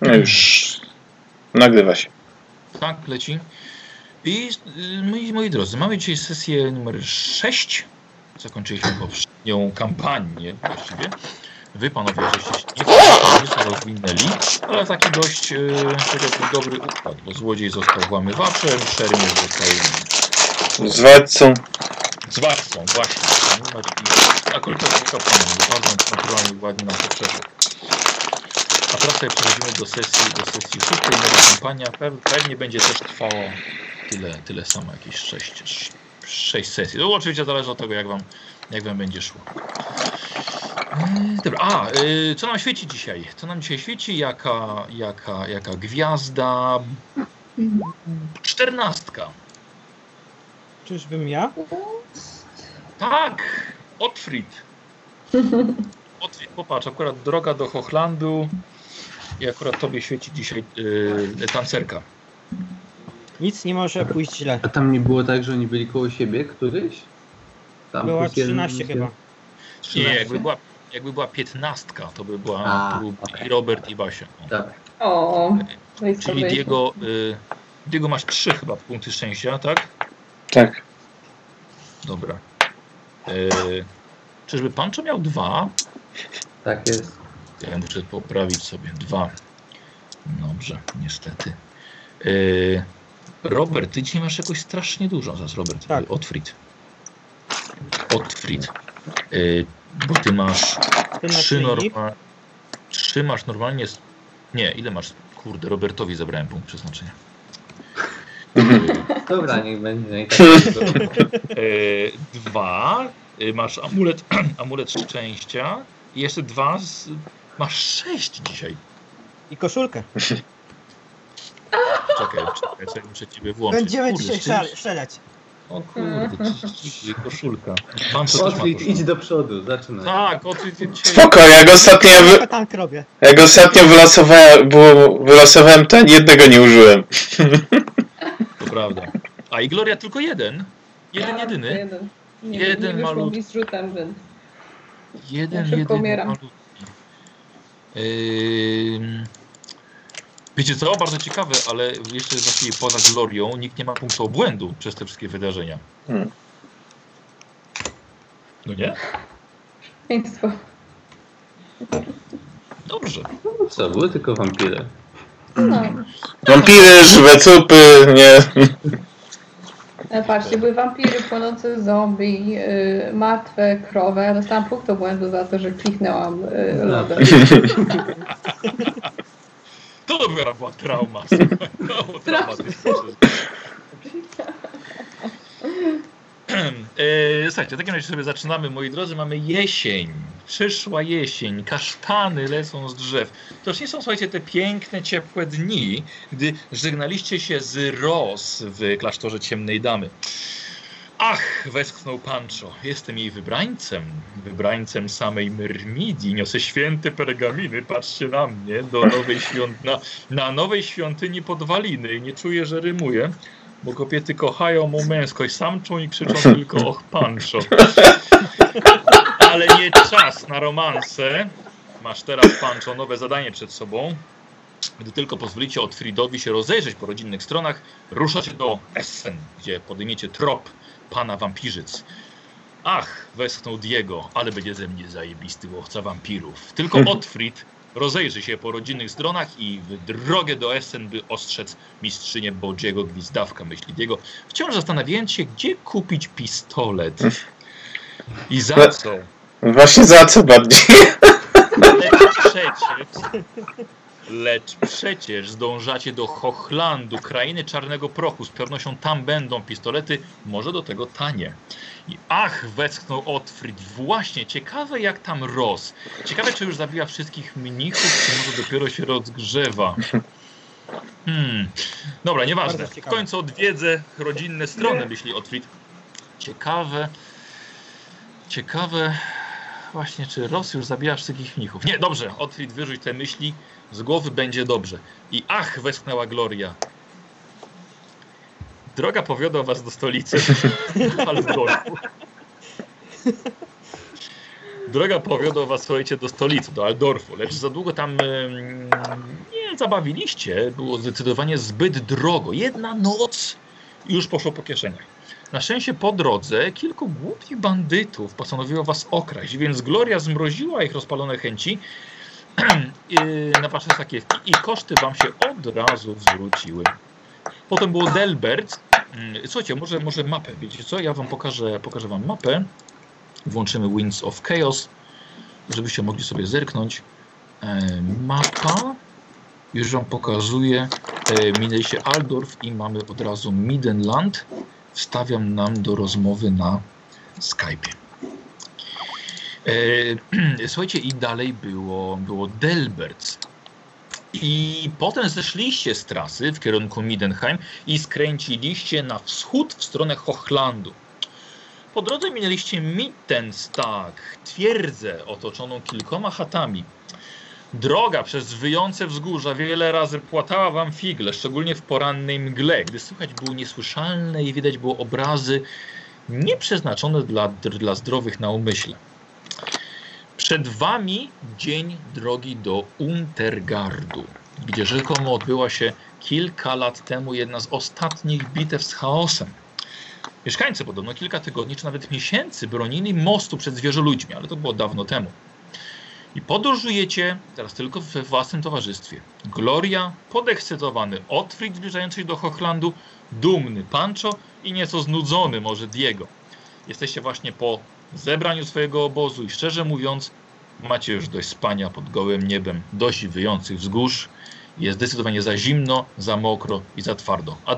No już nagrywa się. Tak, leci. I moi drodzy, mamy dzisiaj sesję numer 6. Zakończyliśmy poprzednią kampanię właściwie. Wy panowie żeście nie rozwinęli, ale taki dość dobry układ, bo złodziej został włamywaczem, szermierz został... Zwłaszcza, właśnie. Akurat to jest naturalnie ładnie nam to przeszło. A teraz sobie przechodzimy do sesji 6. Nowa kampania pewnie będzie też trwała tyle samo, jakieś 6 sesji. No oczywiście zależy od tego, jak wam będzie szło. Dobra, co nam świeci dzisiaj? Co nam dzisiaj świeci? Jaka gwiazda? 14. Czyżbym ja? Tak! Otfried. Otfried, popatrz, akurat droga do Hochlandu i akurat tobie świeci dzisiaj tancerka. Nic nie może pójść źle. A tam nie było tak, że oni byli koło siebie któryś? Tam była 13 chyba. 13? Nie, jakby była 15, to by była okay. I Robert i Basia. Tak. O, czyli Diego masz 3 chyba punkty szczęścia, tak? Tak. Dobra. Czyżby Pancho miał 2? Tak jest. Ja muszę poprawić sobie 2. Dobrze, niestety. Robert, ty dzisiaj masz jakoś strasznie dużo. Zaraz Robert, tak. Otfried. Bo ty masz 3 normalnie. 3 masz normalnie. Nie, ile masz? Kurde, Robertowi zabrałem punkt przeznaczenia. Dobra, niech będzie. 2. Masz amulet szczęścia. I jeszcze 2. Masz 6 dzisiaj. I koszulkę. Czekaj, muszę ciebie włączyć. Będziemy dzisiaj strzelać. O kurde, koszulka. Otwit, idź do przodu, zaczynaj. Tak, Otwit. Spoko, jak ostatnio wylosowałem ten, jednego nie użyłem. To prawda. A i Gloria tylko jeden. Jeden jedyny. Jeden malutki. Jeden malutki. Wiecie co? Bardzo ciekawe, ale jeszcze właściwie poza Glorią nikt nie ma punktu obłędu przez te wszystkie wydarzenia. No nie? Państwo. Dobrze. Co, były tylko wampiry. No. Wampiry, żywe cupy, nie. No, patrzcie, były wampiry, płonące zombie, martwe krowy. Ja dostałam punkt obłędu za to, że kliknęłam lodem. To była trauma. Słuchajcie, w takim razie sobie zaczynamy, moi drodzy. Mamy jesień. Przyszła jesień. Kasztany lecą z drzew. To już nie są, słuchajcie, te piękne, ciepłe dni, gdy żegnaliście się z Ros w klasztorze Ciemnej Damy. Ach, westchnął Pancho. Jestem jej wybrańcem. Wybrańcem samej Myrmidii. Niosę święte pergaminy. Patrzcie na mnie. Do nowej na nowej świątyni podwaliny. Nie czuję, że rymuję, bo kobiety kochają mą męskość. Samczą i krzyczą tylko och, Pancho. Ale nie czas na romanse. Masz teraz, Pancho, nowe zadanie przed sobą. Gdy tylko pozwolicie Otfridowi się rozejrzeć po rodzinnych stronach, ruszacie do Essen, gdzie podejmiecie trop pana wampirzyc. Ach, westchnął Diego, ale będzie ze mnie zajebisty łowca wampirów. Tylko Otfried rozejrzy się po rodzinnych stronach i w drogę do Essen, by ostrzec mistrzynię Bodziego Gwizdawka, myśli Diego, wciąż zastanawiając się, gdzie kupić pistolet. I za co? Właśnie za co bardziej? Lecz przecież zdążacie do Hochlandu, krainy czarnego prochu. Z pewnością tam będą pistolety, może do tego tanie. I ach, westchnął Otfried. Właśnie, ciekawe jak tam Ros. Ciekawe, czy już zabiła wszystkich mnichów, czy może dopiero się rozgrzewa. Dobra, nieważne. W końcu odwiedzę rodzinne strony, myśli Otfried. Ciekawe... Właśnie, czy Ros już zabija wszystkich mnichów? Nie, dobrze, Otfried, wyrzuć te myśli. Z głowy będzie dobrze. I ach, westchnęła Gloria. Droga powiodła was do stolicy Altdorfu. Droga powiodła słuchajcie do stolicy, do Altdorfu, lecz za długo tam nie zabawiliście. Było zdecydowanie zbyt drogo. Jedna noc i już poszło po kieszeniach. Na szczęście po drodze kilku głupich bandytów postanowiło was okraść, więc Gloria zmroziła ich rozpalone chęci na wasze sakiewki i koszty wam się od razu zwróciły. Potem było Delbert. Słuchajcie, może mapę, wiecie co? Ja wam pokażę wam mapę. Włączymy Winds of Chaos, żebyście mogli sobie zerknąć. Mapa. Już wam pokazuję. Minęliście Altdorf i mamy od razu Midenland. Wstawiam nam do rozmowy na Skype'ie. Słuchajcie, i dalej było Delbert. I potem zeszliście z trasy w kierunku Midenheim i skręciliście na wschód w stronę Hochlandu. Po drodze minęliście Mittenstag, twierdzę otoczoną kilkoma chatami. Droga przez wyjące wzgórza wiele razy płatała wam figle, szczególnie w porannej mgle, gdy słychać było niesłyszalne i widać było obrazy nieprzeznaczone dla zdrowych na umyśle. Przed wami dzień drogi do Untergardu, gdzie rzekomo odbyła się kilka lat temu jedna z ostatnich bitew z chaosem. Mieszkańcy podobno kilka tygodni czy nawet miesięcy bronili mostu przed zwierzoludźmi, ale to było dawno temu. I podróżujecie teraz tylko we własnym towarzystwie. Gloria, podekscytowany Otfried zbliżający się do Hochlandu, dumny Pancho i nieco znudzony może Diego. Jesteście właśnie po zebraniu swojego obozu i szczerze mówiąc macie już dość spania pod gołym niebem, dość wyjących wzgórz. Jest zdecydowanie za zimno, za mokro i za twardo. A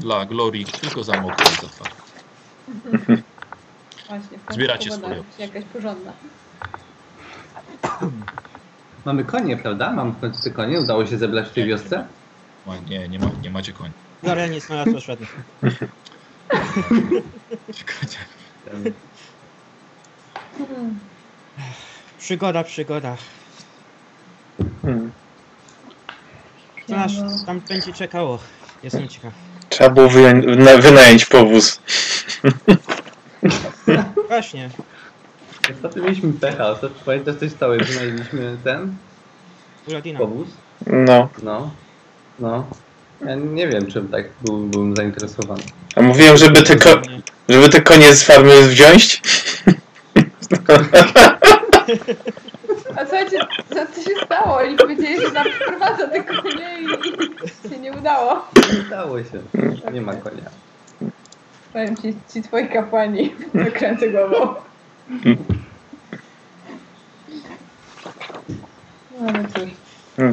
dla Glorii tylko za mokro i za twardo. Właśnie, zbieracie swoje. Jakaś porządna. Mamy konie, prawda? Mam w końcu konie. Udało się zebrać w tej wiosce? Nie macie koni. Gloria nie znalazła żadnych. Przygoda. Aż tam będzie czekało. Jestem ciekaw. Trzeba było wynająć powóz. Właśnie. Ostatnio mieliśmy pecha. Pamiętasz coś stało? Wynajęliśmy ten powóz? No. Ja nie wiem, czym tak byłbym zainteresowany. A mówiłem, żeby te konie z farmy wziąć? A słuchajcie, co się stało? I powiedzieli, że nam wprowadza te konie i się nie udało. Nie udało się. Nie ma konia. Powiem ci twoi kapłani. Zakręcę głową. No ale cóż.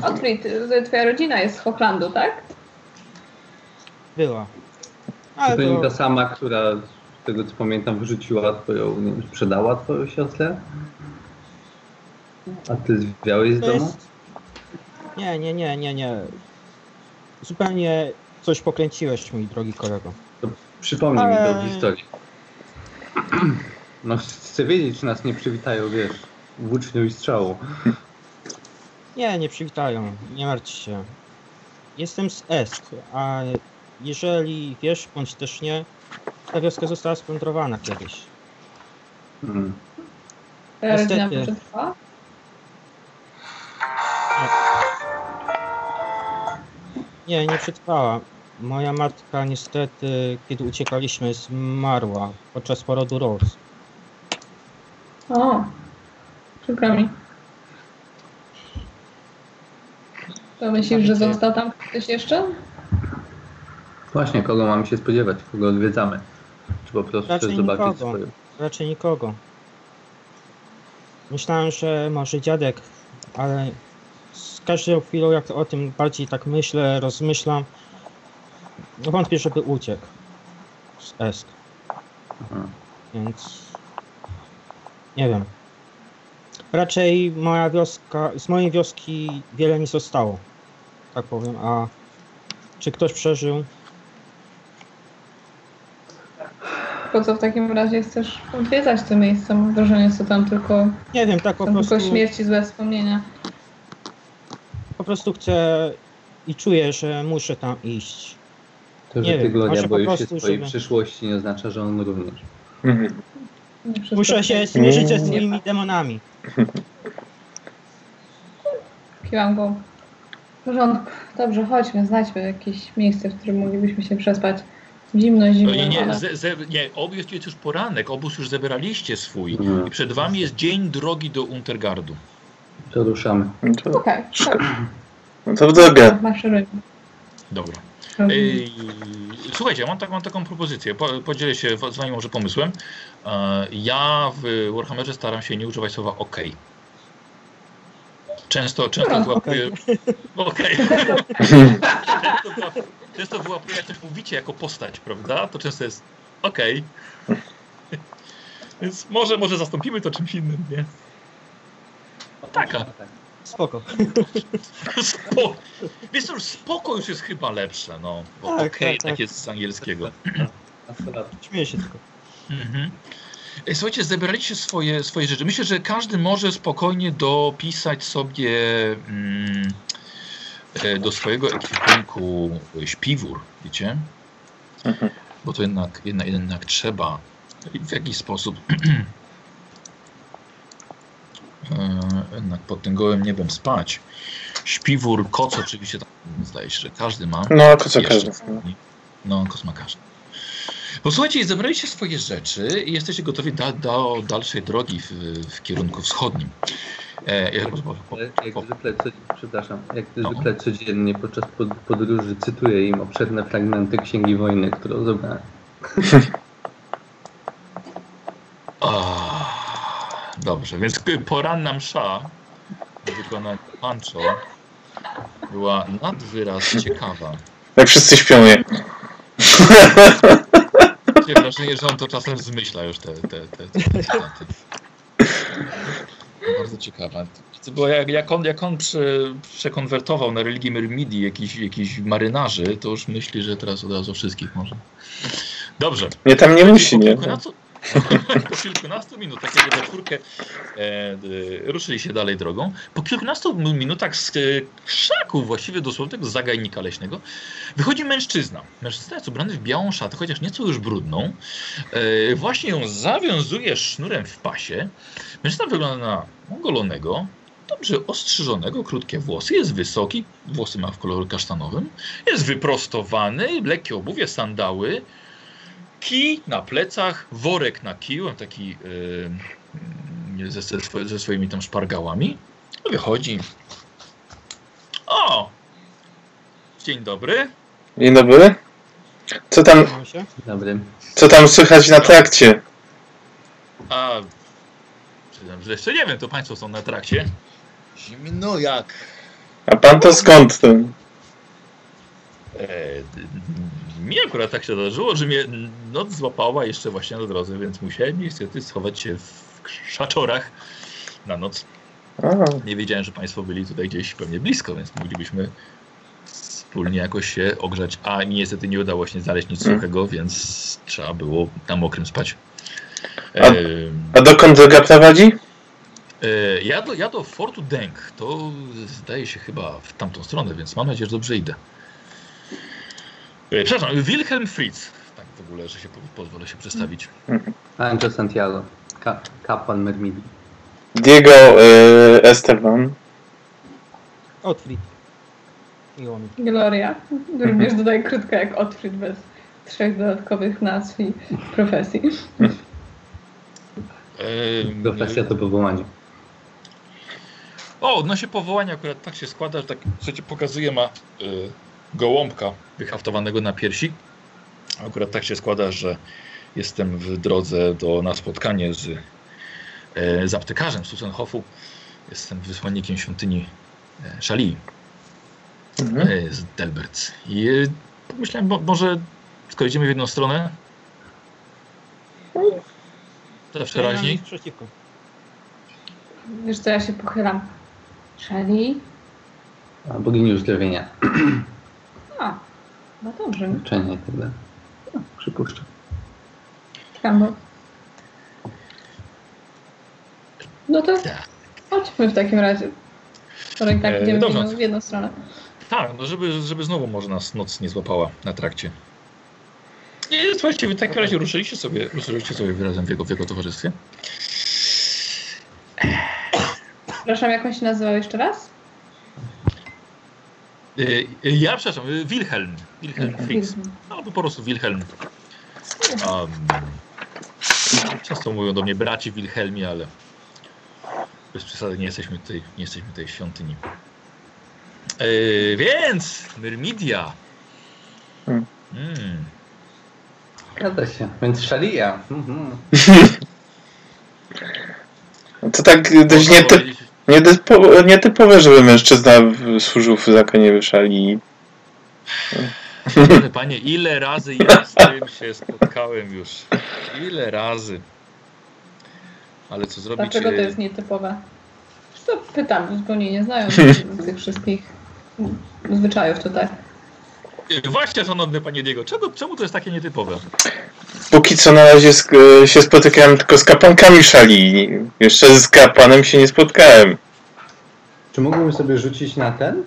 Otfried, twoja rodzina jest z Hochlandu, tak? Była. Ale to nie ta sama, która z tego co pamiętam wyrzuciła twoją, nie wiem, sprzedała twoją siostrę? A ty zwiałeś z domu? Nie. Zupełnie coś pokręciłeś, mój drogi kolego. To przypomnij mi tę historię. No chcę wiedzieć, czy nas nie przywitają, wiesz, włócznią i strzałą. Nie przywitają, nie martw się. Jestem z Est, a jeżeli wiesz, bądź też nie, ta wioska została splądrowana kiedyś. Niestety. Nie przetrwała. Moja matka niestety, kiedy uciekaliśmy, zmarła podczas porodu Ros. O, przykro mi. To myślisz, że został tam ktoś jeszcze? Właśnie, kogo mamy się spodziewać? Kogo odwiedzamy? Czy po prostu chcesz zobaczyć swoje? Raczej nikogo. Myślałem, że może dziadek, ale z każdą chwilą, jak o tym bardziej tak myślę, rozmyślam, wątpię, żeby uciekł z Est. Więc nie wiem. Raczej moja wioska, z mojej wioski wiele mi zostało, tak powiem, a czy ktoś przeżył? Po co w takim razie chcesz odwiedzać te miejsca? Mam wrażenie, co tam tylko... Nie wiem, tak po prostu... Tylko śmierć i złe wspomnienia. Po prostu chcę i czuję, że muszę tam iść. To, że ty, Gloria, boisz się swojej przyszłości, nie oznacza, że on również. Muszę się zmierzyć ze swoimi demonami. Kiwam go. W porządku. Dobrze, chodźmy, znajdźmy jakieś miejsce, w którym moglibyśmy się przespać. Zimno, zimno. Nie, obóz jest już poranek, obóz już zebraliście swój. I przed wami jest dzień drogi do Untergardu. To ruszamy. Okej, no to w drogę. Dobra. Słuchajcie, mam taką propozycję. Podzielę się z wami może pomysłem. Ja w Warhammerze staram się nie używać słowa OK. Często wyłapuję... Okej. Często wyłapuję, jak coś mówicie jako postać, prawda? To często jest okej. Więc może zastąpimy to czymś innym, nie? Taka. Spoko. Wiesz co, spoko już jest chyba lepsze, no. Bo tak, tak jest z angielskiego. Śmieję się tylko. Mhm. Słuchajcie, zebraliście swoje rzeczy. Myślę, że każdy może spokojnie dopisać sobie do swojego ekwipunku śpiwór, wiecie? Bo to jednak trzeba w jakiś sposób jednak pod tym gołym niebem spać. Śpiwór, koc oczywiście, tam, zdaje się, że każdy ma. No, koc każdy. No, koc ma każdy. Posłuchajcie, zebraliście swoje rzeczy i jesteście gotowi do dalszej drogi w kierunku wschodnim. Jak zwykle codziennie podczas podróży cytuję im obszerne fragmenty Księgi Wojny, którą zebrałem. Dobrze, więc poranna msza w wykonaniu Pancho była nad wyraz ciekawa. Jak wszyscy śpią je. Mam wrażenie, że on to czasem zmyśla już te bardzo ciekawe. Bo jak on przekonwertował na religię Myrmidii jakiś marynarzy, to już myśli, że teraz od razu wszystkich może. Dobrze. Nie, tam nie myśli, nie? Po kilkunastu minutach, kiedy we czwórkę ruszyli się dalej drogą, po kilkunastu minutach z krzaku właściwie dosłownie tego zagajnika leśnego wychodzi mężczyzna. Mężczyzna jest ubrany w białą szatę, chociaż nieco już brudną. Właśnie ją zawiązuje sznurem w pasie. Mężczyzna wygląda na ogolonego, dobrze ostrzyżonego, krótkie włosy, jest wysoki, włosy ma w kolorze kasztanowym, jest wyprostowany, lekkie obuwie, sandały. Kij na plecach, worek na kiju, taki ze swoimi tam szpargałami. Wychodzi. O! Dzień dobry. Dzień dobry. Co tam słychać na trakcie? Że jeszcze nie wiem, to państwo są na trakcie. Zimno jak. A pan to skąd ten? Mi akurat tak się zdarzyło, że mnie noc złapała jeszcze właśnie na drodze, więc musiałem niestety schować się w krzaczorach na noc. Nie wiedziałem, że państwo byli tutaj gdzieś pewnie blisko, więc moglibyśmy wspólnie jakoś się ogrzać, a mi niestety nie udało się znaleźć nic suchego, więc trzeba było na mokrym spać. A dokąd droga prowadzi? Ja do Fortu Denk, to zdaje się chyba w tamtą stronę, więc mam nadzieję, że dobrze idę. Przepraszam, Wilhelm Fritz. Tak w ogóle, że się pozwolę się przedstawić. Pancho Santiago, kapłan Myrmidii. Diego, Estermann. Otfried. Gloria. Również dodaj krótko jak Otfried, bez trzech dodatkowych nazw i profesji. Profesja to powołanie. Odnośnie powołania akurat tak się składa, że tak słuchajcie, pokazuje ma... gołąbka wyhaftowanego na piersi. Akurat tak się składa, że jestem w drodze na spotkanie z aptekarzem z Sustenhofu. Jestem wysłannikiem świątyni Shallyi z Delbert. I pomyślałem, może skoro idziemy w jedną stronę, to przeraźniej. Wiesz co, ja się pochylam. Shallyi? Bogini uzdrowienia. No dobrze. Leczenie i tak dalej. No, przypuszczam. No to chodźmy w takim razie. Skoro i tak idziemy w jedną stronę. Tak, no żeby znowu może nas noc nie złapała na trakcie. Słuchajcie, w takim razie ruszyliście sobie wyrazem w jego towarzystwie. Przepraszam, jak on się nazywał jeszcze raz? Ja, przepraszam, Wilhelm Fritz. No, po prostu Wilhelm. Często mówią do mnie braci Wilhelmi, ale bez przesady nie jesteśmy tutaj w świątyni. Więc Myrmidia. Zgadza się, więc Shallya. To tak dość nietypowe, żeby mężczyzna służył w zakonie w Shallyi. Panie, ile razy ja z tym się spotkałem już. Ile razy. Ale co zrobić? Dlaczego to jest nietypowe? To pytam, zupełnie nie znają tych wszystkich zwyczajów tutaj. Właśnie, szanowny panie Diego, czemu to jest takie nietypowe? Póki co na razie się spotykałem tylko z kapankami Shallyi. Jeszcze z kapanem się nie spotkałem. Czy mógłbym sobie rzucić na ten?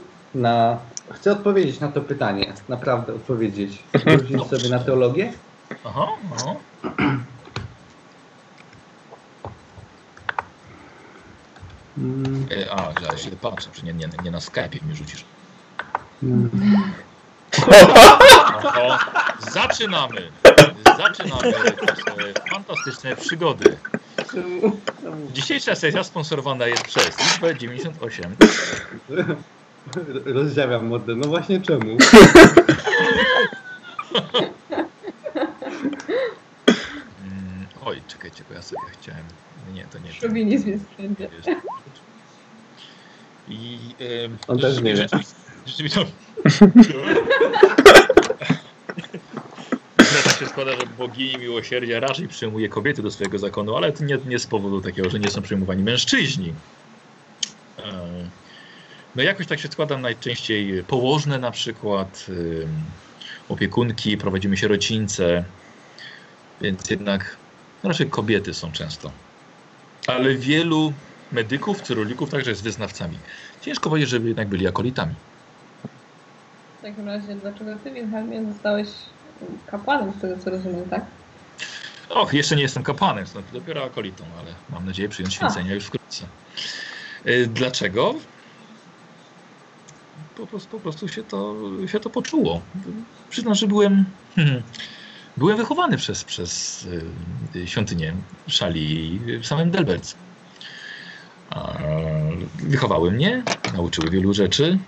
Chcę odpowiedzieć na to pytanie. Naprawdę odpowiedzieć. Rzucić sobie na teologię? Aha. Ja się patrzę, nie na Skype'ie mnie rzucisz. Oho, zaczynamy fantastyczne przygody. Dzisiejsza sesja sponsorowana jest przez liczbę 98. Rozdziawiam mordę, no właśnie czemu? Oj, czekajcie, bo ja sobie chciałem... Nie, to nie. Szowinizm jest wszędzie. On też nie wie. Tak się składa, że bogini miłosierdzia raczej przyjmuje kobiety do swojego zakonu, ale to nie z powodu takiego, że nie są przyjmowani mężczyźni. No jakoś tak się składa najczęściej położne na przykład, opiekunki, prowadzimy sierocińce, więc jednak raczej kobiety są często. Ale wielu medyków, cyrulików także jest wyznawcami. Ciężko powiedzieć, żeby jednak byli akolitami. W takim razie, dlaczego ty, Wilhelmie, zostałeś kapłanem, z tego co rozumiem, tak? Och, jeszcze nie jestem kapłanem, jestem dopiero akolitą, ale mam nadzieję przyjąć święcenia już wkrótce. Dlaczego? Po prostu się to poczuło. Przyznam, że byłem wychowany przez świątynię Shallyi w samym Delbert. Wychowały mnie, nauczyły wielu rzeczy.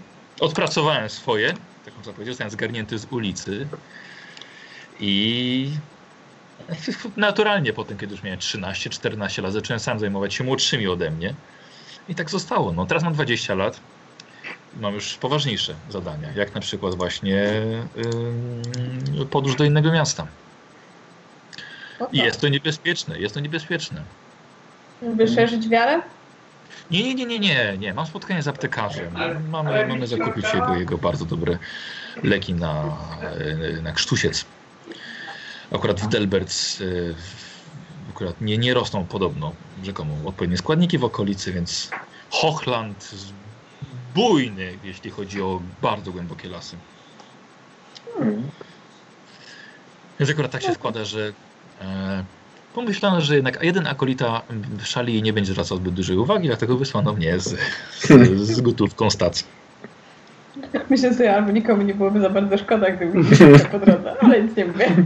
Odpracowałem swoje, tak można powiedzieć, zostałem zgarnięty z ulicy. I naturalnie potem, kiedy już miałem 13-14 lat, zacząłem sam zajmować się młodszymi ode mnie. I tak zostało. No, teraz mam 20 lat. Mam już poważniejsze zadania, jak na przykład właśnie podróż do innego miasta. I jest to niebezpieczne, Lubisz szerzyć wiarę? Nie. Mam spotkanie z aptekarzem. Mamy zakupić jego bardzo dobre leki na krztusiec. Akurat w Delbert akurat nie rosną podobno rzekomo odpowiednie składniki w okolicy, więc Hochland bujny, jeśli chodzi o bardzo głębokie lasy. Więc akurat tak się składa, że pomyślano, że jednak jeden akolita w Shallyi nie będzie zwracał zbyt dużej uwagi, dlatego wysłano mnie z gotówką stacji. Myślę sobie, albo nikomu nie byłoby za bardzo szkoda, gdyby mi się po drodze, ale nic nie mówię.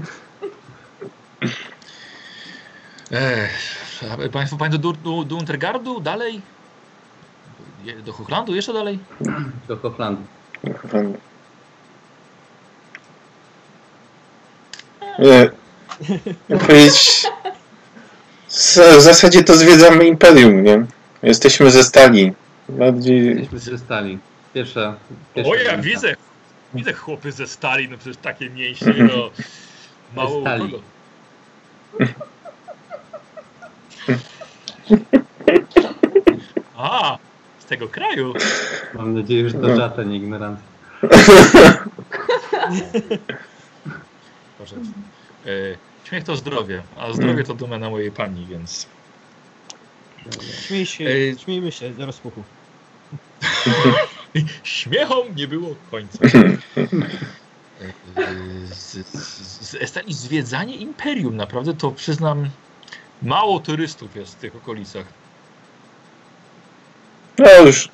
Państwo do Untergardu? Dalej? Do Hochlandu? Jeszcze dalej? Do Hochlandu. Powiedzieć, w zasadzie to zwiedzamy imperium, nie? Jesteśmy ze stali. Jesteśmy ze stali. Pierwsza o, ja widzę chłopy ze stali, no przecież takie mięśnie, no mało kogo. A, z tego kraju. Mam nadzieję, że to żarta, nie ignorant. Proszę. Śmiech to zdrowie, a zdrowie to domena mojej pani, więc... Śmiejmy się do rozpuchu. Śmiechom nie było końca. z Estonii, zwiedzanie imperium. Naprawdę to przyznam, mało turystów jest w tych okolicach. No już.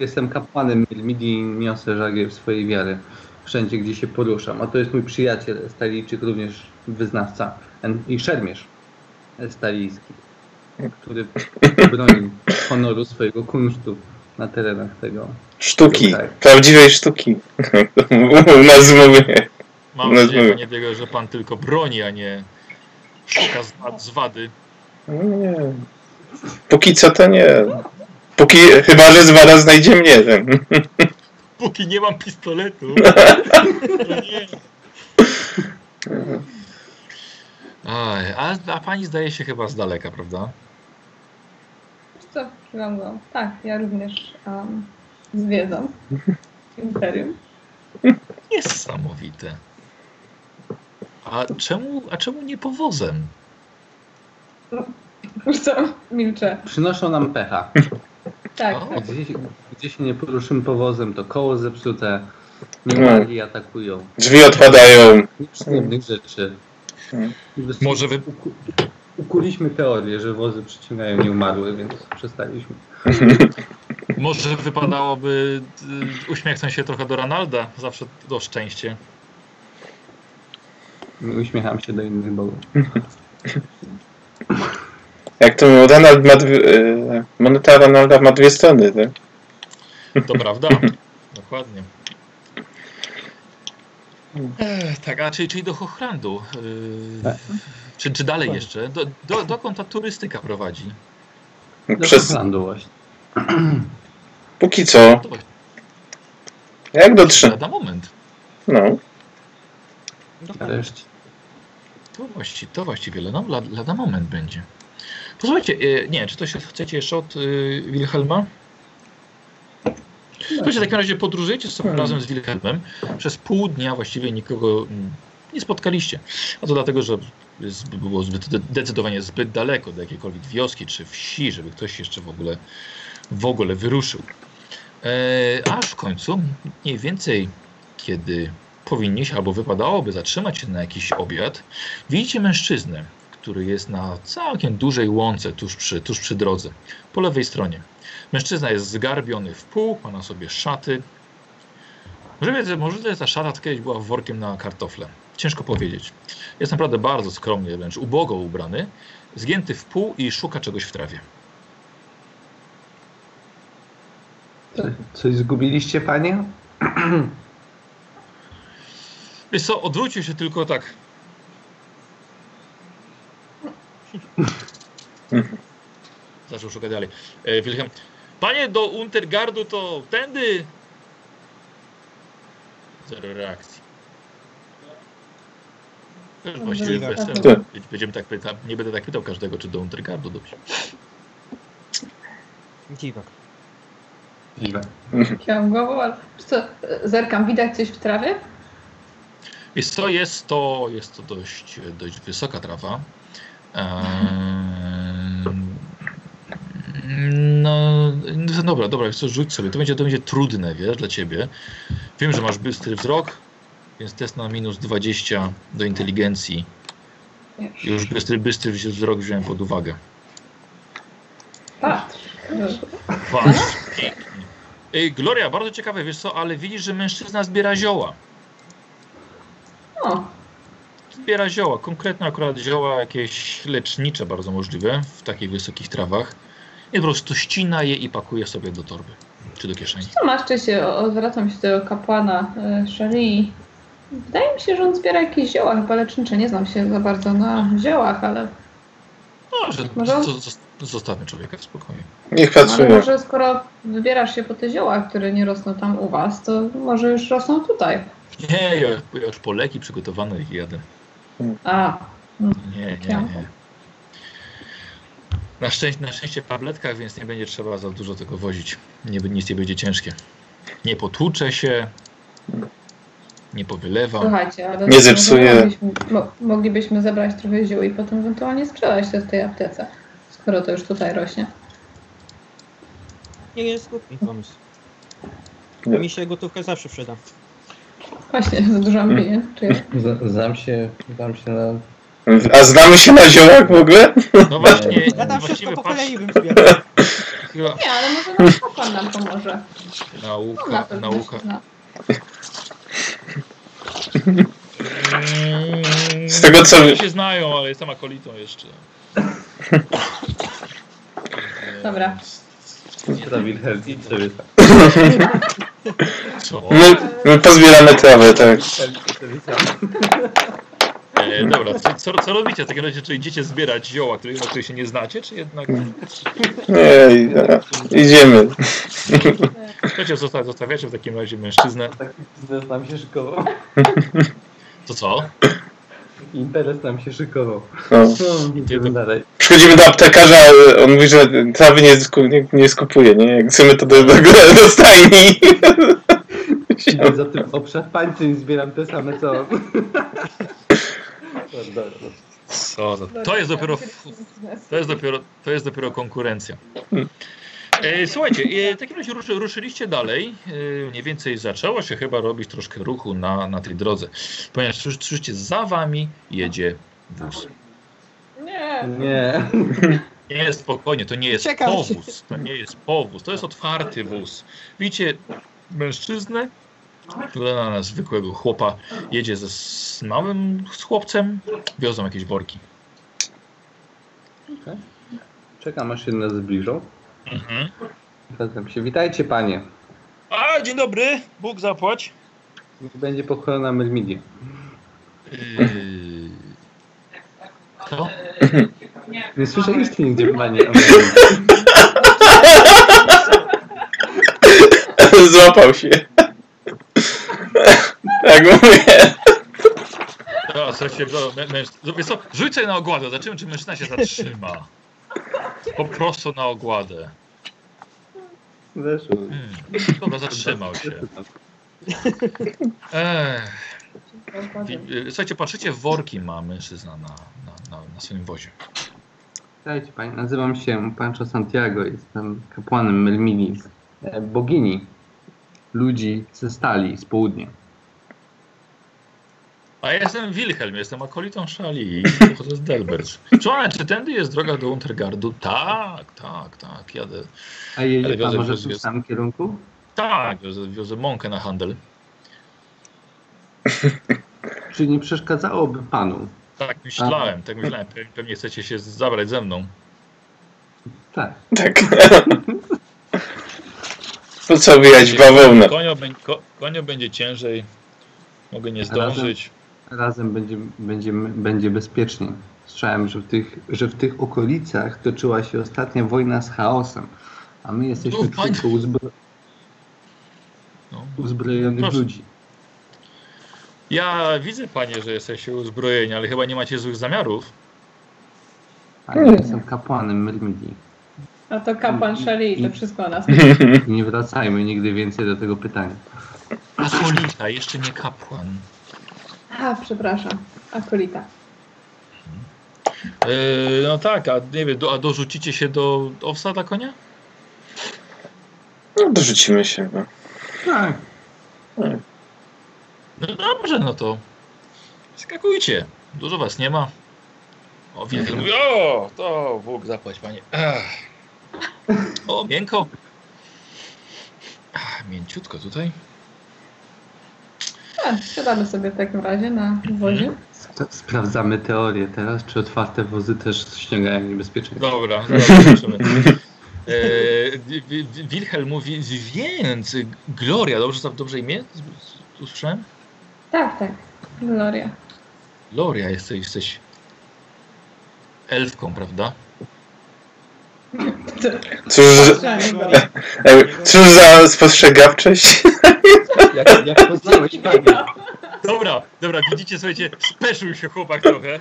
Jestem kapłanem Myrmidii, niosę żagiel swojej wiary wszędzie, gdzie się poruszam. A to jest mój przyjaciel Estalijczyk, również wyznawca i szermierz estalijski, który broni honoru swojego kunsztu na terenach tego sztuki, kraju. Prawdziwej sztuki. Na zmowie. Mam nadzieję, panie Diego, że pan tylko broni, a nie szuka z wady. Nie. Póki co to nie. Póki, chyba że zwada znajdzie mnie. Póki nie mam pistoletu. To nie. A pani zdaje się chyba z daleka, prawda? Co? Kiwam go. Tak, ja również zwiedzam imperium. Niesamowite. A czemu nie powozem? No, już co? Milczę. Przynoszą nam pecha. Tak, o, tak. Gdzie się nie poruszymy powozem, to koło zepsute, magii atakują. Drzwi odpadają. Innych rzeczy. Może wy... Ukuliśmy teorię, że wozy przyciągają nieumarłe, więc przestaliśmy. Może wypadałoby uśmiechnąć się trochę do Ranalda, zawsze to szczęście. Uśmiecham się do innych bogów. Jak to mówił, Ranald ma moneta Ranalda ma dwie strony, tak? To prawda, dokładnie. Tak, a czyli do Hochlandu. Tak. Czy dalej jeszcze? Dokąd ta turystyka prowadzi? Przez Hochlandu właśnie. Póki co. Jak dotrze? Na moment. No. To właściwie lada moment będzie. Posłuchajcie, nie wiem, czy to się chcecie jeszcze od Wilhelma? Słuchajcie, w takim razie podróżujecie sobie razem z Wilhelmem. Przez pół dnia właściwie nikogo nie spotkaliście. A to dlatego, że było zbyt daleko do jakiejkolwiek wioski czy wsi, żeby ktoś jeszcze w ogóle wyruszył. Aż w końcu, mniej więcej kiedy powinniście albo wypadałoby zatrzymać się na jakiś obiad, widzicie mężczyznę, który jest na całkiem dużej łące tuż przy drodze, po lewej stronie. Mężczyzna jest zgarbiony w pół, ma na sobie szaty. Może ta szata kiedyś była workiem na kartofle. Ciężko powiedzieć. Jest naprawdę bardzo skromny, wręcz ubogo ubrany, zgięty w pół i szuka czegoś w trawie. Coś zgubiliście, panie? Wiesz co, odwrócił się tylko tak. Zaczął szukać dalej. Wilhelm, panie, do Untergardu to tędy. Zero reakcji. Właściwie będziemy tak pytać. Nie będę tak pytał każdego, czy do Untergardu dobrze. Dziwak. Chciałam głową, ale co, zerkam, widać coś w trawie? Jest to, jest to dość wysoka trawa. No dobra, chcesz rzuć sobie. To będzie trudne, wiesz, dla ciebie. Wiem, że masz bystry wzrok, więc test na minus 20 do inteligencji. Już bystry wzrok wziąłem pod uwagę. Patrz. Gloria, bardzo ciekawe, wiesz co, ale widzisz, że mężczyzna zbiera zioła. Zbiera zioła, konkretne akurat zioła jakieś lecznicze bardzo możliwe w takich wysokich trawach. I po prostu ścina je i pakuje sobie do torby, czy do kieszeni. Co maszczę się, odwracam się do kapłana Shallyi. Wydaje mi się, że on zbiera jakieś zioła, chyba lecznicze, nie znam się za bardzo na ziołach, ale... Może zostawmy człowieka w spokoju. Niech patrzę. Ale może skoro wybierasz się po te zioła, które nie rosną tam u was, to może już rosną tutaj. Nie, ja już po leki przygotowano ich jadę. Nie. Na szczęście w tabletkach, więc nie będzie trzeba za dużo tego wozić. Nic nie będzie ciężkie. Nie potłuczę się, nie powylewam. Słuchajcie, ale nie zepsuję. Moglibyśmy zebrać trochę ziół i potem ewentualnie sprzedać to w tej aptece, skoro to już tutaj rośnie. Nie jest głupny pomysł. Mi się gotówka zawsze przyda. Właśnie, za dużo ambiję. Znam się na... A znamy się na ziołach w ogóle? No właśnie. Ja tam wszystko po kolei bym zbierał. Nie, ale może nauka nam pomoże. Nauka, no, nauka. Z tego co... Oni się znają, ale jestem akolitą jeszcze. Dobra. My pozbieramy trawę, tak. Dobra, co robicie w takim razie? Czy idziecie zbierać zioła, których się nie znacie, czy jednak... Nie, idziemy. Słuchajcie, zostawiacie w takim razie mężczyznę. Interes nam się szykował. To co? Interes nam się szykował. Przychodzimy do aptekarza, on mówi, że trawy nie skupuje, nie? Jak chcemy, to do stajni. Idę za tym obszarpańcem i zbieram te same co. Co? To jest dopiero konkurencja. Słuchajcie, w takim razie ruszyliście dalej. Mniej więcej zaczęło się chyba robić troszkę ruchu na tej drodze. Ponieważ słyszycie, za wami jedzie wóz. Nie. Nie, spokojnie, to nie jest powóz. To nie jest powóz, to jest otwarty wóz. Widzicie mężczyznę, który na zwykłego chłopa jedzie z małym chłopcem, wiozą jakieś worki. Okay. Czekam, aż się nas zbliżą. Zatem się witajcie, panie. A, dzień dobry, Bóg zapłać. Będzie pochylona Myrmidii. Co? Nie słyszę nic nigdzie, panie. Złapał się. Tak mówię. Rzuć sobie na ogładę, zobaczymy, czy mężczyzna się zatrzyma. Po prostu na ogładę. Dobra, zatrzymał się. Słuchajcie, patrzycie, worki ma mężczyzna na swoim wozie. Słuchajcie, panie, nazywam się Pancho Santiago, jestem kapłanem Myrmidii, bogini ludzi ze stali, z południa. A ja jestem Wilhelm, jestem akolitą Shallyi, pochodzę z Delbert. Czy tędy jest droga do Untergardu? Tak, jadę. A jedzie pan może w samym kierunku? Tak, wiozę mąkę na handel. Czy nie przeszkadzałoby panu? Tak myślałem, pewnie chcecie się zabrać ze mną. Tak. Po co wyjać bawełnę? Konio będzie ciężej, mogę nie zdążyć. Razem będzie bezpiecznie. Słyszałem, że w tych okolicach toczyła się ostatnia wojna z chaosem, a my jesteśmy tylko uzbrojonych ludzi. Ja widzę, panie, że jesteście uzbrojeni, ale chyba nie macie złych zamiarów. Panie, jestem kapłanem Myrmidii. A to kapłan Shallyi, to wszystko o nas. Nie wracajmy nigdy więcej do tego pytania. Akolita, jeszcze nie kapłan. A, przepraszam, akolita. No tak, a nie wiem, a dorzucicie się do owsa dla konia? No, dorzucimy się, no. Tak. No dobrze, no to skakujcie. Dużo was nie ma. O, Wilhelm mówi, o, to Bóg zapłać, panie. O, miękko. Mięciutko tutaj. Siadamy sobie w takim razie na wozie. Sprawdzamy teorię teraz, czy otwarte wozy też ściągają niebezpieczeństwo. Dobra. Wilhelm mówi, więc Gloria, dobrze imię usłyszałem? Tak, Gloria. Gloria, jesteś elfką, prawda? Cóż za spostrzegawczość? Jak poznałeś panią? Dobra, widzicie, słuchajcie, speszył się chłopak trochę.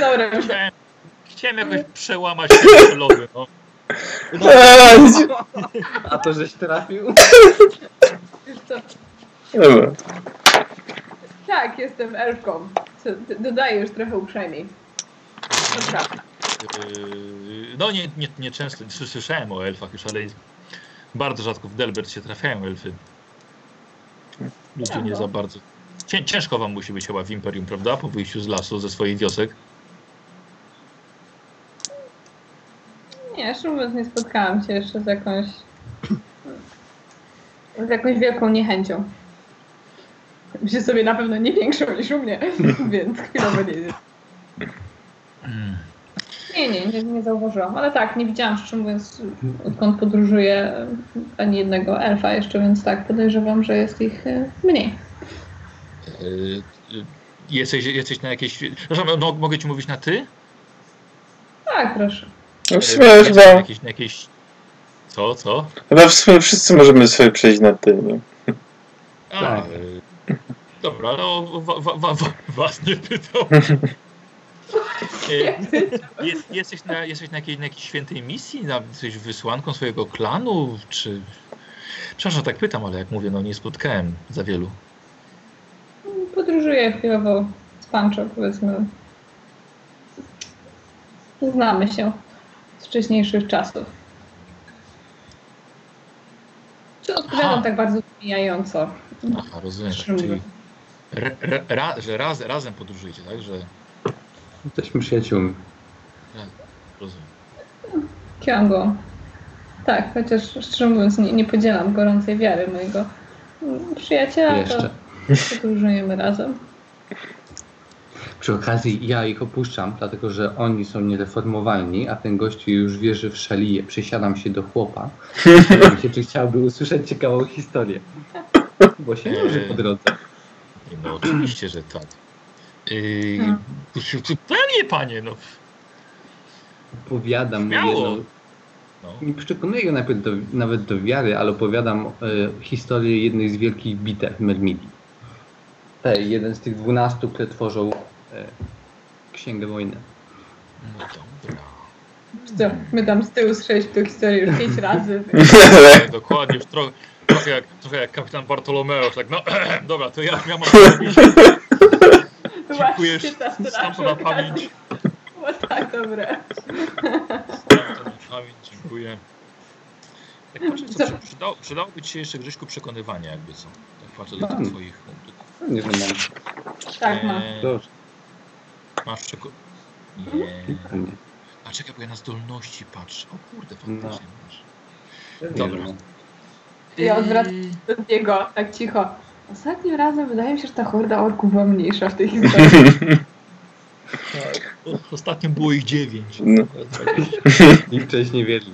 Dobra. Chciałem jakoś przełamać ten lowy, no. A to żeś trafił? Dobra. Tak, jestem elfką. Dodaję już trochę uprzejmiej. No nie często słyszałem o elfach już, ale Bardzo rzadko w Delbert się trafiają elfy. Ludzie nie za bardzo. Ciężko wam musi być chyba w Imperium, prawda? Po wyjściu z lasu, ze swoich wiosek. Nie, jeszcze nie spotkałam się jeszcze z jakąś wielką niechęcią. Myślę sobie na pewno nie większą niż u mnie, więc chwilowo nie jest. Nie zauważyłam, ale tak, nie widziałam, szczerze mówiąc, odkąd podróżuję ani jednego elfa jeszcze, więc tak, podejrzewam, że jest ich mniej. Jesteś na jakieś... No, mogę ci mówić na ty? Tak, proszę. No w sumie chyba... Jakieś... Co? Chyba w sumie wszyscy możemy sobie przejść na ty, nie? Tak. Dobra, no was nie pytał. Jesteś na jakiejś świętej misji? Jesteś wysłanką swojego klanu? Czy... Przepraszam, tak pytam, ale jak mówię, no nie spotkałem za wielu. Podróżuję chwilowo z Pancho, powiedzmy. Znamy się z wcześniejszych czasów. Czy odpowiadam tak bardzo wymijająco? Aha, rozumiem. Czyli razem podróżujecie, tak? Że... Jesteśmy przyjaciółmi. Tak, rozumiem. Kiłam go. Tak, chociaż szczerze mówiąc nie podzielam gorącej wiary mojego przyjaciela. Jeszcze. To podróżujemy razem. Przy okazji ja ich opuszczam, dlatego że oni są niereformowalni, a ten gościu już wierzy w Shallye. Przysiadam się do chłopa, czy chciałby usłyszeć ciekawą historię. Bo się róży po drodze. No oczywiście, że tak. Panie, no. Opowiadam mu jedną... Nie przekonuję go nawet do wiary, ale opowiadam historię jednej z wielkich bitew Myrmidii. Jeden z tych 12, które tworzą Księgę Wojny. No dobra. Co, my tam z tyłu słyszeliśmy tę historię już 5 razy. Tak, dokładnie, już trochę jak kapitan Bartolomeo, tak no dobra, to ja mam robić. Dziękuję, znam to na pamięć. O tak, dobre. Znam to na pamięć, dziękuję. Tak patrzę, co przydałoby ci się jeszcze, Grzyśku, przekonywanie jakby co. Tak patrzę do tych twoich... Nie wiem. Tak, mam. Dobrze. Masz przekonywanie. A czekaj, bo ja na zdolności patrzę. O kurde, fantastycznie masz. Dobra. Ja odwracam do Diego, tak cicho. Ostatnim razem wydaje mi się, że ta horda orków była mniejsza w tej historii. Tak. Ostatnio było ich 9. No. I wcześniej wiedli.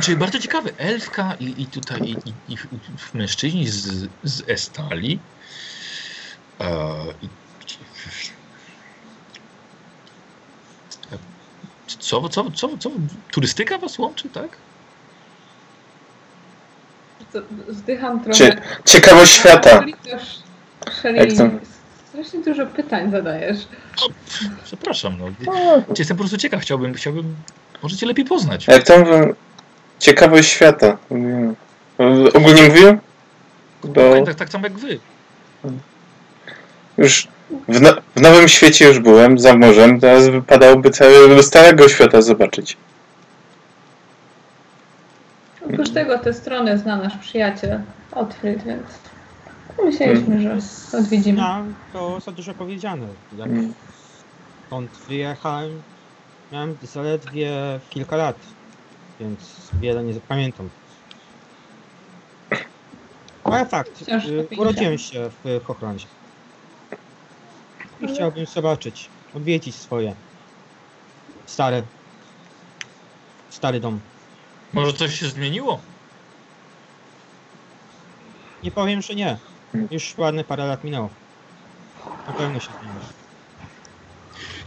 Czyli bardzo ciekawy. Elfka i tutaj i mężczyźni z Estali. Co? Turystyka was łączy, tak? Zdycham trochę. Ciekawość świata. Shallyi, strasznie dużo pytań zadajesz. O, przepraszam, no. Jestem po prostu ciekaw, chciałbym może cię lepiej poznać. Jak to mówię? Ciekawość świata. Ogólnie mówiłem? Bo... Tak samo jak wy. Już w Nowym Świecie już byłem, za morzem, teraz wypadałoby całego Starego Świata zobaczyć. Oprócz tego tę stronę zna nasz przyjaciel Otfried, więc myśleliśmy, że odwiedzimy. No, to za dużo powiedziane. Jak stąd wyjechałem, miałem zaledwie kilka lat, więc wiele nie zapamiętam. Ale fakt, urodziłem się w Hochlandzie. Chciałbym zobaczyć, odwiedzić swoje stary dom. Może coś się zmieniło? Nie powiem, że nie. Już ładne parę lat minęło. Na pewno się zmieniło.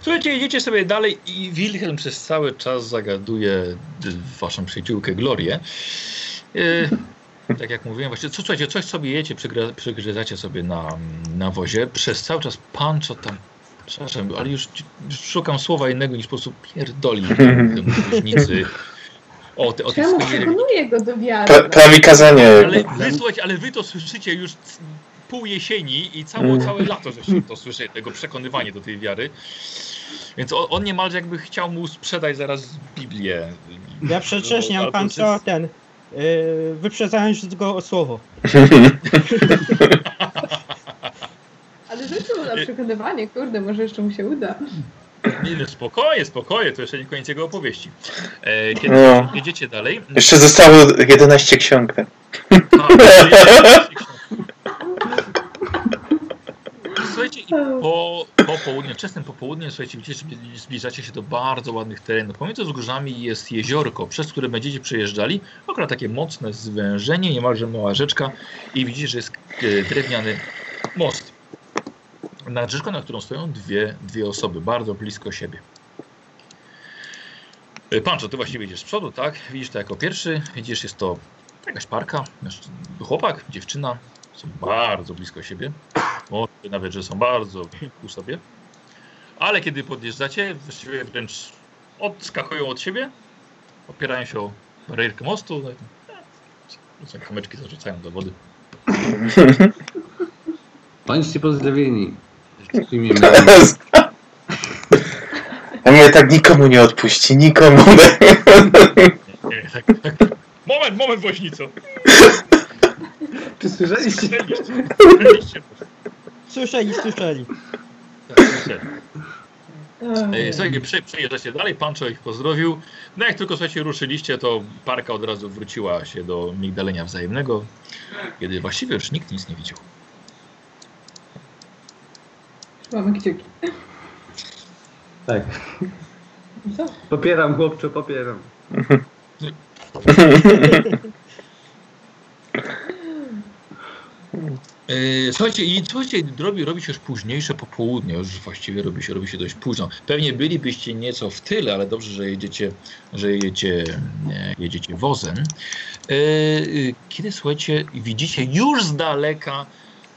Słuchajcie, idziecie sobie dalej i Wilhelm przez cały czas zagaduje waszą przyjaciółkę Glorię. Tak jak mówiłem, właśnie, słuchajcie, coś sobie jecie, przygryzacie sobie na wozie. Przez cały czas Pancho tam... Przepraszam, ale już szukam słowa innego niż po prostu pierdoli różnicy. Czemu przekonuję go do wiary? Prawie kazanie. Ale wy to słyszycie już pół jesieni i całe lato, że to słyszę, tego przekonywanie do tej wiary. Więc on niemalże jakby chciał mu sprzedać zaraz Biblię. Ja przecześniam Pancho ten, wyprzedzając go o słowo. Ale rzucił na przekonywanie, kurde, może jeszcze mu się uda. Nie, spokojnie, to jeszcze nie koniec jego opowieści. Kiedy jedziecie dalej... Jeszcze zostało 11 ksiąg. No, 11 ksiąg. Słuchajcie, po południu, wczesnym popołudniu, słuchajcie, widzicie, zbliżacie się do bardzo ładnych terenów. Pomiędzy wzgórzami jest jeziorko, przez które będziecie przejeżdżali. Akurat takie mocne zwężenie, niemalże mała rzeczka. I widzicie, że jest drewniany most. Na rzeczkę, na którą stoją dwie osoby, bardzo blisko siebie. Pancho, ty właściwie idziesz z przodu, tak? Widzisz to jako pierwszy. Widzisz, jest to jakaś parka, chłopak, dziewczyna. Są bardzo blisko siebie. Może nawet, że są bardzo u sobie. Ale kiedy podjeżdżacie, właściwie wręcz odskakują od siebie, opierają się o barierkę mostu. Kamyczki zarzucają do wody. Bądźcie pozdrowieni. A mnie tak nikomu nie odpuści, nikomu. Nie, tak. Moment, woźnico. Czy słyszeliście? Słyszeli. Słuchajcie, przejeżdżacie dalej, Pancho ich pozdrowił. No jak tylko, słuchajcie, ruszyliście, to parka od razu wróciła się do migdalenia wzajemnego, kiedy właściwie już nikt nic nie widział. Mamy kciuki. Tak. Co? Popieram, chłopcze, popieram. Słuchajcie, robi się już późniejsze popołudnie, już właściwie robi się dość późno. Pewnie bylibyście nieco w tyle, ale dobrze, że jedziecie wozem. Kiedy, słuchajcie, widzicie już z daleka,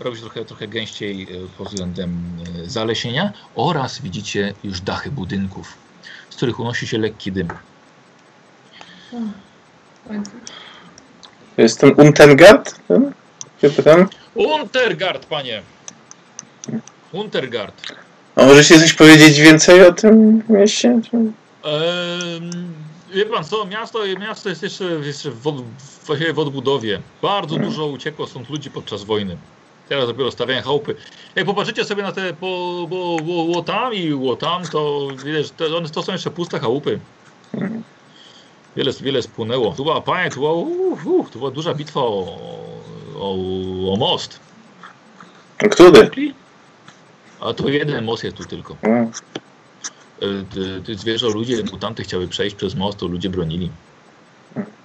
robi się trochę gęściej pod względem zalesienia, oraz widzicie już dachy budynków, z których unosi się lekki dym. To jest ten Untergart? Untergart, panie! Untergart. A możecie coś powiedzieć więcej o tym mieście? Wie pan co, miasto jest jeszcze w odbudowie. Bardzo dużo uciekło stąd ludzi podczas wojny. Teraz dopiero stawiają chałupy. Jak popatrzycie sobie na te łotami, to widać, to są jeszcze puste chałupy. Wiele spłynęło. Tu była tu była duża bitwa o most. A który? A to jeden most jest tu tylko. Wiesz, ludzie, mutanty chciały przejść przez most, to ludzie bronili.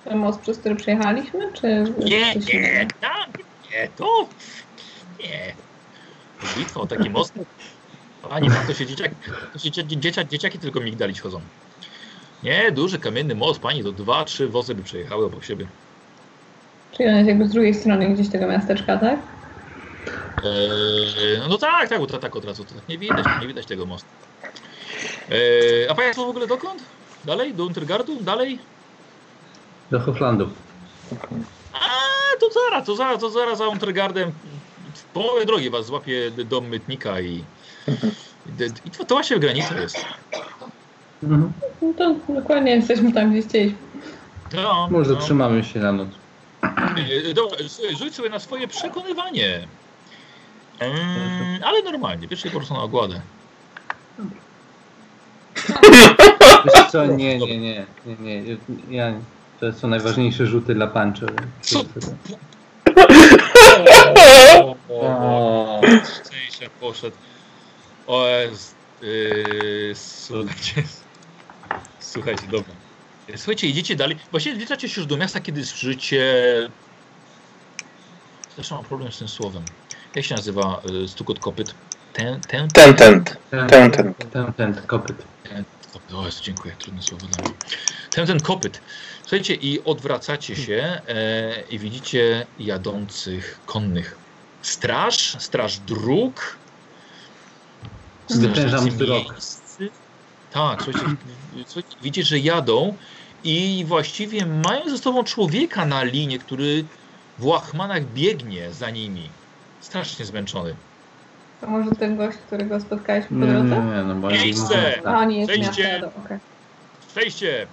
Ten most, przez który przejechaliśmy? Czy... Nie. Bitwa o taki most. Pani, to się dzieciaki tylko migdalić chodzą. Nie, duży kamienny most, pani, to 2-3 wozy by przejechały obok siebie. Czyli on jest jakby z drugiej strony gdzieś tego miasteczka, tak? No tak, od razu to tak nie widać tego mostu. A państwo w ogóle dokąd? Dalej? Do Untergardu? Dalej? Do Hochlandu. To zaraz za Untergardem w połowie drogi was złapie dom mytnika i to właśnie granica jest. Mhm. No to dokładnie jesteśmy tam, gdzie chcieliśmy. No, może trzymamy się na noc. Dobra, rzuć sobie na swoje przekonywanie. Ale normalnie, pierwszy po prostu na ogładę. Wiesz co, nie. Ja, to są najważniejsze rzuty dla Pancho. Co? Szczęście poszedł. Słuchajcie, dobra. Słuchajcie, idziecie dalej. Właściwie zbliżacie się już do miasta, kiedy słyszycie... Zresztą mam problem z tym słowem. Jak się nazywa stukot kopyt? Ten kopyt. O Jezu, dziękuję. Trudne słowo dla mnie. Ten kopyt. Słuchajcie, i odwracacie się i widzicie jadących konnych. Straż dróg. Strażnicy miejscy. Tak, słuchajcie, widzicie, że jadą i właściwie mają ze sobą człowieka na linie, który w łachmanach biegnie za nimi. Strasznie zmęczony. To może ten gość, którego spotkałeś po drodze? Nie, no bo nie jest miasta. Przejście!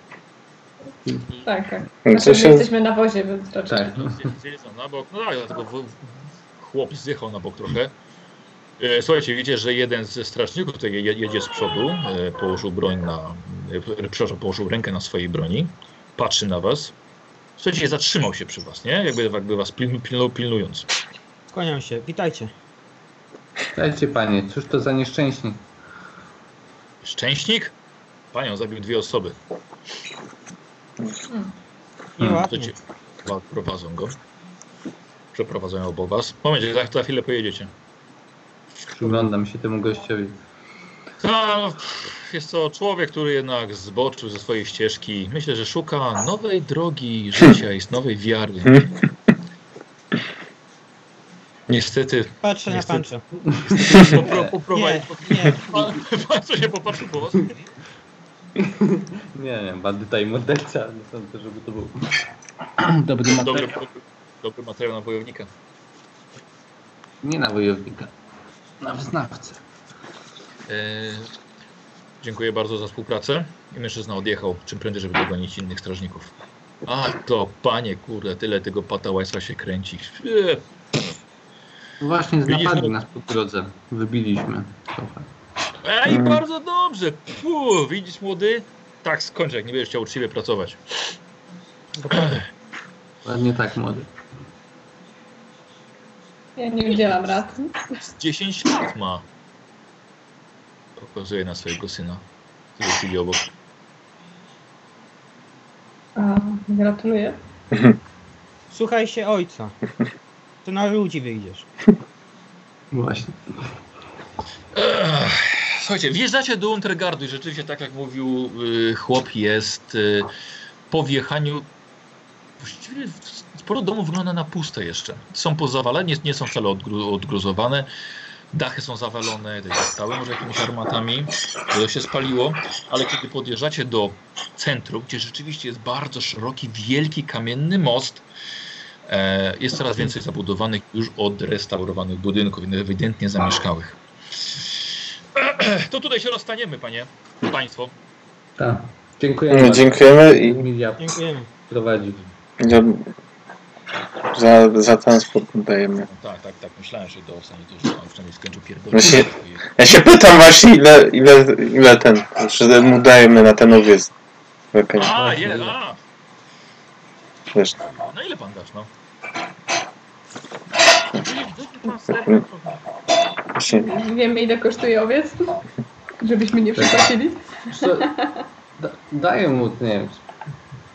Tak. Znaczy, jesteśmy na wozie, więc raczej. Tak. Na bok. No tak, dlatego chłop zjechał na bok trochę. Słuchajcie, wiecie, że jeden ze strażników tutaj jedzie z przodu, położył broń na... Przepraszam, położył rękę na swojej broni, patrzy na was. Słuchajcie, zatrzymał się przy was, nie? Jakby was pilnując. Kłaniam się, witajcie. Witajcie, panie, cóż to za nieszczęśnik? Szczęśnik? Panią zabił dwie osoby. Prowadzą go. Przeprowadzą ją obok was. Momencie, za chwilę pojedziecie. Przyglądam się temu gościowi. No, jest to człowiek, który jednak zboczył ze swojej ścieżki. Myślę, że szuka nowej drogi życia i nowej wiary. Niestety. Patrzę na Pancho. Pancho się popatrzył po was. Nie, bandyta i morderca. Nie sądzę, żeby to był dobry materiał. Dobry materiał na wojownika. Nie na wojownika. Na wyznawcę. Dziękuję bardzo za współpracę. I mężczyzna odjechał czym prędzej, żeby dogonić innych strażników. A to panie, kurde, tyle tego patałaństwa się kręci. Właśnie napadli nas po drodze. Wybiliśmy. I bardzo dobrze. Puh, widzisz, młody? Tak skończę, jak nie będziesz chciał uczciwie pracować. Ładnie tak, młody. Ja nie udzielam rad. 10 lat ma. Pokazuje na swojego syna, który siedzi obok. Gratuluję. Słuchaj się ojca. To na ludzi wyjdziesz. Właśnie. Słuchajcie, wjeżdżacie do Untergardu i rzeczywiście, tak jak mówił chłop, jest po wjechaniu. Właściwie sporo domów wygląda na puste jeszcze. Są pozawalane, nie są wcale odgruzowane. Dachy są zawalone, zostały może jakimiś armatami, to się spaliło. Ale kiedy podjeżdżacie do centrum, gdzie rzeczywiście jest bardzo szeroki, wielki, kamienny most, jest coraz więcej zabudowanych, już odrestaurowanych budynków, ewidentnie zamieszkałych. To tutaj się rozstaniemy, panie, państwo. Tak, dziękujemy. Dziękujemy i prowadzić. Za transport dajemy. No tak, myślałem, że do ostatniej dużo, przynajmniej skończył pierdolę. Ja się pytam właśnie, ile ten, że mu dajemy na ten owiec. Wiesz. No ile pan dasz, no? Wiemy, ile kosztuje owiec? Żebyśmy nie przepłacili. Daję mu, nie wiem,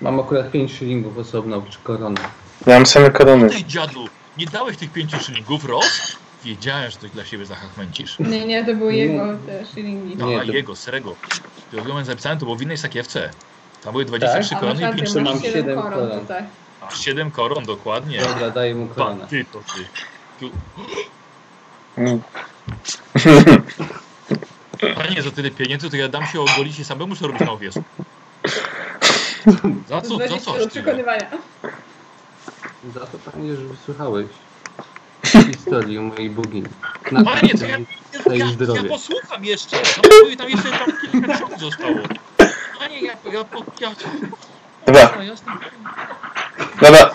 mam akurat 5 szylingów osobno, czy koronę. Ja mam same korony. Ej, dziadu, nie dałeś tych 5 szylingów, Ros? Wiedziałem, że to dla siebie zachachmęcisz. Nie, to były jego te szylingi. No, jego, serego. Ja zapisałem, to było w innej sakiewce. Tam były 23 tak? korony i 5 szylingów. 7 koron tutaj. 7 koron, dokładnie. Dobra, daję mu koronę. Pan, ty, to ty. Panie, za tyle pieniędzy, to ja dam się ogolić i samemu muszę robić na owiesku. Za co? Za to, panie, że wysłuchałeś historii mojej bogini. Panie, to ja posłucham jeszcze. No, tam jeszcze kilka ksiąg zostało. Panie, Dobra. Dobra.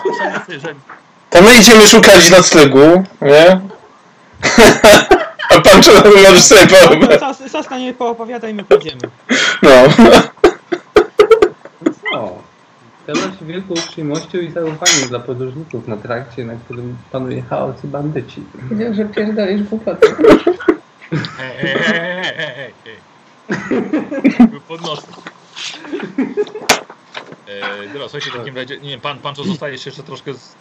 To my idziemy szukać noclegu, nie? A pan czemu możesz sobie poopowiadać? Sosna nie poopowiadaj, my pójdziemy. Stało się wielką przyjemnością i zaufaniem dla podróżników na trakcie, na którym panuje chaos i bandyci. Wiedział, że pierdolisz głupoty. Podnoszę. Dobra, słuchajcie, w takim razie, nie wiem, pan co zostaje się jeszcze troszkę z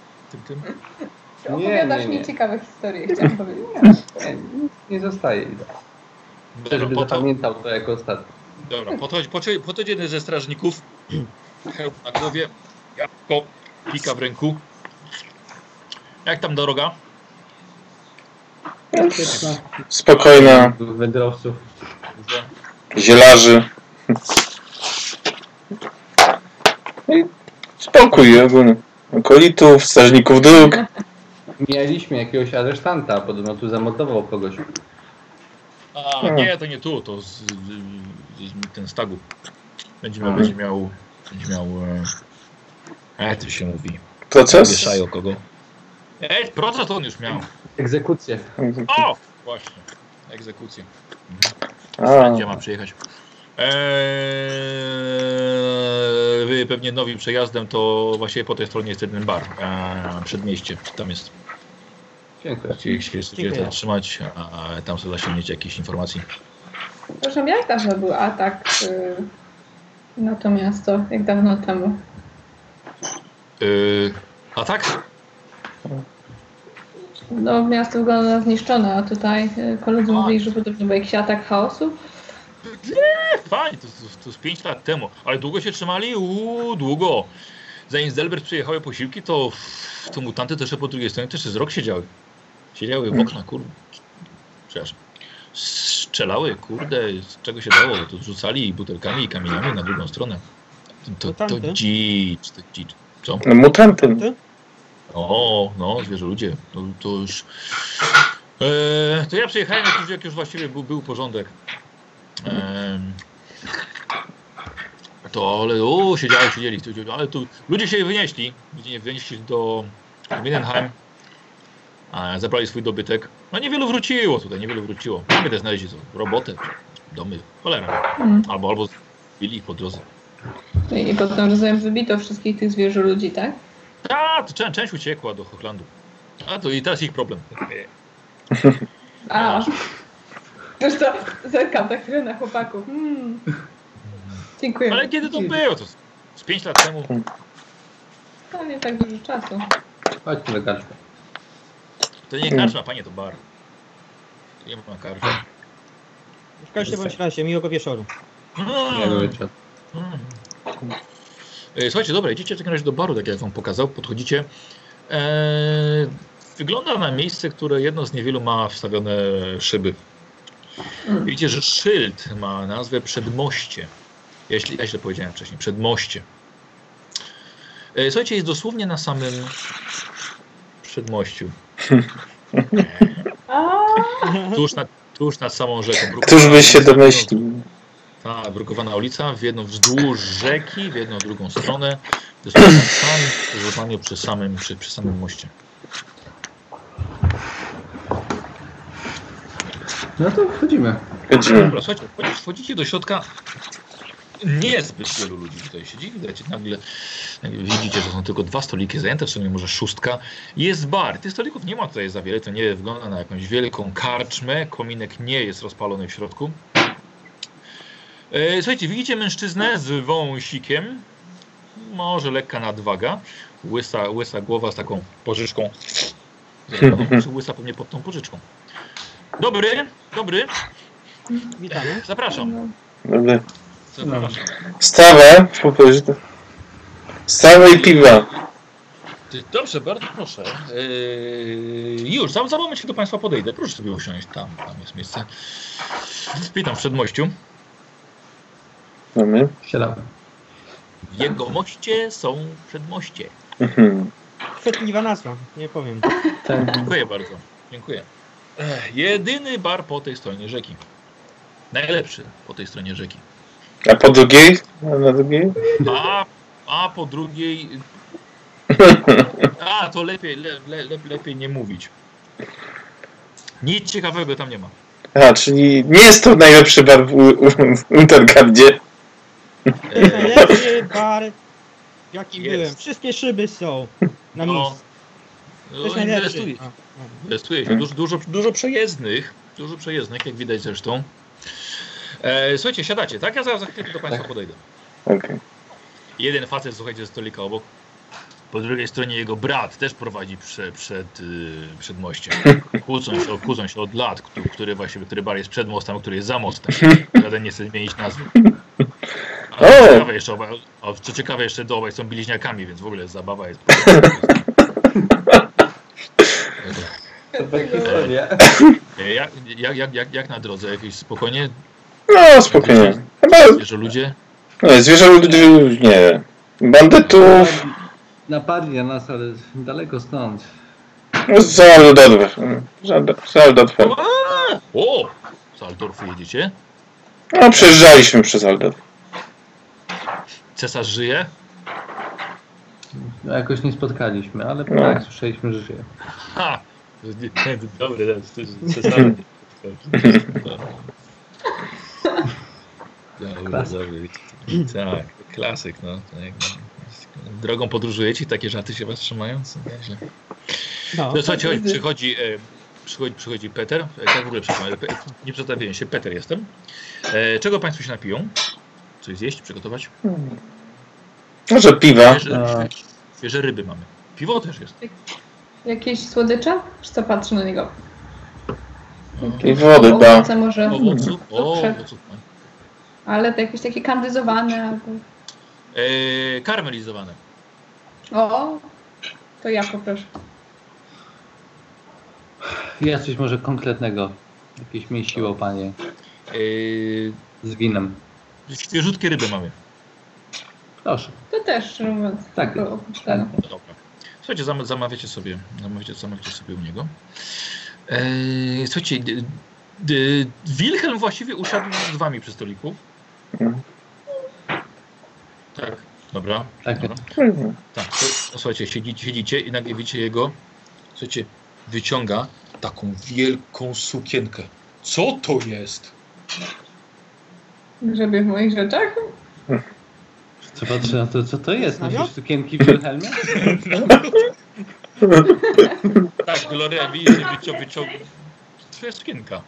tym? Opowiadasz mi ciekawe historie, chciałem powiedzieć. Nie zostaje. Żeby zapamiętał to jako ostatni. Dobra, podchodź jeden ze strażników. Hełm na głowie, jabłko, pika w ręku. Jak tam droga? Spokojna. Wędrowców. Zielarzy. Spokój ogólnie. Okolitów, strażników dróg. Mieliśmy jakiegoś aresztanta, podobno tu zamordował kogoś. A nie, to nie tu, to z Mittenstagu. Będzie miał jak to się mówi? Proces? Wieszają kogo. Proces to on już miał. Egzekucję. O! Właśnie. Egzekucję. Sędzia ma przyjechać. Wy pewnie nowym przejazdem to właśnie po tej stronie jest jeden bar. Przedmieście. Tam jest. Dziękuję. Chcieliście zatrzymać, a tam sobie zasięgniecie jakichś informacji. Proszę, jak dawno był atak na to miasto? Jak dawno temu? Atak? No, miasto wygląda zniszczone, a tutaj koledzy mówili, że podobno był jakiś atak chaosu. Nie, fajnie, to z 5 lat temu. Ale długo się trzymali? Długo. Zanim z Delbert przyjechały posiłki, to mutanty też po drugiej stronie też z rok siedziały. Siedziały w okna, kurde. Przepraszam. Strzelały, kurde, z czego się dało. To rzucali butelkami i kamieniami na drugą stronę. To dzicz. Co? Mutanty. O, no, zwierzę ludzie. To już... to ja przyjechałem, jak już właściwie był porządek. To, ale siedzieli, ale tu ludzie się wynieśli do Midenheim, zabrali swój dobytek. No niewielu wróciło. Będę znaleźli robotę, domy, cholera. Albo zbili ich po drodze. I potem rozumiem, wybito wszystkich tych zwierzę ludzi, tak? To część uciekła do Hochlandu. A to i teraz ich problem. Wiesz co, zerkam tak chwilę na chłopaków. Dziękuję. Ale kiedy to było? To z 5 lat temu. To nie tak dużo czasu. Chodźmy do karczmy. To nie karczma, panie, to bar. Nie ma karczmy. W każdym razie, miłego wieczoru. Miłego wieczoru. Słuchajcie, dobra, idziecie w takim razie do baru, tak jak wam pokazał, podchodzicie. Wygląda na miejsce, które jedno z niewielu ma wstawione szyby. Widzicie, że szyld ma nazwę Przedmoście. Jeśli ja źle powiedziałem wcześniej, Przedmoście. Słuchajcie, jest dosłownie na samym przedmościu. Tuż nad samą rzeką. Któż by się domyślił? Ta brukowana ulica, w jedną wzdłuż rzeki, w jedną drugą stronę. Dosłownie przy samym moście. No to wchodzimy. Dobra, słuchajcie, wchodzicie do środka. Niezbyt wielu ludzi tutaj siedzi. Widać, nagle widzicie, że są tylko 2 stoliki zajęte, w sumie może 6. Jest bar. Tych stolików nie ma tutaj za wiele. To nie wygląda na jakąś wielką karczmę. Kominek nie jest rozpalony w środku. Słuchajcie, widzicie mężczyznę z wąsikiem. Może lekka nadwaga. Łysa głowa z taką pożyczką. Łysa pewnie pod tą pożyczką. Dobry. Witamy. Zapraszam. Dobry. Stawę i piwa. Dobrze, bardzo proszę. Już, za moment się do państwa podejdę. Proszę sobie usiąść, tam jest miejsce. Witam w przedmościu. Mamy. Siadamy. Jego moście są przedmoście. Chwytliwa nazwa, nie powiem. Tak. Dziękuję bardzo, dziękuję. Jedyny bar po tej stronie rzeki. Najlepszy po tej stronie rzeki. A po drugiej? A po drugiej... to lepiej nie mówić. Nic ciekawego tam nie ma. Czyli nie jest to najlepszy bar w Untergardzie. Najlepszy bar, w jakim byłem. Wszystkie szyby są na miejscu. Inwestuje się. Dużo przejezdnych, jak widać zresztą. Słuchajcie, siadacie, tak? Ja zaraz za chwilę do państwa podejdę. Okay. Jeden facet, słuchajcie, ze stolika obok. Po drugiej stronie jego brat też prowadzi przed mościem. Kłócą się od lat, który bar jest przed mostem, który jest za mostem. Żaden nie chce zmienić nazwy. Co ciekawe jeszcze do obaj są bliźniakami, więc w ogóle zabawa jest... Jak na drodze? Jakieś spokojnie? No, spokojnie. Zwierzę ludzie? No, zwierzę ludzie, nie. Bandytów. Napadli na nas, ale daleko stąd. Z Altdorf. Z Altdorf. O! Z Altdorfu jedziecie? No, przejeżdżaliśmy przez Altdorf. Cesarz żyje? No, jakoś nie spotkaliśmy, ale no. Tak, słyszeliśmy, że żyje. Ha! Dobry, cesarz. Dobry. Tak, klasyk, no. Drogą podróżujecie i takie żarty się was trzymają? No, słuchajcie, chodź, przychodzi Peter. Tak w ogóle nie przedstawiłem się, Peter jestem. Czego państwo się napiją? Coś zjeść, przygotować? Może piwa. Świeże ryby mamy. Piwo też jest. Jakieś słodycze? Czy co, patrzę na niego? I wody, tak. Owoców? O, ale to jakieś takie kandyzowane albo... karmelizowane. O, to ja poproszę. Ja coś może konkretnego. Jakieś mięsiło, panie. Z winem. Świeżutkie ryby mamy. Proszę. To też ryby. Tak, tak. Dobra. Słuchajcie, zamawiacie sobie u niego. Słuchajcie, Wilhelm właściwie usiadł z wami przy stoliku. Tak, dobra. Tak, dobra. Tak to, słuchajcie, siedzicie i nagle widzicie jego, słuchajcie, wyciąga taką wielką sukienkę. Co to jest? Grzebie w moich rzeczach? Co patrzę na to, co to jest? Nosisz sukienki w Wilhelmie? Tak, Gloria, widzisz, że wyciągnął. To jest sukienka.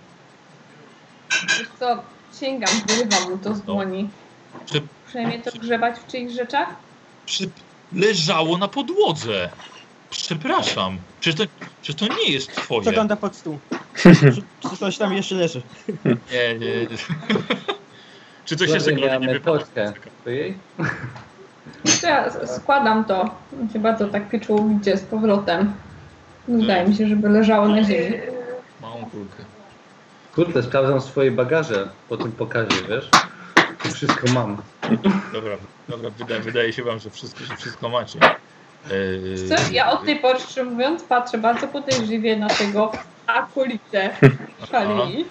Wiesz co, sięgam, wyrywam mu to z dłoni. Przynajmniej to grzebać w czyichś rzeczach? Leżało na podłodze. Przepraszam. Czy to nie jest twoje? Przeglądam pod stół. Czy coś tam jeszcze leży? Nie. Czy coś jeszcze nie wypada? Ja składam to. Chyba to tak pieczołowicie z powrotem. Nie wydaje mi się, żeby leżało na ziemi. Małą kulkę. Kurde, sprawdzam swoje bagaże po tym pokazie, wiesz? To wszystko mam. Dobra, wydaje się wam, że wszystko macie. Ja od tej pory, szczerze mówiąc, patrzę bardzo podejrzliwie na tego akolitę Shallyi.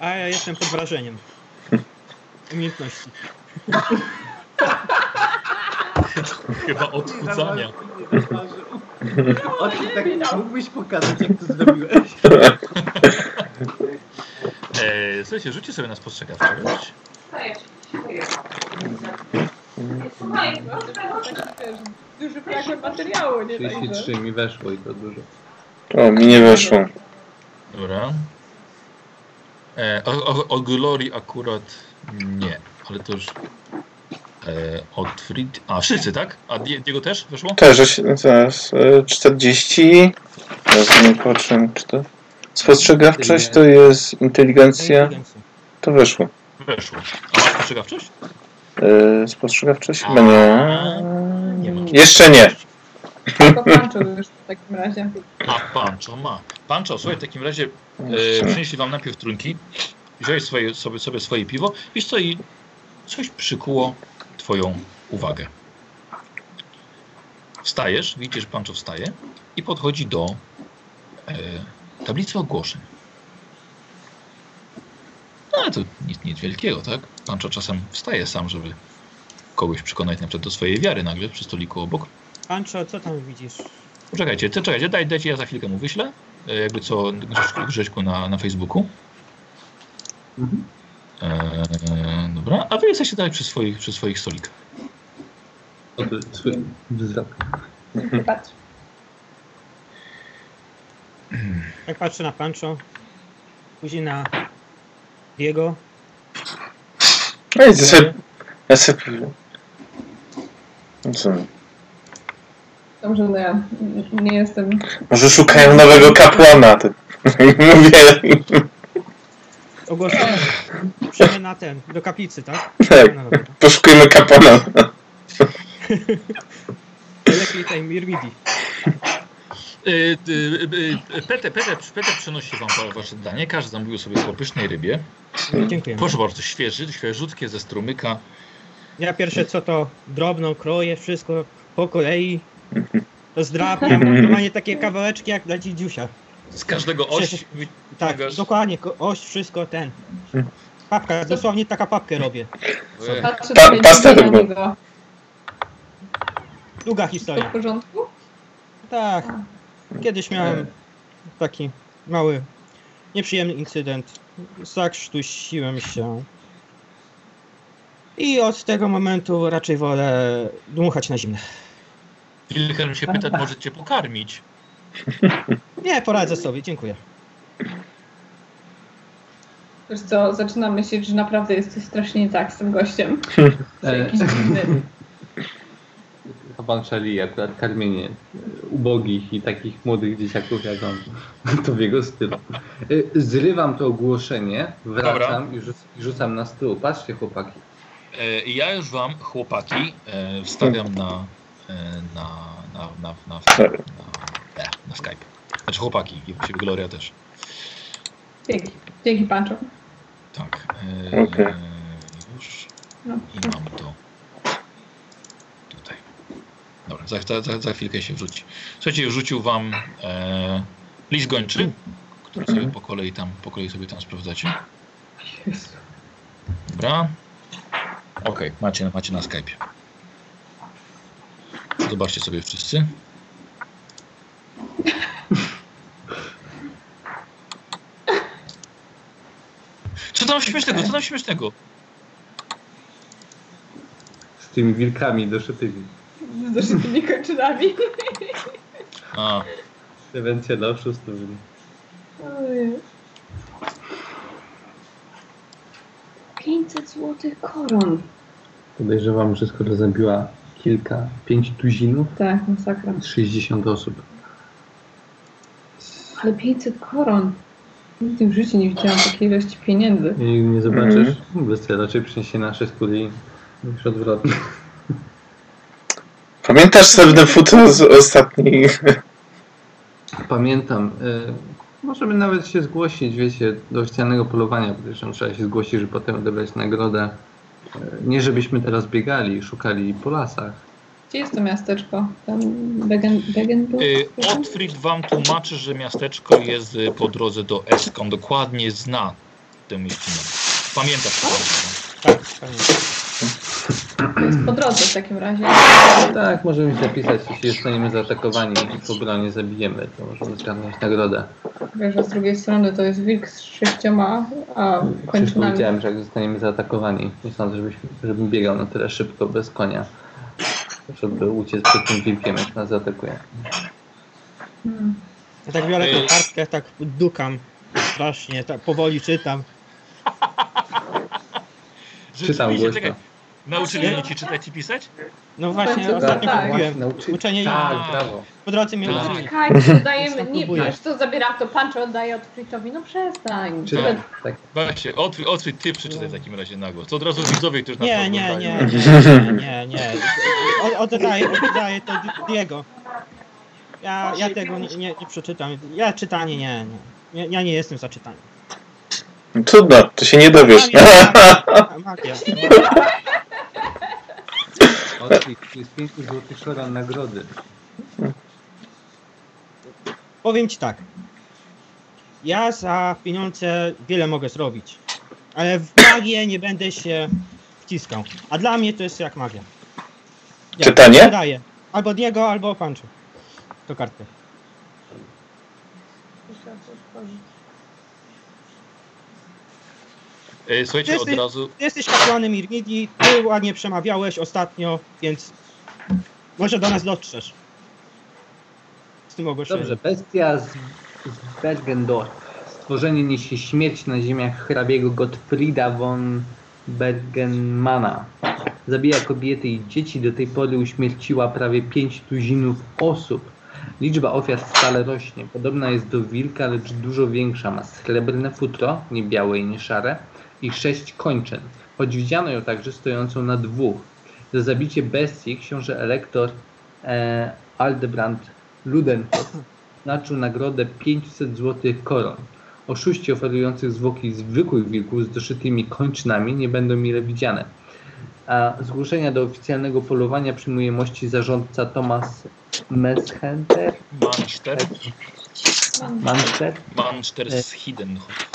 A ja jestem pod wrażeniem umiejętności. Chyba odchudzania. Tak, mógłbyś pokazać, jak to zrobiłeś. Słuchajcie, rzućcie sobie na spostrzegawczość. Duży fragment materiału, nie? 33 mi weszło i to dużo. O, mi nie weszło. Dobra. O Glorii akurat nie, ale to już... Otfried. A wszyscy, tak? A Diego też weszło? Też, zaraz. 40. Teraz nie patrzę, czy to. Spostrzegawczość to jest inteligencja. To weszło. A spostrzegawczość? Spostrzegawczość? Chyba nie. Jeszcze nie. To Pancho już w takim razie. A Pancho ma. Pancho, słuchaj, w takim razie przynieśli wam najpierw trunki. Wziąłeś sobie swoje piwo. Wiesz co, i coś przykuło twoją uwagę. Wstajesz, widzisz, że Pancho wstaje i podchodzi do tablicy ogłoszeń. No ale to nic wielkiego, tak? Pancho czasem wstaje sam, żeby kogoś przekonać na przykład do swojej wiary nagle przy stoliku obok. Pancho, co tam widzisz? Czekajcie, dajcie, ja za chwilkę mu wyślę. Jakby co, Grześku na Facebooku. Mhm. Dobra, a wy jesteście dalej przy swoich stolikach. Tak patrzę na Pancho, później na Diego. Dobrze, no ja nie jestem... Może szukają nowego kapłana, ty. Mówię... Ogłoszenie. Przyjdziemy na do kaplicy, tak? Tak. No, poszukujemy kapłana. Lepiej tej Myrmidii. Peter przenosi wam wasze danie. Każdy zamówił sobie po pysznej rybie. Dziękuję. Proszę bardzo, świeżutkie ze strumyka. Ja pierwsze co to drobno kroję, wszystko po kolei. Rozdrapiam. Normalnie takie kawałeczki jak dla dzidziusia. Z każdego oś? Tak, wyciągasz? Dokładnie, oś, wszystko ten. Papka, dosłownie taka papkę robię. Pasta długa. Długa historia. W porządku? Tak. Kiedyś miałem taki mały, nieprzyjemny incydent. Zakrztusiłem się. I od tego momentu raczej wolę dmuchać na zimne. Wilhelm się pyta, może cię pokarmić? Nie, poradzę sobie, dziękuję. Wiesz co, zaczynam myśleć, że naprawdę jest coś strasznie nie tak z tym gościem. To pan Shallya, akurat karmienie ubogich i takich młodych dzieciaków jak on, to w jego stylu. Zrywam to ogłoszenie, wracam i rzucam na stół. Patrzcie, chłopaki. Ja już wam, chłopaki, wstawiam na Skype. Znaczy chłopaki, i Gloria też. Dzięki. Dzięki, Pancho. Tak. Okay. Już. No. I mam to tutaj. Dobra, za chwilkę się wrzuci. Słuchajcie, wrzucił wam list gończy, który sobie po kolei sobie tam sprawdzacie. Dobra. Okej, macie na Skype'ie. Zobaczcie sobie wszyscy. Co tam śmiesznego? Z tymi wilkami doszytymi. Z doszytymi kończynami. A. Prewencja dla oszustów. Ojej. 500 złotych koron. Podejrzewam, że skoro zabiła pięć tuzinów. Tak, masakra. 60 osób. Ale 500 koron. Nigdy w życiu nie widziałam takiej ilości pieniędzy. I nie zobaczysz? Bestia raczej przyniesie nasze skuli. Już odwrotnie. Pamiętasz srebrne futro z ostatnich? Pamiętam. Możemy nawet się zgłosić, wiecie, do oficjalnego polowania. Zresztą trzeba się zgłosić, żeby potem odebrać nagrodę. Nie żebyśmy teraz biegali i szukali po lasach. Gdzie jest to miasteczko? Tam Bergendorf? Otfried wam tłumaczy, że miasteczko jest po drodze do Essen. On dokładnie zna tę miejscówkę. Pamiętasz? Tak, pamiętam. To jest po drodze w takim razie. Tak, możemy się zapisać. Jeśli zostaniemy zaatakowani i po bronie zabijemy, to możemy zgarnąć nagrodę. Wiesz, że z drugiej strony to jest wilk z 6 kończynami. Powiedziałem, że jak zostaniemy zaatakowani, nie sądzę, żebym biegał na tyle szybko, bez konia, żeby uciec przed tym wilkiem, jak nas zaatakuje. Ja tak biorę tę kartkę, tak dukam strasznie, tak powoli czytam. Czytam głośno. Nauczyli ci czytać i pisać? No właśnie, ostatnio kupiłem. Uczenie brawo. Po drodze mnie uczyli. Nie wiesz, co zabieram, to Pancho oddaje Otfridowi. No przestań. Tak. Właśnie, Otfrid, ty przeczytaj w takim razie na głos. To od razu widzowie, którzy nas oglądają. Nie. Oddaję to Diego. Ja tego nie przeczytam. Ja czytanie nie. Ja nie jestem za czytaniem. Trudno, to się nie dowiesz. Magia. To jest 5 złotych koron nagrody. Powiem ci tak. Ja za pieniądze wiele mogę zrobić. Ale w magię nie będę się wciskał. A dla mnie to jest jak magia. Ja czytanie? Albo Diego, albo Pancho. To kartę. Słuchajcie, od razu... Ty jesteś kapłanem Myrmidii, ty ładnie przemawiałeś ostatnio, więc może do nas dotrzesz. Z tym ogłoszeniem. Dobrze, bestia z Bergendorf. Stworzenie niesie śmierć na ziemiach hrabiego Gottfrieda von Bergemanna. Zabija kobiety i dzieci, do tej pory uśmierciła prawie 5 tuzinów osób. Liczba ofiar stale rośnie. Podobna jest do wilka, lecz dużo większa. Ma srebrne futro, nie białe i nie szare, i 6 kończyn. Choć widziano ją także stojącą na 2. Za zabicie bestii książę elektor Aldebrand Ludenhof znaczył nagrodę 500 złotych koron. Oszuści oferujących zwłoki zwykłych wilków z doszytymi kończynami nie będą mile widziane. A zgłoszenia do oficjalnego polowania przyjmuje mości zarządca Thomas Messhenter. Manchester z Hidenhoff.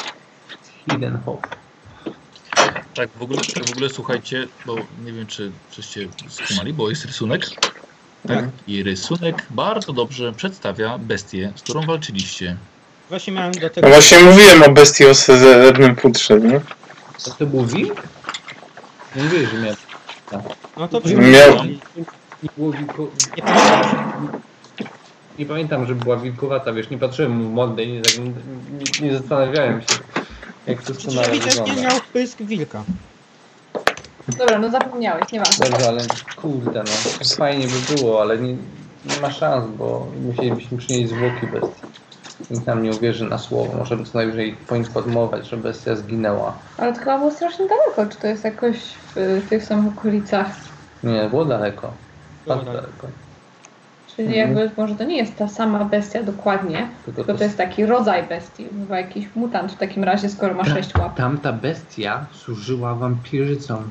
Tak, w ogóle słuchajcie, bo nie wiem, czy żeście skumali, bo jest rysunek. Tak. I rysunek bardzo dobrze przedstawia bestię, z którą walczyliście. Właśnie miałem do tego... No właśnie mówiłem o bestii o srebrnym futrze, nie? Co to był wilk? Nie mówiłeś, że miał... Tak. No to brzmi... Nie pamiętam, że była wilkowata, wiesz, nie patrzyłem mu w mordę i nie zastanawiałem się, jak to skonale wygląda. Nie miał pysk wilka. Dobra, no zapomniałeś, nie ma. Dobrze, ale kurde, no, fajnie by było, ale nie ma szans, bo musielibyśmy przynieść zwłoki bestii. Nikt nam nie uwierzy na słowo, możemy co najwyżej poinformować, że bestia zginęła. Ale to chyba było strasznie daleko, czy to jest jakoś w tych samych okolicach? Nie, było daleko. Bardzo daleko. Czyli jakby może to nie jest ta sama bestia dokładnie, tylko to jest taki rodzaj bestii, chyba jakiś mutant w takim razie, skoro ma 6 łap. Tamta bestia służyła wampirzycom.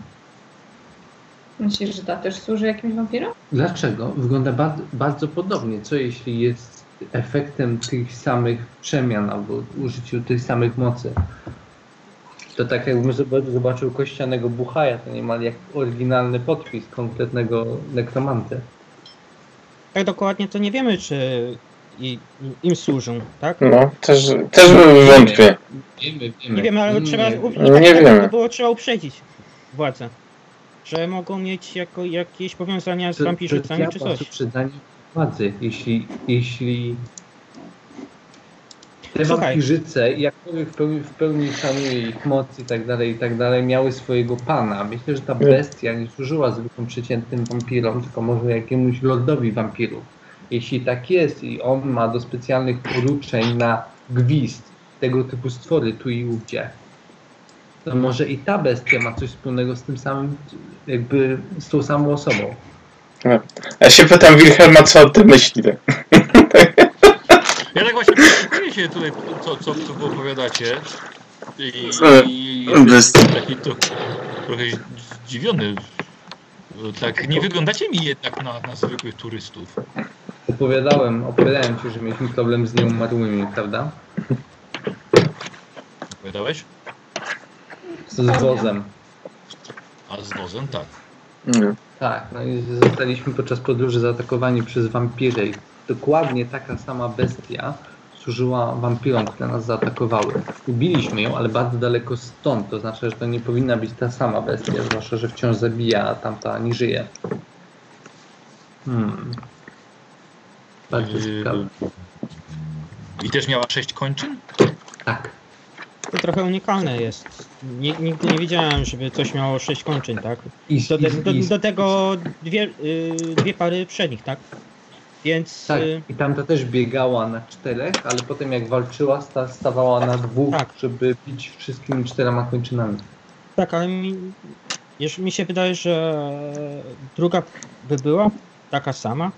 Myślisz, że ta też służy jakimś wampirom? Dlaczego? Wygląda bardzo podobnie. Co jeśli jest efektem tych samych przemian albo użyciu tych samych mocy? To tak jakbym zobaczył kościanego buchaja, to niemal jak oryginalny podpis konkretnego nekromanty. Tak dokładnie to nie wiemy, czy im służą, tak? No, też wątpię. Nie wiemy, ale trzeba... Trzeba uprzedzić władzę, że mogą mieć jakieś powiązania z wampirzycami czy coś. Uprzedzanie władzy, jeśli... Te wampirzyce, jakkolwiek w pełni szanuję ich moc i tak dalej, miały swojego pana. Myślę, że ta bestia nie służyła zwykłym przeciętnym wampirom, tylko może jakiemuś lordowi wampirów. Jeśli tak jest i on ma do specjalnych poruczeń na gwizd tego typu stwory tu i ówdzie, to może i ta bestia ma coś wspólnego z tym samym, jakby z tą samą osobą. Ja się pytam Wilhelma, co o tym myśli. Ja tak właśnie dziękuję się tutaj, co wy opowiadacie i jestem taki trochę zdziwiony. Tak, nie wyglądacie mi jednak na zwykłych turystów. Opowiadałem ci, że mieliśmy problem z nieumarłymi, prawda? Opowiadałeś? Z wozem. A z wozem, tak. Nie. Tak, no i zostaliśmy podczas podróży zaatakowani przez wampiry. Dokładnie taka sama bestia służyła wampirom, które nas zaatakowały. Ubiliśmy ją, ale bardzo daleko stąd. To znaczy, że to nie powinna być ta sama bestia, zwłaszcza, że wciąż zabija, a tamta nie żyje. Bardzo ciekawe. I też miała 6 kończyn? Tak. To trochę unikalne jest. Nigdy nie widziałem, żeby coś miało 6 kończyn, tak? Do tego dwie pary przednich, tak? Więc, tak, i tamta też biegała na 4, ale potem jak walczyła, stawała na 2, tak, żeby bić wszystkimi 4 kończynami. Tak, ale mi się wydaje, że druga by była taka sama.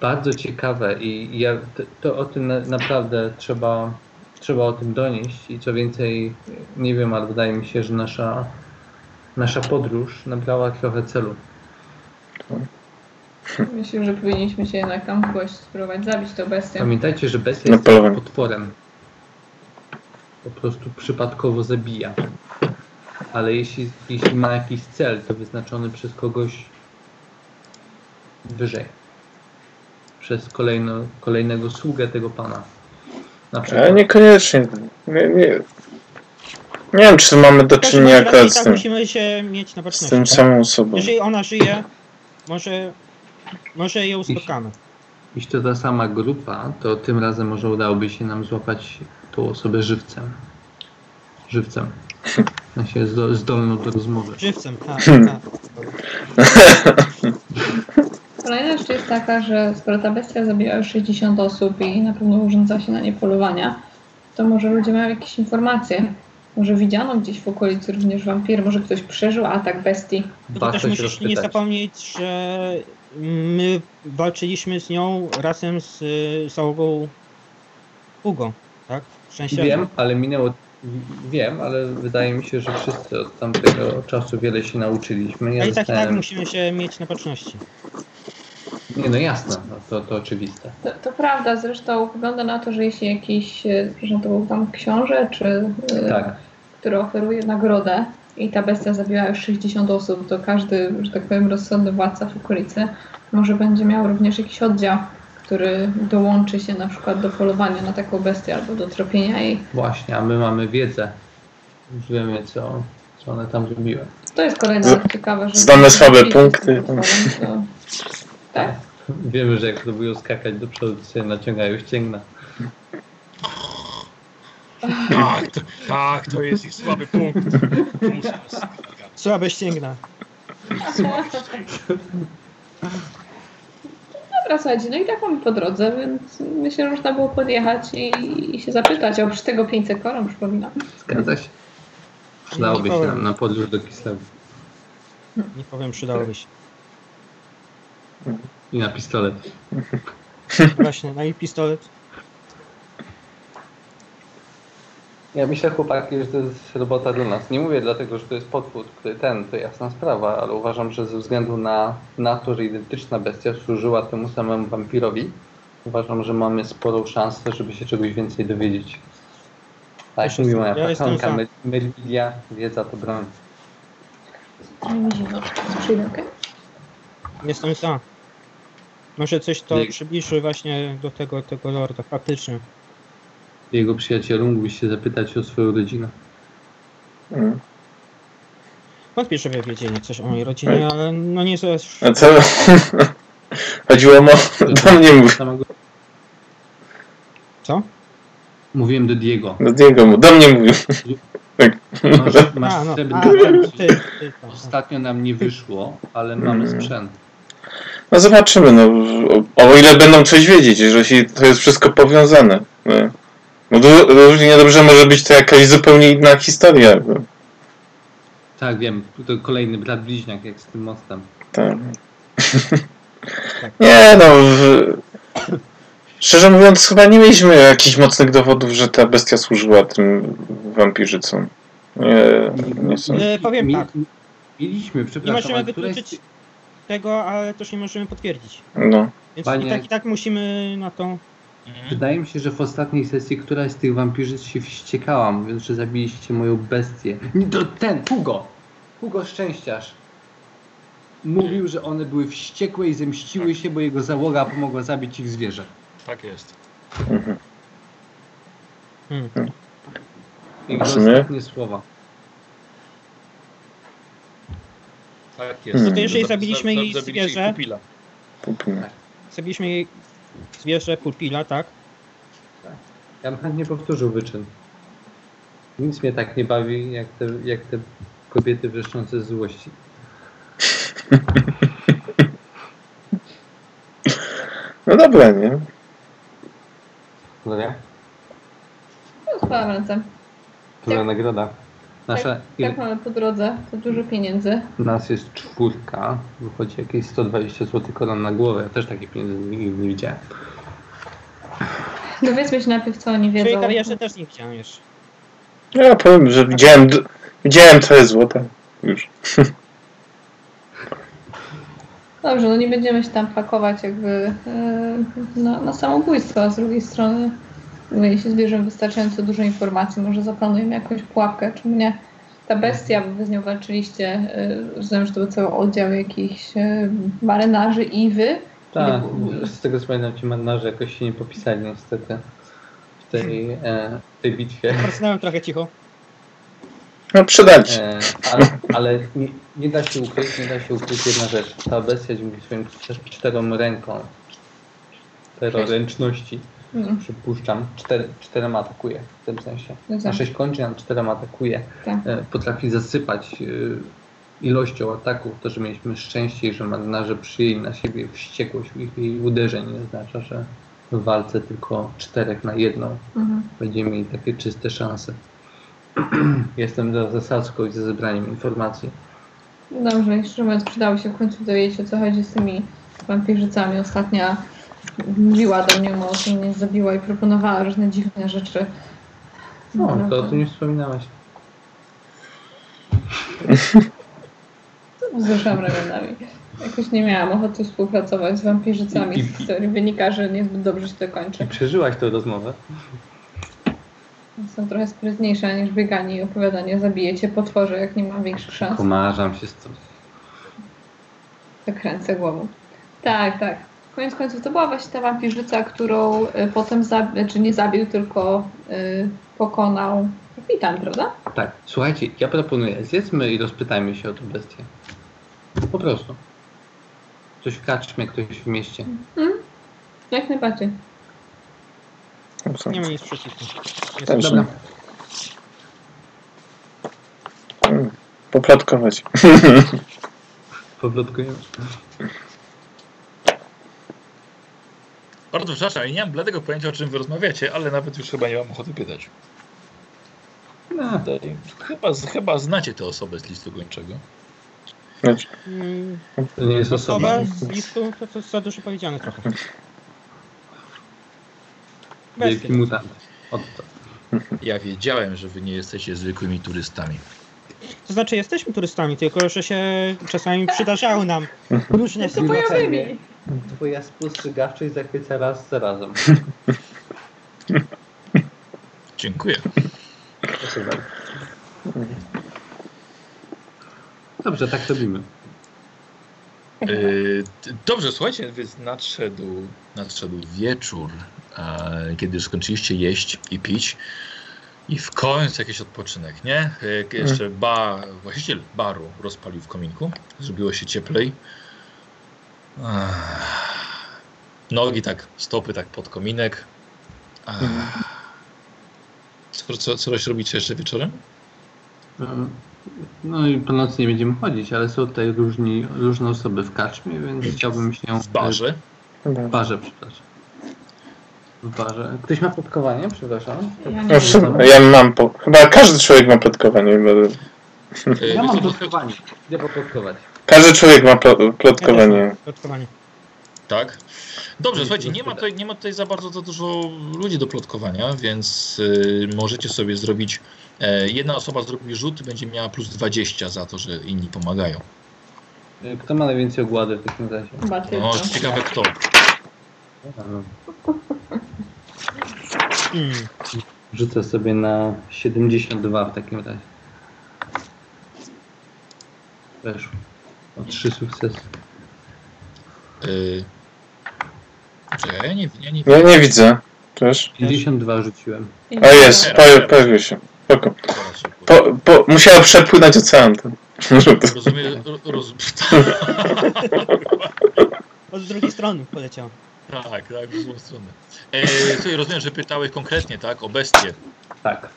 Bardzo ciekawe i to o tym naprawdę trzeba o tym donieść i co więcej, nie wiem, ale wydaje mi się, że nasza podróż nabrała trochę celu. Myślę, że powinniśmy się jednak tam kogoś spróbować zabić tą bestię. Pamiętajcie, że bestia jest potworem. Po prostu przypadkowo zabija. Ale jeśli ma jakiś cel, to wyznaczony przez kogoś wyżej. Przez kolejnego sługę tego pana. Na przykład. Ale niekoniecznie. Nie wiem, czy mamy do czynienia akurat z tym. Musimy się mieć na baczności, z tym samą osobą. Jeżeli ona żyje, może ją spotkamy. Jeśli to ta sama grupa, to tym razem może udałoby się nam złapać tą osobę żywcem. Żywcem. Znaczy zdolną do rozmowy. Żywcem, tak. Kolejna rzecz jest taka, że skoro ta bestia zabija już 60 osób i na pewno urządza się na nie polowania, to może ludzie mają jakieś informacje. Może widziano gdzieś w okolicy również wampir, może ktoś przeżył atak bestii. To też musisz nie zapomnieć, że my walczyliśmy z nią razem z załogą Hugo, tak? Wiem, ale wydaje mi się, że wszyscy od tamtego czasu wiele się nauczyliśmy. Ale i tak musimy się mieć na baczności. Nie, no jasne, to oczywiste. To prawda, zresztą wygląda na to, że jeśli jakiś, przepraszam, to był tam książę, czy, tak, który oferuje nagrodę i ta bestia zabiła już 60 osób, to każdy, że tak powiem, rozsądny władca w okolicy może będzie miał również jakiś oddział, który dołączy się na przykład do polowania na taką bestię albo do tropienia jej. Właśnie, a my mamy wiedzę. Już wiemy, co one tam robiły. To jest kolejne ciekawe, że... Znamy słabe punkty. To... Tak? Wiemy, że jak próbują skakać do przodu, to się naciągają ścięgna. Tak, to jest ich słaby punkt. Słabe ścięgna. Dobra, słuchajcie, no i tak mamy po drodze, więc myślę, że można było podjechać i się zapytać. Oprócz tego 500 koron, przypominam. Zgadza się. Przydałoby się nam na podróż do Kislewu. Nie powiem, przydałoby się. I na pistolet. Właśnie, na jej pistolet. Ja myślę, chłopaki, że to jest robota dla nas. Nie mówię dlatego, że to jest potwór, który to jasna sprawa, ale uważam, że ze względu na to, że identyczna bestia służyła temu samemu wampirowi, uważam, że mamy sporą szansę, żeby się czegoś więcej dowiedzieć. Tak, jak mówi moja patronka, Myrmidia, wiedza to broń. Jestem za. Może coś to przybliży właśnie do tego lorda, faktycznie. Jego przyjacielu mógłbyś się zapytać o swoją rodzinę. Wątpię, żeby wiedzieli coś o mojej rodzinie, ale no nie jest... A co? Chodziło do mnie mówić. Co? Mówiłem do Diego. Do Diego, do mnie mówił. Tak. Ostatnio nam nie wyszło, ale mamy sprzęt. No zobaczymy, no. O ile będą coś wiedzieć, jeżeli to jest wszystko powiązane. No równie dobrze może być to jakaś zupełnie inna historia. Tak, wiem. To kolejny brat bliźniak, jak z tym mostem. Tak. Nie, no... Szczerze mówiąc, chyba nie mieliśmy jakichś mocnych dowodów, że ta bestia służyła tym wampirzycom. Nie, powiem tak. Mieliśmy, przepraszam. Nie możemy wykluczyć tego, ale też nie możemy potwierdzić. No. Więc Panie... i tak musimy na tą... Wydaje mi się, że w ostatniej sesji któraś z tych wampirzyc się wściekała, mówiąc, że zabiliście moją bestię. Hugo Szczęściarz mówił, że one były wściekłe i zemściły się, bo jego załoga pomogła zabić ich zwierzę. Tak jest. Jego ostatnie słowa. Tak jest. No to jeżeli zabiliśmy jej zwierzę... Zabiliśmy jej zwierzę pupila, tak? Tak. Ja bym chętnie powtórzył wyczyn. Nic mnie tak nie bawi, jak te kobiety wrzeszczące z złości. No dobra, nie? Gloria? No, spałem ręce. Która nagroda? Jak mamy po drodze, to dużo pieniędzy. Nas jest 4, wychodzi jakieś 120 zł koron na głowę. Ja też takich pieniędzy nigdy nie widziałem. Dowiedzmy się najpierw, co oni wiedzą. Czyli jeszcze też nie widziałem jeszcze. Ja powiem, że widziałem co jest złote. Już. Dobrze, no nie będziemy się tam pakować jakby na samobójstwo, a z drugiej strony... Jeśli zbierzemy wystarczająco dużo informacji, może zaplanujemy jakąś pułapkę, czy mnie ta bestia, bo wy z nią walczyliście, rozumiem, że to był cały oddział jakichś marynarzy i wy. Tak, z tego co pamiętam, ci marynarze jakoś się nie popisali niestety w tej bitwie. Pracowałem trochę cicho. No przydać się. Ale nie da się ukryć jedna rzecz. Ta bestia dzięki swoim 4 rękom, 4 ręczności. Przypuszczam, 4 atakuje w tym sensie. Na 6 kończy, a 4 atakuje. Tak. Potrafi zasypać ilością ataków. To, że mieliśmy szczęście, że marynarze przyjęli na siebie wściekłość ich uderzeń, nie oznacza, że w walce tylko 4 na 1 będziemy mieli takie czyste szanse. Jestem za zasadzką i za zebraniem informacji. Dobrze, jeszcze mówiąc, przydało się w końcu dowiedzieć, o co chodzi z tymi wampirzycami. Ostatnia mówiła do mnie mocno, mnie zabiła i proponowała różne dziwne rzeczy. No, to o tym nie wspominałaś. Wzruszam ramionami. Jakoś nie miałam ochoty współpracować z wampirzycami, z historii wynika, że niezbyt dobrze się to kończy. I przeżyłaś tę rozmowę. Są trochę sprytniejsza niż bieganie i opowiadanie. Zabiję cię, potworze, jak nie mam większych szans. Komarzam się z tym. Zakręcę głową. Tak, tak. Koniec końców to była właśnie ta wampirzyca, którą potem pokonał kapitan, prawda? Tak. Słuchajcie, ja proponuję, zjedzmy i rozpytajmy się o tę bestię. Po prostu. Coś w karczmie, ktoś w mieście. Jak najbardziej. Nie ma nic przeciwko. Jestem dobra. Poplotkować. Poplotkujemy. Bardzo przepraszam, nie mam bladego pojęcia, o czym wy rozmawiacie, ale nawet już chyba nie mam ochoty pytać. No. Chyba znacie tę osobę z listu gończego. To nie jest osoba z listu, to jest za dużo powiedziane trochę. Wielki mutant. Ja wiedziałem, że wy nie jesteście zwykłymi turystami. To znaczy jesteśmy turystami, tylko że się czasami przydarzały nam różne sytuacje. Twoja spostrzegawczość zachwyca raz za razem. Dziękuję. Proszę bardzo. Dobrze, tak robimy. Dobrze, słuchajcie, więc nadszedł wieczór, kiedy skończyliście jeść i pić i w końcu jakiś odpoczynek, nie? Jeszcze właściciel baru rozpalił w kominku, zrobiło się cieplej. Nogi tak, stopy tak pod kominek. Coś robicie jeszcze wieczorem? No i po nocy nie będziemy chodzić, ale są tutaj różne osoby w karczmie, więc chciałbym się... W barze? W barze, przepraszam. W barze. Ktoś ma plotkowanie? Przepraszam. Ja mam... Chyba każdy człowiek ma plotkowanie. Ja mam plotkowanie. Idę poplotkować. Każdy człowiek ma plotkowanie. Tak? Dobrze, słuchajcie, nie ma tutaj za bardzo za dużo ludzi do plotkowania, więc możecie sobie zrobić... Jedna osoba zrobi rzut, będzie miała plus 20 za to, że inni pomagają. Kto ma najwięcej ogłady w takim razie? No, ciekawe kto. Rzucę sobie na 72 w takim razie. Weszło. O 3 sukcesy. Ja nie widzę. Też? 52 rzuciłem. O jest, pojawił się. Musiała przepłynąć ocean. Rozumiem. Od drugiej strony poleciał. Tak, z drugiej strony. Słuchaj, rozumiem, że pytałeś konkretnie, tak? O bestię. Tak.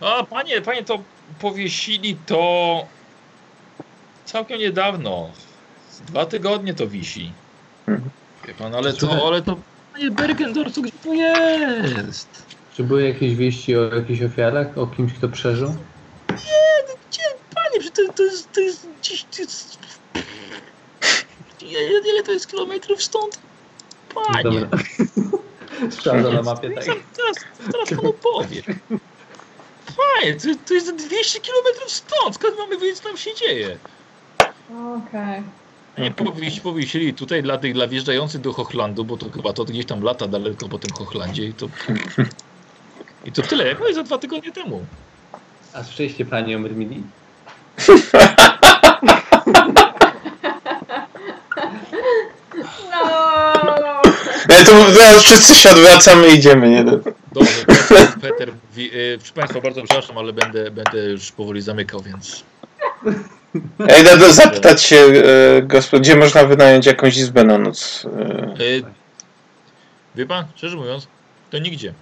A panie, to powiesili to całkiem niedawno. 2 tygodnie to wisi. Wie pan, ale to. Panie Bergendorf, gdzie to jest? Czy były jakieś wieści o jakichś ofiarach? O kimś, kto przeżył? Nie, panie, to jest ile to jest kilometrów stąd? Panie. Sprawdzam na mapie, tak. Teraz panu powiem. Panie, to jest 200 kilometrów stąd. Skąd mamy wiedzieć, co tam się dzieje? Okej. Nie powiesili tutaj dla wjeżdżających do Hochlandu, bo to chyba to gdzieś tam lata daleko po tym Hochlandzie i to tyle, jak za 2 tygodnie temu. A szczęście pani o Myrmidii? No. Ja tu wszyscy się odwracamy i idziemy, nie? Dobrze, Peter, proszę państwa, bardzo przepraszam, ale będę już powoli zamykał, więc... Ja idę zapytać się, gdzie można wynająć jakąś izbę na noc. Wie pan, szczerze mówiąc, to nigdzie.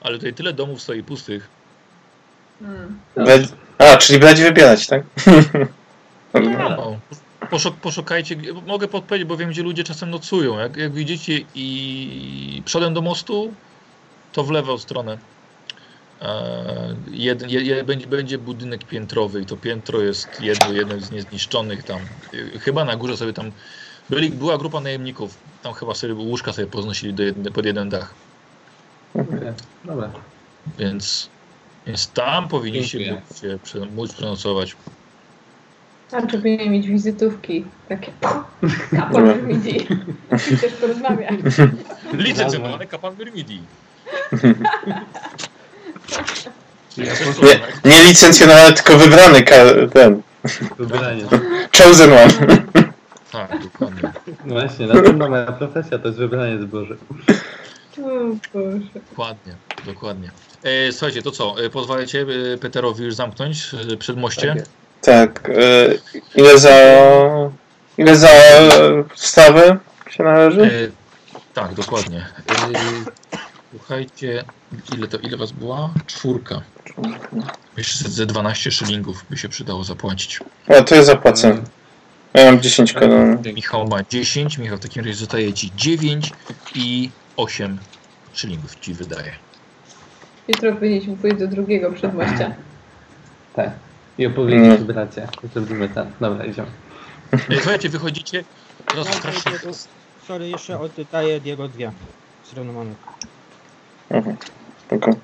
Ale tutaj tyle domów stoi pustych. Czyli będzie wybierać, tak? No. Poszukajcie, mogę podpowiedzieć, bo wiem, gdzie ludzie czasem nocują. Jak widzicie i przodem do mostu, to w lewą stronę. Będzie budynek piętrowy i to piętro jest jedno z niezniszczonych tam. Chyba na górze sobie tam była grupa najemników. Tam chyba sobie łóżka poznosili pod jeden dach. Dobra. Więc tam powinniście móc przenocować. Tam powinien mieć wizytówki. Takie kapan Myrmidii. Chcesz porozmawiać. Licencjonowany kapan Myrmidii. Nie licencjonowany, tylko wybrany ten. Wybranie. Chosen one. Tak, dokładnie. No właśnie, następna moja profesja to jest wybranie zboży. Dokładnie, dokładnie. Słuchajcie, to co? Pozwalacie Peterowi już zamknąć przedmoście? Tak. Ile za wstawę się należy? Tak, dokładnie. Słuchajcie, ile was była? 4. Jeszcze ze 12 szylingów by się przydało zapłacić. A to jest zapłacę. Ja mam 10 kanonów. Michał ma 10, Michał w takim razie zostaje ci 9 i 8 szylingów ci wydaje. Jutro powinniśmy pójść do drugiego przedmościa. Tak. I opowiedzieć bracie. Zrobimy tam. Dobra, idziemy. Słuchajcie, wychodzicie. Sorry, jeszcze oddaję Diego 2. Zrenomowanych. Mhm. Okay.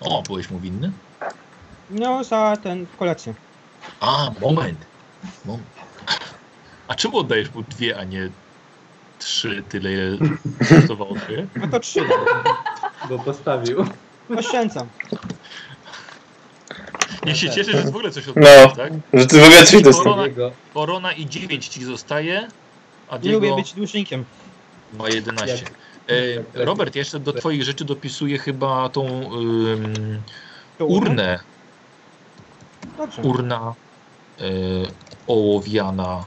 O, byłeś mu winny? No, za ten kolację. A, moment. A czemu oddajesz mu 2, a nie 3? Tyle je kosztowało się? No to 3. Bo postawił. Oszczędzam. Niech się cieszy, że w ogóle coś oddaje, tak? Że ty w ogóle coś dostaniesz. Korona i 9 ci zostaje, a Diego... Lubię być dłużnikiem. Ma 11. Robert, ja jeszcze do twoich rzeczy dopisuję chyba tą urnę. Urna ołowiana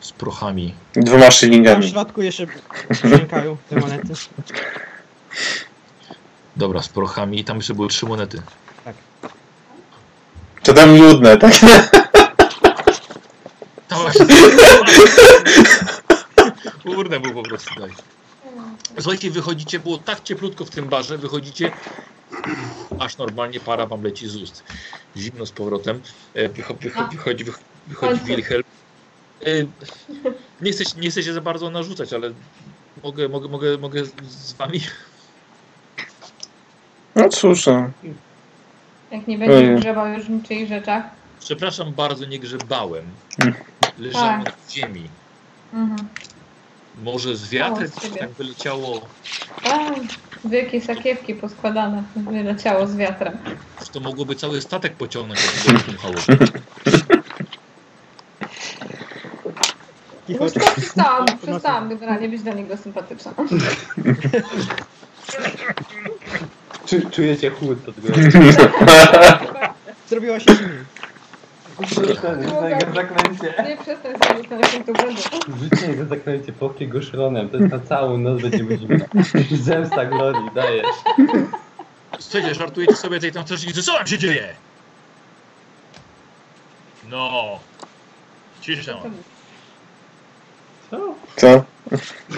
z prochami. 2 szylingami. W środku jeszcze przenikają te monety. Dobra, z prochami. I tam jeszcze były 3 monety. Tak. To tam nudne, tak? To właśnie. Urnę był po prostu tutaj. Słuchajcie, wychodzicie, było tak cieplutko w tym barze, wychodzicie, aż normalnie para wam leci z ust. Zimno z powrotem. Wychodzi Wilhelm. Nie chcę się za bardzo narzucać, ale mogę z wami. No cóż. Jak nie będzie grzebał już w niczyich rzeczach. Przepraszam bardzo, nie grzebałem. Leżałem w ziemi. Mhm. Może z wiatrem coś tak wyleciało. Wielkie sakiewki poskładane wyleciało z wiatrem. To mogłoby cały statek pociągnąć, jakby go dmuchało. Już tak przestałam generalnie być dla niego sympatyczna. Czujecie chłód od góry. Zrobiła się zimno. Zaklęcie. Nie przestań sobie telefon to będzie. Życie jego zaklęcie, pokryj go szronem, to jest na całą noc będzie zimna. Zemsta Glorii, dajesz. Słuchajcie, żartujecie sobie tej tam strażnicy, co tam się dzieje? No. Cisza. Co?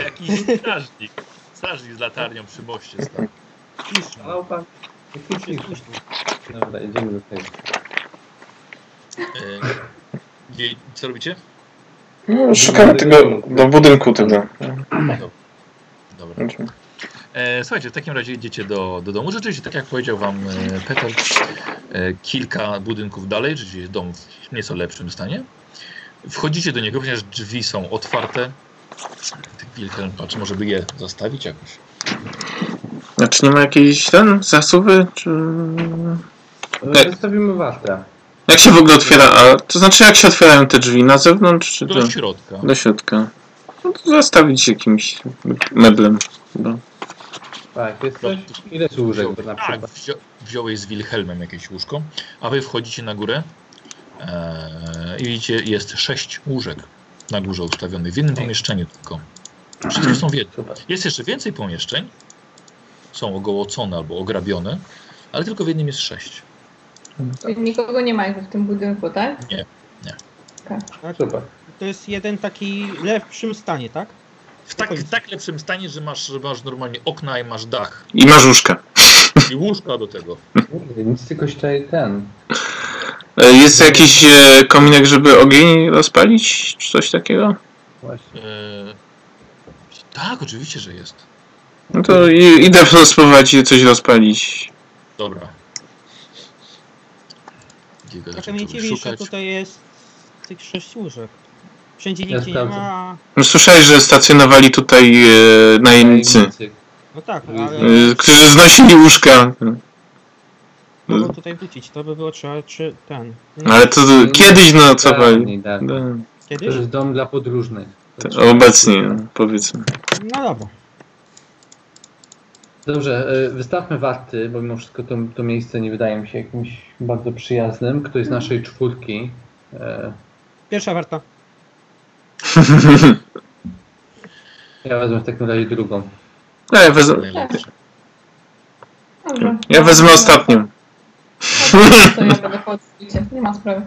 Jakiś strażnik. Strażnik z latarnią przy moście stał. Cisza. Dobra, idziemy do tego. Co robicie? No, szukamy tego do budynku tego. Dobra. Słuchajcie, w takim razie idziecie do domu. Rzeczywiście, tak jak powiedział wam Peter, kilka budynków dalej, rzeczywiście dom w nieco lepszym stanie. Wchodzicie do niego, ponieważ drzwi są otwarte. Wilhelm patrzy, może by je zastawić jakoś. Znaczy nie ma jakiejś ten zasuwy? Czy... Zostawimy wafla. Jak się w ogóle otwiera, a to znaczy jak się otwierają te drzwi, na zewnątrz czy do środka? Do środka. No to zastawić jakimś meblem. No. Tak, jest coś, ile jest łóżek na przykład? Wziąłeś z Wilhelmem jakieś łóżko, a wy wchodzicie na górę i widzicie, jest 6 łóżek na górze ustawionych, w jednym pomieszczeniu tylko. Wszystkie są w jednym. Jest jeszcze więcej pomieszczeń, są ogołocone albo ograbione, ale tylko w jednym jest 6. Czyli nikogo nie ma w tym budynku, tak? Nie. Okay. Super. To jest jeden taki w lepszym stanie, tak? W tak lepszym stanie, że masz normalnie okna i masz dach. I masz łóżka. I łóżka do tego. Nic tylko tutaj ten. Jest jakiś kominek, żeby ogień rozpalić? Czy coś takiego? Właśnie. Tak, oczywiście, że jest. No to idę spróbować coś rozpalić. Dobra. Taka mieć tutaj jest tych 6 łóżek. Wszędzie nigdzie nie ma... No, słyszałeś, że stacjonowali tutaj najemnicy. No tak, no, ale... którzy znosili łóżka. Mogą tutaj wrócić, to by było trzeba, czy ten... No, ale to kiedyś, no co pani... To jest dom dla podróżnych. Obecnie, no, powiedzmy. No dobra. Dobrze, wystawmy warty, bo mimo wszystko to miejsce nie wydaje mi się jakimś bardzo przyjaznym. Ktoś z naszej czwórki. Pierwsza warta. Ja wezmę w takim razie drugą. No, ja wezmę ostatnią. To ja będę chodzić, nie ma sprawy.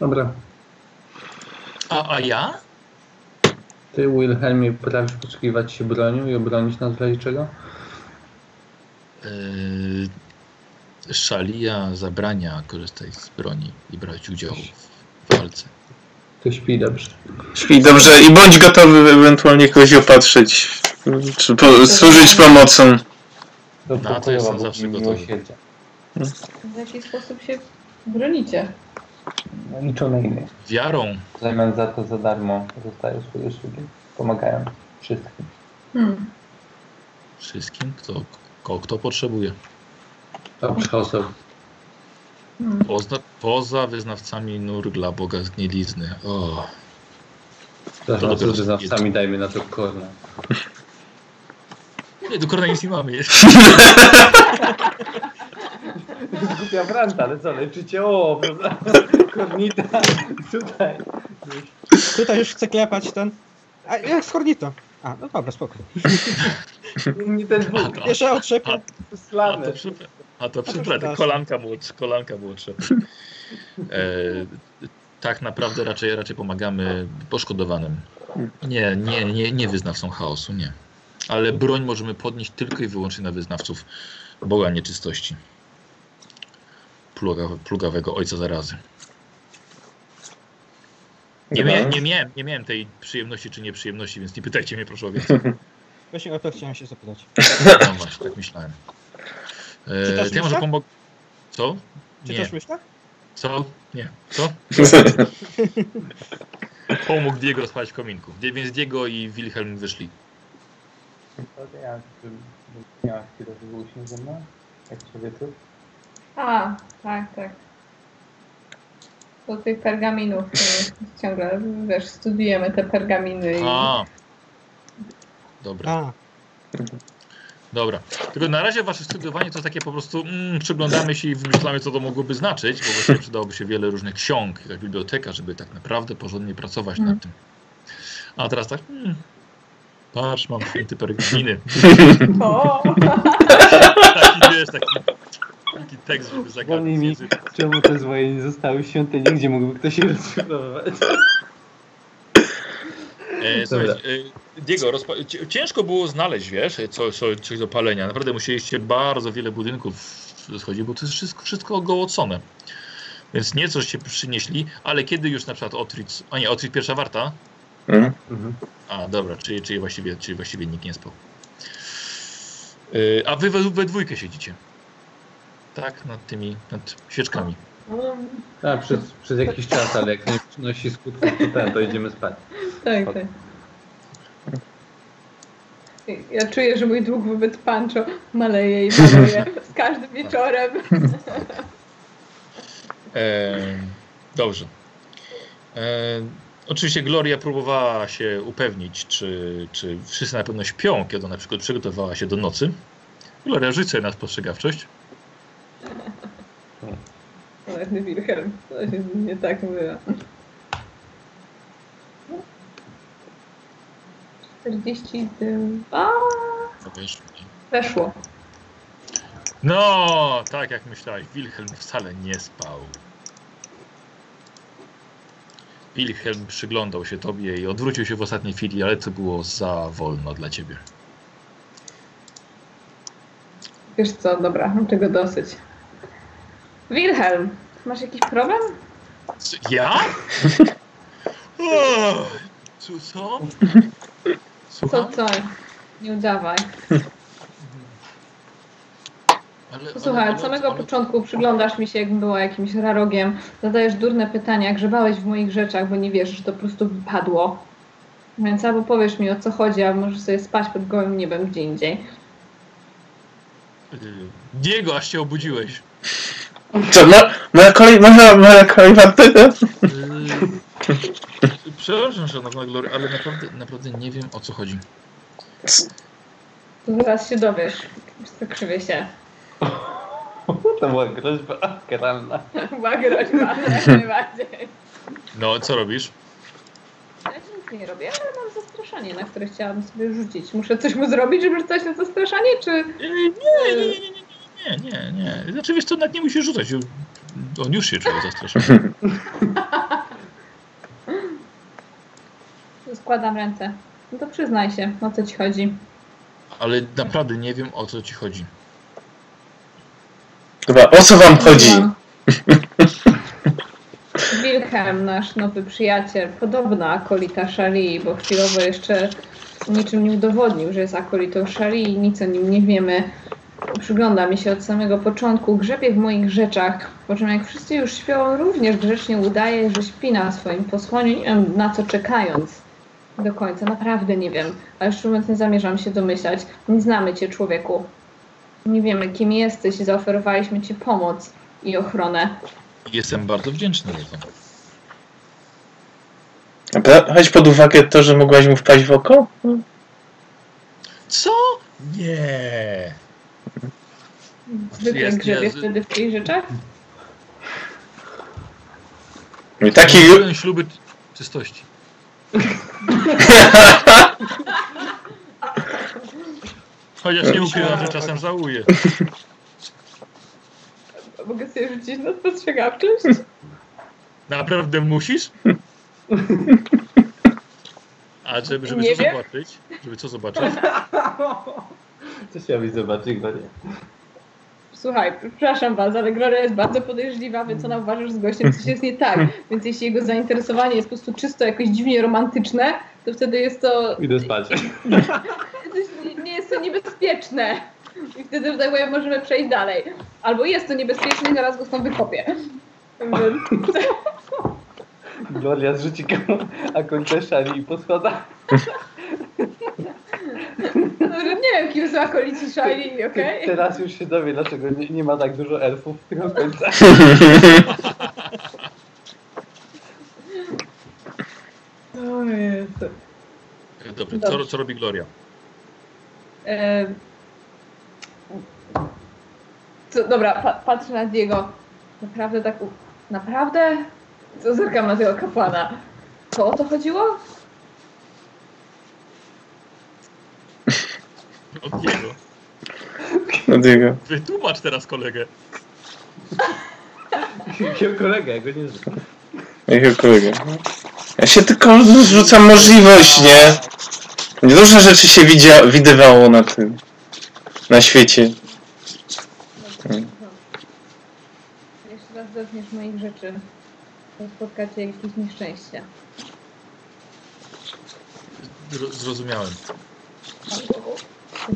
Dobra. A ja? Ty, Wilhelmie, potrafisz posługiwać się bronią i obronić nas w razie czego? Shallya zabrania korzystać z broni i brać udział w walce. To śpi dobrze. Śpi dobrze i bądź gotowy ewentualnie kogoś opatrzyć, czy służyć pomocą. No to jestem zawsze gotowy. W jaki sposób się bronicie? No, niczego innego. Wiarą. W zamian za to za darmo dostaję swoje usługi. Pomagają wszystkim. Wszystkim? Kto potrzebuje? Dobrze osób. Poza wyznawcami nur dla Boga zgnilizny. O. Poza wyznawcami dajmy na to korna. Nie, do korna nic nie mamy. Głupia Franta, ale co, leczycie? O, kornita, tutaj. Tutaj już chcę klepać ten... A jak z kornita? A, no dobra, spoko. Nie ten dwóch. Jeszcze otrzepię slamy. A to przepraszam, kolanka było trzeba. Tak naprawdę raczej pomagamy poszkodowanym. Nie wyznawcom chaosu, nie. Ale broń możemy podnieść tylko i wyłącznie na wyznawców Boga nieczystości. Plugawego ojca zarazy. Nie miałem tej przyjemności czy nieprzyjemności, więc nie pytajcie mnie proszę o więcej. Właśnie o to chciałem się zapytać. No właśnie, tak myślałem. Czytasz myślę? Może pomogę. Co? Nie. Czytasz myślę? Co? Nie. Co? Pomógł Diego rozpalić w kominku. Więc Diego i Wilhelm wyszli. To ja miałeś chwilę, że było się ze mną? Jak sobie tu? A, tak. Do tych pergaminów ciągle, wiesz, studujemy te pergaminy i... Dobra. Tylko na razie wasze studiowanie to takie po prostu przyglądamy się i wymyślamy, co to mogłoby znaczyć, bo właśnie przydałoby się wiele różnych ksiąg, jak biblioteka, żeby tak naprawdę porządnie pracować nad tym. A teraz tak... Patrz, mam święty pergaminy. Taki tekst, żeby zagadnąć. Czemu te zwoje nie zostały w świątyni? Gdzie mógłby ktoś je rozszyfrować? Diego, ciężko było znaleźć, wiesz, coś do palenia. Naprawdę musieliście bardzo wiele budynków schodzić, bo to jest wszystko ogołocone. Więc nieco się przynieśli, ale kiedy już na przykład Otfried pierwsza warta? A, dobra, czyli właściwie nikt nie spał. A wy we dwójkę siedzicie. Tak, nad świeczkami. Tak, przez jakiś czas, ale jak nie przynosi skutków, to idziemy spać. Tak. Ja czuję, że mój dług wobec Pancho maleje i maleje z każdym wieczorem. Dobrze. Oczywiście Gloria próbowała się upewnić, czy wszyscy na pewno śpią, kiedy ona na przykład przygotowała się do nocy. Gloria, rzuć sobie na spostrzegawczość. Kolejny Wilhelm, coś nie tak mówiła. 42... Weszło. No, tak jak myślałaś, Wilhelm wcale nie spał. Wilhelm przyglądał się tobie i odwrócił się w ostatniej chwili, ale to było za wolno dla ciebie. Wiesz co, dobra, mam tego dosyć. Wilhelm, masz jakiś problem? Ja? Co? Słucham? Co? Nie udawaj. Słuchaj, od samego początku przyglądasz mi się, jakbym była jakimś rarogiem. Zadajesz durne pytania, grzebałeś w moich rzeczach, bo nie wiesz, że to po prostu wypadło. Więc albo powiesz mi, o co chodzi, albo możesz sobie spać pod gołym niebem gdzie indziej. Diego, aż się obudziłeś. Co, moja kolej Przepraszam, szanowna Gloria, ale naprawdę nie wiem, o co chodzi. To zaraz się dowiesz. Krzywię się. To była groźba akralna. Była groźba, najbardziej. No, co robisz? Ja nic nie robię, ale mam zastraszanie, na które chciałabym sobie rzucić. Muszę coś mu zrobić, żeby rzucać na zastraszanie, czy... Nie. Znaczy, wiesz co, nawet nie musisz rzucać. On już się czuje zastraszony. Składam ręce. No to przyznaj się, o co ci chodzi. Ale naprawdę nie wiem, o co ci chodzi. Chyba, o co wam chodzi? Wilhelm, nasz nowy przyjaciel, podobno akolita Shallyi, bo chwilowo jeszcze niczym nie udowodnił, że jest akolitą Shallyi, nic o nim nie wiemy. Przygląda mi się od samego początku, grzebie w moich rzeczach, po czym jak wszyscy już śpią, również grzecznie udaje, że śpi na swoim posłaniu, nie wiem na co czekając do końca, naprawdę nie wiem, ale szczerze mówiąc nie zamierzam się domyślać, nie znamy cię, człowieku. Nie wiemy, kim jesteś i zaoferowaliśmy ci pomoc i ochronę. Jestem bardzo wdzięczny za to. Chodź pod uwagę to, że mogłaś mu wpaść w oko? Co? Nie. Zwykle grzebie wtedy w tych rzeczach? I taki... śluby czystości. Chociaż nie ukrywam, że czasem żałuję. Mogę sobie rzucić na spostrzegawczość? Naprawdę musisz? A żeby nie co wiem. Zobaczyć? Żeby co zobaczyć? Coś ja widzę zobaczyć, Gloria. Słuchaj, przepraszam was, ale Gloria jest bardzo podejrzliwa, więc ona uważa, że z gościem coś jest nie tak. Więc jeśli jego zainteresowanie jest po prostu czysto jakoś dziwnie romantyczne, to wtedy jest to... Idę spać. Nie jest to niebezpieczne. I wtedy tak powiem, możemy przejść dalej. Albo jest to niebezpieczne i zaraz go stąd wykopię. Gloria zrzuci akolitę Shallyi i poschoda. Nie wiem, kim są akolici Shallyi, okej? Okay? Teraz już się dowie, dlaczego nie ma tak dużo elfów w tym końcu. O Jezu. Dobrze, co robi Gloria? Dobra, patrzę na Diego. Naprawdę tak... Naprawdę? Co zerkam na tego kapłana. Co o to chodziło? Od Diego. Od Diego. Wytłumacz teraz kolegę. Jakiego kolegę? Ja go nie znam. Jakiego kolegę? Ja się tylko zrzucam możliwość, nie? Dużo rzeczy się widywało na tym. Na świecie. Hmm. Jeszcze raz dotkniesz moich rzeczy. To spotkacie jakieś nieszczęście. Zrozumiałem.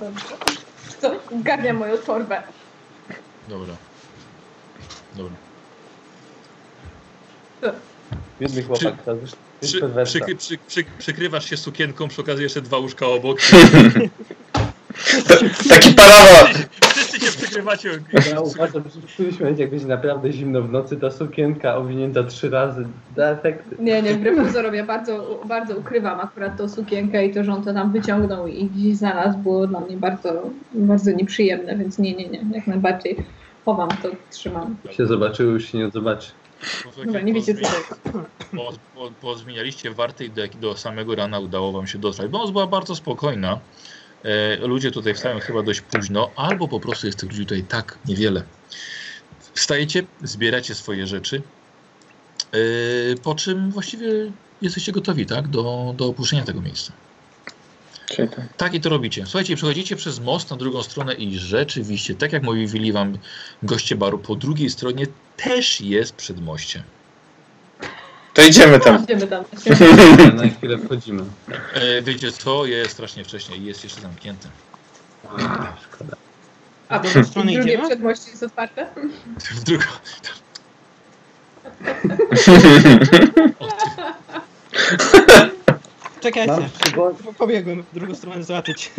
Dobrze. Co? Garnia moją torbę. Dobra. Biedny chłopak. Przykrywasz się sukienką, przy okazji jeszcze dwa łóżka obok. Taki parawa! Wszyscy się przykrywacie. Ja uważam, że przyszliśmy mieć jakbyś naprawdę zimno w nocy, ta sukienka owinięta 3 razy. Nie, wbrew pozorom, ja bardzo, bardzo ukrywam akurat tą sukienkę i to, że on to tam wyciągnął i gdzieś znalazł, było dla mnie bardzo, bardzo nieprzyjemne, więc nie, jak najbardziej chowam to, trzymam. Się zobaczyły, już się nie zobaczy. Dobra, nie wiecie co to jest. Pozmienialiście warty i do samego rana udało wam się dotrzeć, bo noc była bardzo spokojna. Ludzie tutaj wstają chyba dość późno, albo po prostu jest tych ludzi tutaj tak niewiele. Wstajecie, zbieracie swoje rzeczy, po czym właściwie jesteście gotowi, tak, do opuszczenia tego miejsca. Tak i to robicie. Słuchajcie, przechodzicie przez most na drugą stronę i rzeczywiście, tak jak mówili wam goście baru, po drugiej stronie też jest przedmoście. To idziemy tam. Na chwilę wchodzimy. Wiecie co? Jest strasznie wcześnie i jest jeszcze zamknięte. Szkoda. A do tej strony idziemy? Drugie przedmoście jest otwarte? W drugą... Czekajcie, pobiegłem w drugą stronę zobaczyć.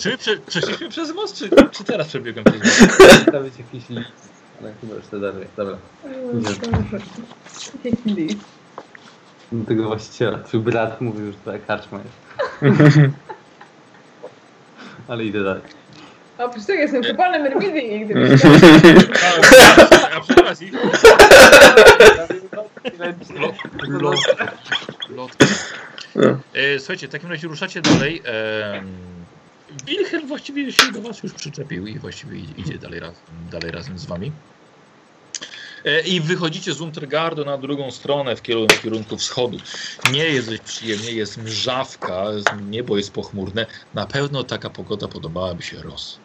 Czy przeszliśmy przez most, czy teraz przebiegłem przez most? Zostawić jakiś list, ale chyba już to dalej. Dobra. Do tego właściciela, twój brat mówił, że to karczma jest. Ale idę dalej. A przecież tak, jestem kopalnym Myrmidii nigdy nie a przepraszam. Lotka. Słuchajcie, w takim razie ruszacie dalej. Wilhelm właściwie się do was już przyczepił i właściwie idzie dalej razem z wami. I wychodzicie z Untergardu na drugą stronę w kierunku wschodu. Nie jest przyjemnie, jest mrzawka, niebo jest pochmurne. Na pewno taka pogoda podobała mi się Ros.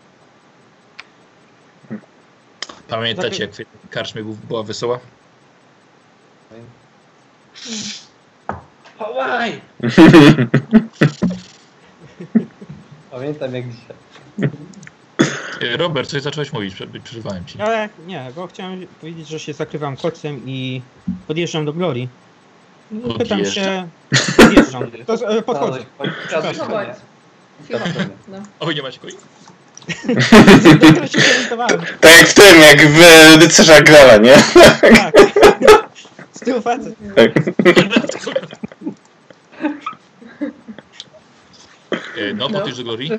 Pamiętacie, jak w karczmie była wesoła? Hawaj! Pamiętam jak dzisiaj. Robert, coś zacząłeś mówić, przerywałem ci. Ale nie, bo chciałem powiedzieć, że się zakrywam kocem i podjeżdżam do Glorii. Pytam się... Podjeżdżam. To podchodzę. No. A wy nie macie koni? Tak jak w tym, jak w rycerza Grala, nie? Tak. Z tyłu facet. Tak. No, podjeżdż do Glorii.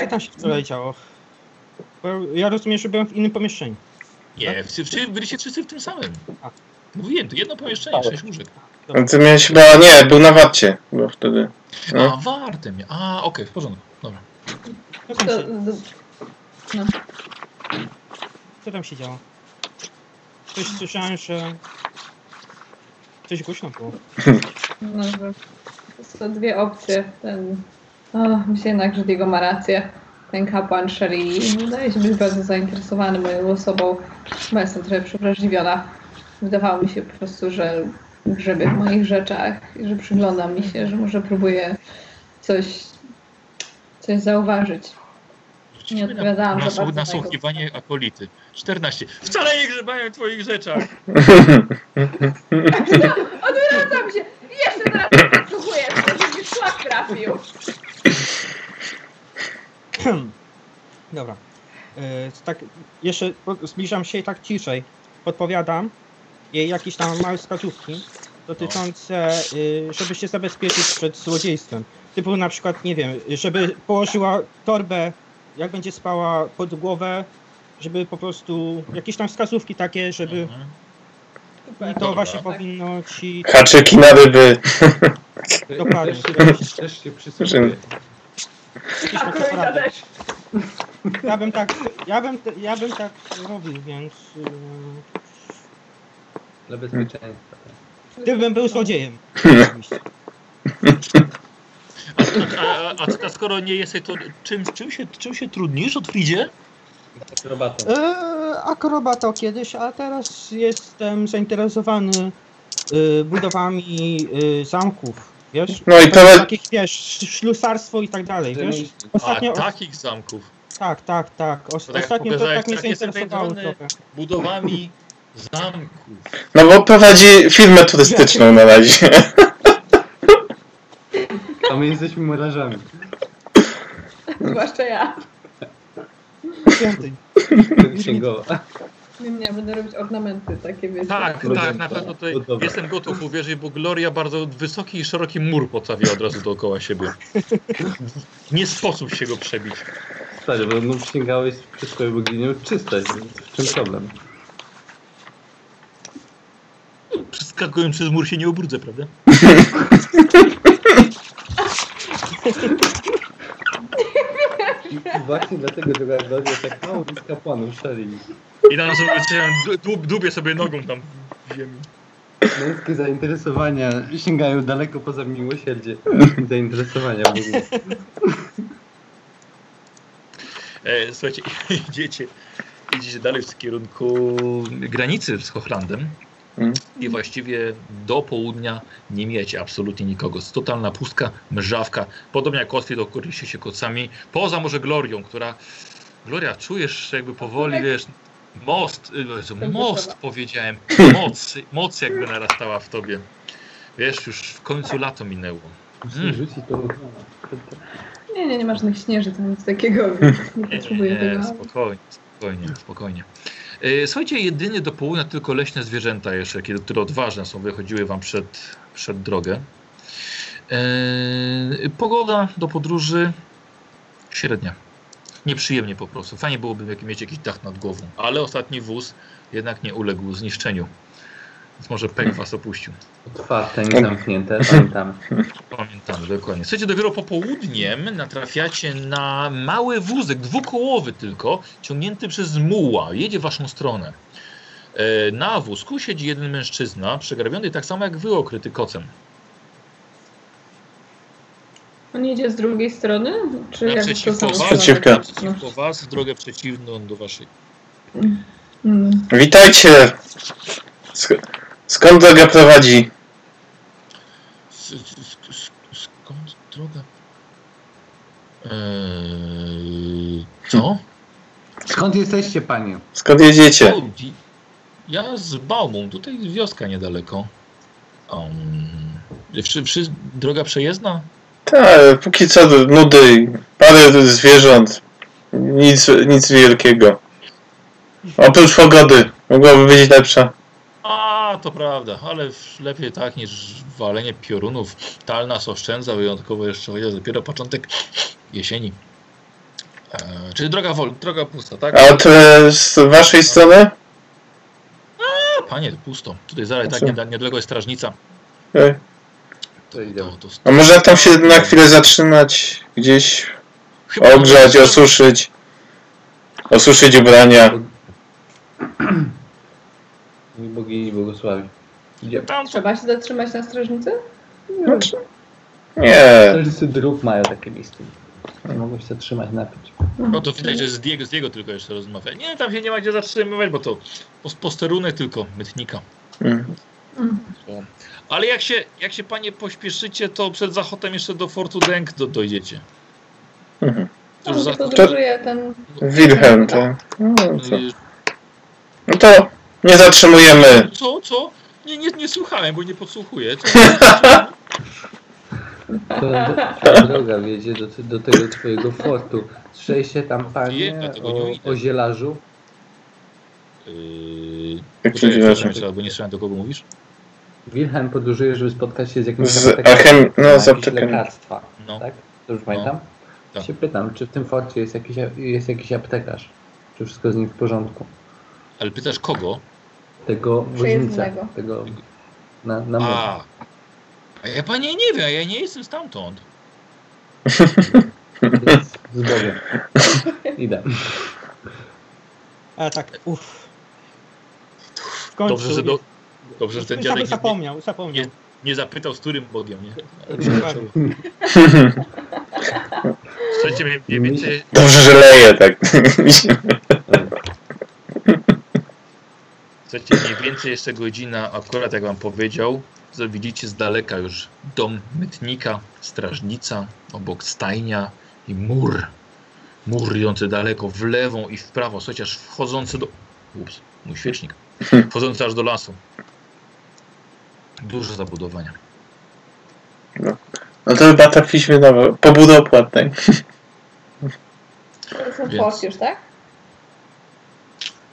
Co tam się wczoraj działo? Ja rozumiem, że byłem w innym pomieszczeniu. Nie, byliście wszyscy w tym samym. Mówiłem, to jedno pomieszczenie, 6 łóżek. A ty miałeś chyba, nie, był na warcie. Bo wtedy. No. A, wartę miał. A, okej, w porządku. Dobra. No. Co tam się działo? Coś słyszałem, że... Coś głośno było. No, to są dwie opcje. Ten... mi się jednak, że Diego ma rację. Ten kapłan Shallyi wydaje się być bardzo zainteresowany moją osobą. Bo jestem trochę przewrażliwiona. Wydawało mi się po prostu, że grzebie w moich rzeczach i że przygląda mi się, że może próbuje coś zauważyć. Nie odpowiadałam za bardzo. Nasłuchiwanie akolity. 14. Wcale nie grzebają w twoich rzeczach! Odwracam się! Jeszcze teraz nasłuchuję, żeby mi szlak trafił! Dobra. Tak, jeszcze zbliżam się tak ciszej. Podpowiadam jej jakieś tam małe wskazówki dotyczące, żeby się zabezpieczyć przed złodziejstwem. Typu na przykład, nie wiem, żeby położyła torbę, jak będzie spała, pod głowę, żeby po prostu jakieś tam wskazówki takie, żeby... I to właśnie powinno ci... Haczyki na ryby. Dokładnie. Też się przysłuchuje. Ja bym tak robił, więc... Dla bezpieczeństwa. Gdybym był złodziejem. A skoro nie jesteś, to czym się trudnisz, Otfridzie? Akrobatą. Akrobatą kiedyś, a teraz jestem zainteresowany budowami zamków. Wiesz? No i to takich, wiesz, ślusarstwo i tak dalej, wiesz? Ostatnio... A takich zamków? Tak. Ostatnio to tak mnie zainteresowało trochę. Budowami zamków. No bo prowadzi firmę turystyczną na razie. A my jesteśmy murarzami. Zwłaszcza ja. Święty. Księgowa. Nie, będę robić ornamenty takie, wiecie. Tak, na pewno tutaj jestem gotów uwierzyć, bo Gloria bardzo wysoki i szeroki mur postawiła od razu dookoła siebie. Nie sposób się go przebić. Stary, bo no sięgałeś przez swoją boginię czyste, w czym problem? Przeskakując przez mur się nie obrudzę, prawda? I właśnie dlatego, że Bergendorf jest tak mało z kapłanów Shallyi. I na nas dubię sobie nogą tam w ziemi. Męskie zainteresowania sięgają daleko poza miłosierdzie zainteresowania. Słuchajcie, idziecie dalej w kierunku granicy z Hochlandem. I właściwie do południa nie miejcie absolutnie nikogo. Totalna pustka, mrzawka. Podobnie jak Otfried okryliście się kocami. Poza może Glorią, która Gloria, czujesz, że jakby powoli, wiesz, most powiedziałem, moc jakby narastała w tobie. Wiesz, już w końcu lato minęło. Nie masz żadnych śnieży, to nic takiego, nie potrzebuję tego. Spokojnie. Słuchajcie, jedynie do południa tylko leśne zwierzęta jeszcze, które odważne są, wychodziły wam przed drogę. Pogoda do podróży średnia. Nieprzyjemnie po prostu. Fajnie byłoby mieć jakiś dach nad głową, ale ostatni wóz jednak nie uległ zniszczeniu. Więc może pęk was opuścił. Otwarte, nie zamknięte, pamiętamy, dokładnie. Słuchajcie, dopiero po południem natrafiacie na mały wózek, dwukołowy tylko, ciągnięty przez muła. Jedzie w waszą stronę. Na wózku siedzi jeden mężczyzna, przegrabiony tak samo jak wy, okryty kocem. On jedzie z drugiej strony? Czy jak przeciwko was, drogę przeciwną do waszej. Witajcie! Skąd droga prowadzi? Skąd droga? Co? Skąd jesteście, panie? Skąd jedziecie? O, ja z Baumą, tutaj wioska niedaleko. Droga przejezdna? Tak, póki co nudy, parę zwierząt, nic wielkiego. Oprócz pogody, mogłaby być lepsza. A, to prawda, ale lepiej tak niż walenie piorunów. Tal nas oszczędza wyjątkowo jeszcze, chociaż dopiero początek jesieni. Czyli droga pusta, tak? A od waszej strony? A, panie, pusto. Tutaj zaraz tak niedaleko jest strażnica. Okay. A może tam się na chwilę zatrzymać, gdzieś ogrzać, osuszyć ubrania. Niech bogini błogosławi. Trzeba się zatrzymać na strażnicy? Nie. Strażnicy dróg mają takie miejsce. Nie mogą się zatrzymać, napić. No to widać, że z Diego tylko jeszcze rozmawia. Nie, tam się nie ma gdzie zatrzymywać, bo to posterunek tylko mytnika. Ale jak się panie pośpieszycie, to przed zachodem jeszcze do Fortu Denk dojdziecie. To ten Wilhelm, tak? No to nie zatrzymujemy. Co? Nie słuchałem, bo nie podsłuchuję. Ta droga wiedzie do tego twojego fortu. Trzej się tam, panie, o zielarzu. Albo nie słyszałem, do kogo mówisz? Wilhelm podróżuje, żeby spotkać się z jakimś lekarstwa, tak? To już pamiętam. Tak. Się pytam, czy w tym forcie jest jakiś aptekarz? Czy wszystko z nim w porządku? Ale pytasz kogo? Tego woźnica. Tego na morzu. A ja panie nie wiem, ja nie jestem stamtąd. Z Bogiem. Idę. A tak, uff. W końcu... Dobrze, że ten dziadek zapomniał. Nie zapytał, z którym Bogiem, nie? Dobrze, że leje, tak. Słuchajcie, mniej więcej jeszcze godzina, akurat jak wam powiedział, to widzicie z daleka już dom mytnika, strażnica, obok stajnia i mur idący daleko w lewą i w prawo, słuchajcie, aż wchodzący do... Ups, mój świecznik. Wchodzący aż do lasu. Dużo zabudowania. No to chyba trafiliśmy na pobudę opłatnej. To są płot już, tak?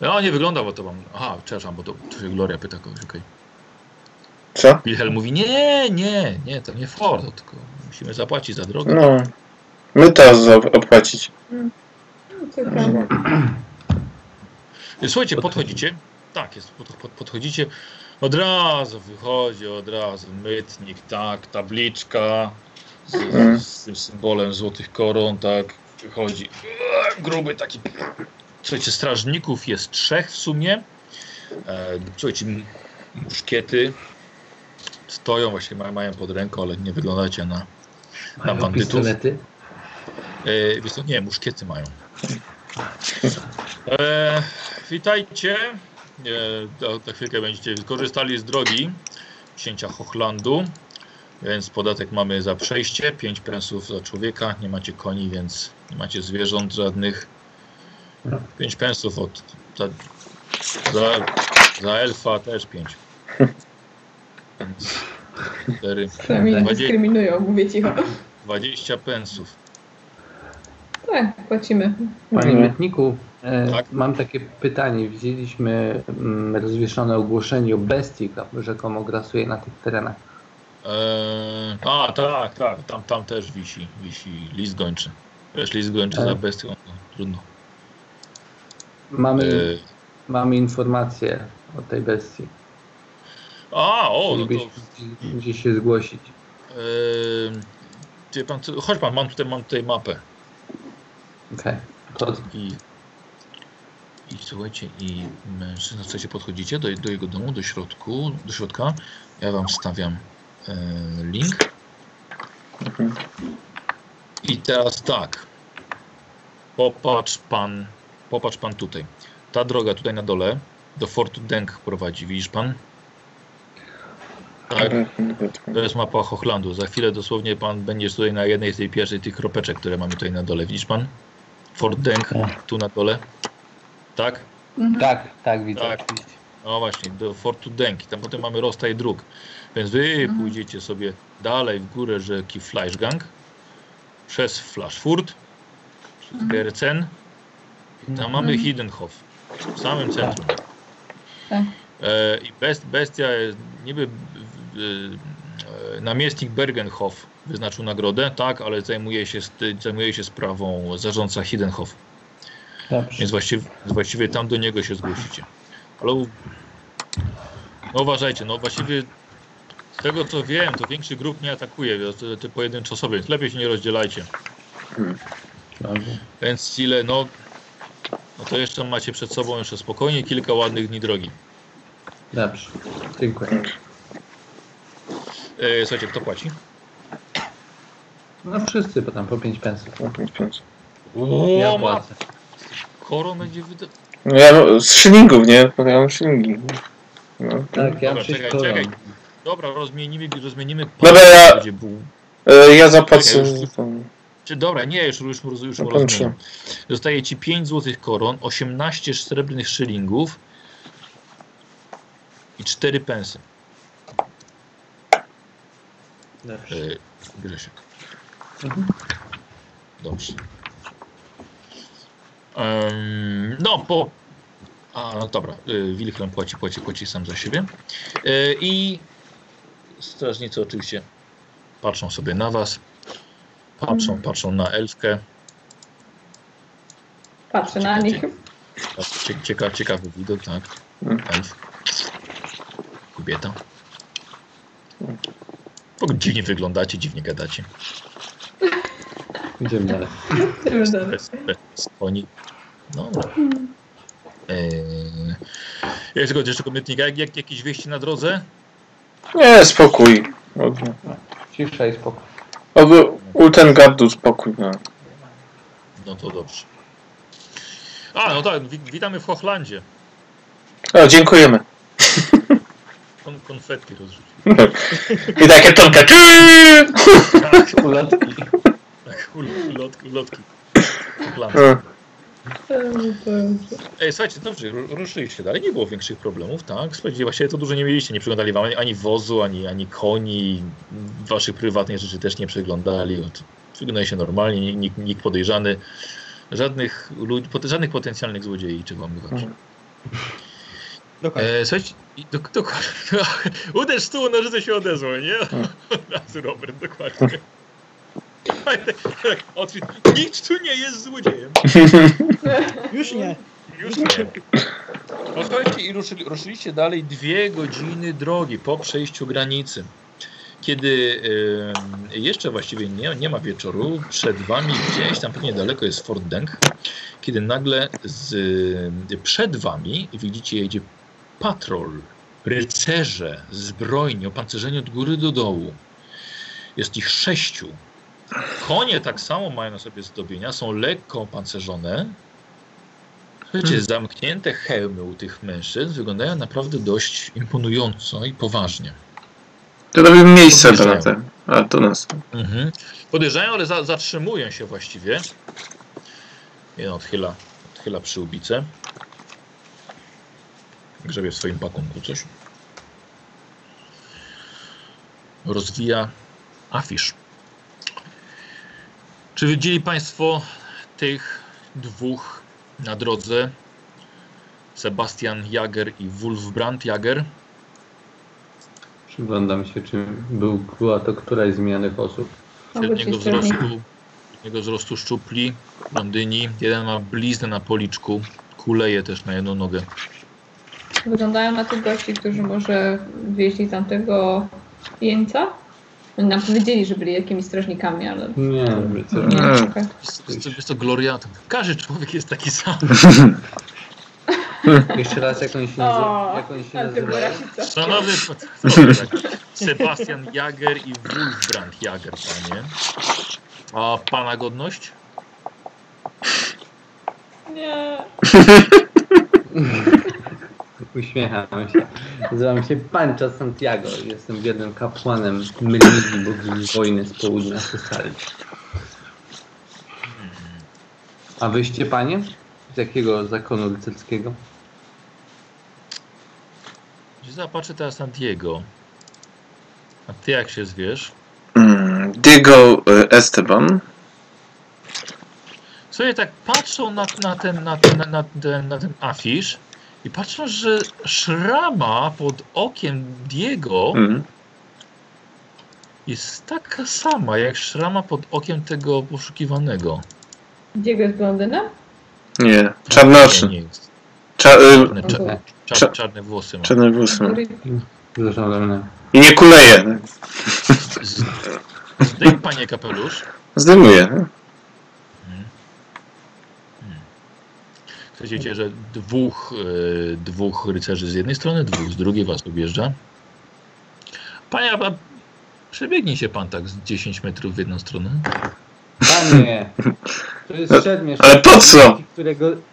No nie wygląda, bo to mam... Aha, przepraszam, bo to się Gloria pyta kogoś, okej. Co? Wilhelm mówi, nie, to nie Ford, tylko musimy zapłacić za drogę. No, my to opłacić. Słuchajcie, podchodzicie. Tak, jest, podchodzicie. Od razu wychodzi, mytnik, tak, tabliczka z tym symbolem złotych koron, tak, wychodzi. Gruby taki. Słuchajcie, strażników jest 3 w sumie. Słuchajcie, muszkiety stoją, właśnie mają pod ręką, ale nie wyglądacie na bandytów. Pistolety? Nie, muszkiety mają. Witajcie. Za chwilkę będziecie korzystali z drogi księcia Hochlandu, więc podatek mamy za przejście, 5 pensów za człowieka, nie macie koni, więc nie macie zwierząt żadnych, 5 pensów od... Za elfa też 5. 4. Sami dyskryminują, mówię cicho. 20 pensów. Tak, płacimy. Panie Mietniku, tak? Mam takie pytanie. Widzieliśmy rozwieszone ogłoszenie o bestii, rzekomo grasuje na tych terenach. Tak. Tam też wisi list gończy. Też list gończy za bestią. No, trudno. Mamy informację o tej bestii. Gdzieś się zgłosić. Chodź pan, mam tutaj mapę. Okej. Okay. I słuchajcie, i mężczyzna, w sensie podchodzicie do jego domu, do środka. Ja wam stawiam link. Okay. I teraz tak. Popatrz pan tutaj. Ta droga tutaj na dole do Fortu Denk prowadzi, widzisz pan? Tak. To jest mapa Hochlandu. Za chwilę dosłownie pan będziesz tutaj na jednej z tej pierwszej tych kropeczek, które mamy tutaj na dole. Widzisz pan? Fort Denk tu na dole. Tak? Mhm. Tak, widzę. Tak. No właśnie, do Fortu Denk. Tam potem mamy rozstaj dróg. Więc wy pójdziecie sobie dalej w górę rzeki Fleischgang, przez Flaszfurt, przez Gerzen. Tam mamy Hidenhoff, w samym centrum. Tak. I bestia jest niby namiestnik Bergenhof wyznaczył nagrodę, tak, ale zajmuje się sprawą zarządca Hidenhof. Dobrze. Więc właściwie tam do niego się zgłosicie. Ale uważajcie, właściwie z tego co wiem, to większy grup nie atakuje, te pojedyncze osoby, więc lepiej się nie rozdzielajcie. Więc ile, to jeszcze macie przed sobą jeszcze spokojnie kilka ładnych dni drogi. Dobrze, dziękuję. Słuchajcie, kto płaci? Wszyscy potem po 5 pensów. Ja płacę. Koron będzie wydać. Z szylingów, nie? Podałem szylingi. Tak, ja czekaj. Dobra, rozmienimy. Dobra, ja zapłacę. Dobra, nie, już rozumiem. Dostaje ci 5 złotych koron, 18 srebrnych szylingów i 4 pensy. Dobrze. Grysiek. Dobrze. Dobra. Wilhelm płaci sam za siebie. I strażnicy oczywiście patrzą sobie na was. Patrzą na elfkę. Patrzę na nich. Ciekawy widok, tak. Elf. Kobieta. Dziwnie wyglądacie, dziwnie gadacie. Idziemy dalej. Oni. Jest tylko jeszcze komietnik. Jakieś wieści na drodze? Nie, spokój. Cisza i spokój. Untergartu spokój. No to dobrze. Tak, witamy w Hochlandzie. Dziękujemy. Konfetti rozrzucił. I takie tonka. Tak, ulotki. Ulotki. Słuchajcie, dobrze, ruszyliście dalej. Nie było większych problemów, tak? Słuchajcie, właściwie to dużo nie mieliście. Nie przeglądali wam ani wozu, ani koni. Waszych prywatnych rzeczy też nie przeglądali. Wyglądali się normalnie. Nikt podejrzany. Żadnych potencjalnych złodziei czy włamywaczy. Słuchajcie, uderz tu, nożyce się odezło, nie? Od razu Robert, dokładnie. Nikt tu nie jest złodziejem. Już nie. Posłuchajcie, i ruszyliście dalej 2 godziny drogi po przejściu granicy. Kiedy jeszcze właściwie nie ma wieczoru, przed wami gdzieś, tam pewnie daleko jest Fort Denk, kiedy nagle przed wami widzicie, jedzie patrol, rycerze, zbrojni, opancerzeni od góry do dołu. Jest ich 6. Konie tak samo mają na sobie zdobienia, są lekko opancerzone. Wiecie, zamknięte hełmy u tych mężczyzn wyglądają naprawdę dość imponująco i poważnie. To robimy miejsce na ten. A to nas. Podejrzają, ale zatrzymują się właściwie. Jeden odchyla schyla przyłbicę. Grzebie w swoim pakunku coś. Rozwija afisz. Czy widzieli Państwo tych dwóch na drodze? Sebastian Jäger i Wolfbrand Jäger? Przyglądam się, czy była to któraś z mianych osób. Średniego wzrostu szczupli, blondyni. Jeden ma bliznę na policzku, kuleje też na jedną nogę. Wyglądają na tych gości, którzy może wieźli tamtego jeńca? Oni nam powiedzieli, że byli jakimiś strażnikami, ale... Nie. Jest to Gloria. Każdy człowiek jest taki sam. Jeszcze raz, jak on się nazywa? Szanowny Sebastian Jäger i Wolfbrand Jäger, panie. A pana godność? Nie. Uśmiecham się. Nazywam się Pancho Santiago. Jestem biednym kapłanem Myrmidii, bogini wojny z południa Sysarii. A wyście, panie? Z jakiego zakonu rycerskiego? Zapatrzę teraz na Diego. A ty jak się zwiesz? Diego Esteban. Sobie tak patrzą na ten afisz i patrzą, że szrama pod okiem Diego jest taka sama jak szrama pod okiem tego poszukiwanego. Diego jest blondynem? Nie, czarnoczy. Czarne włosy ma. Czarne włosy ma. I nie kuleje. Zdejmij panie kapelusz. Zdejmuję. Słyszycie, że dwóch rycerzy z jednej strony, dwóch z drugiej was objeżdża. Panie, przebiegnie się pan tak z 10 metrów w jedną stronę. Panie, to jest przedmiot, ale po co?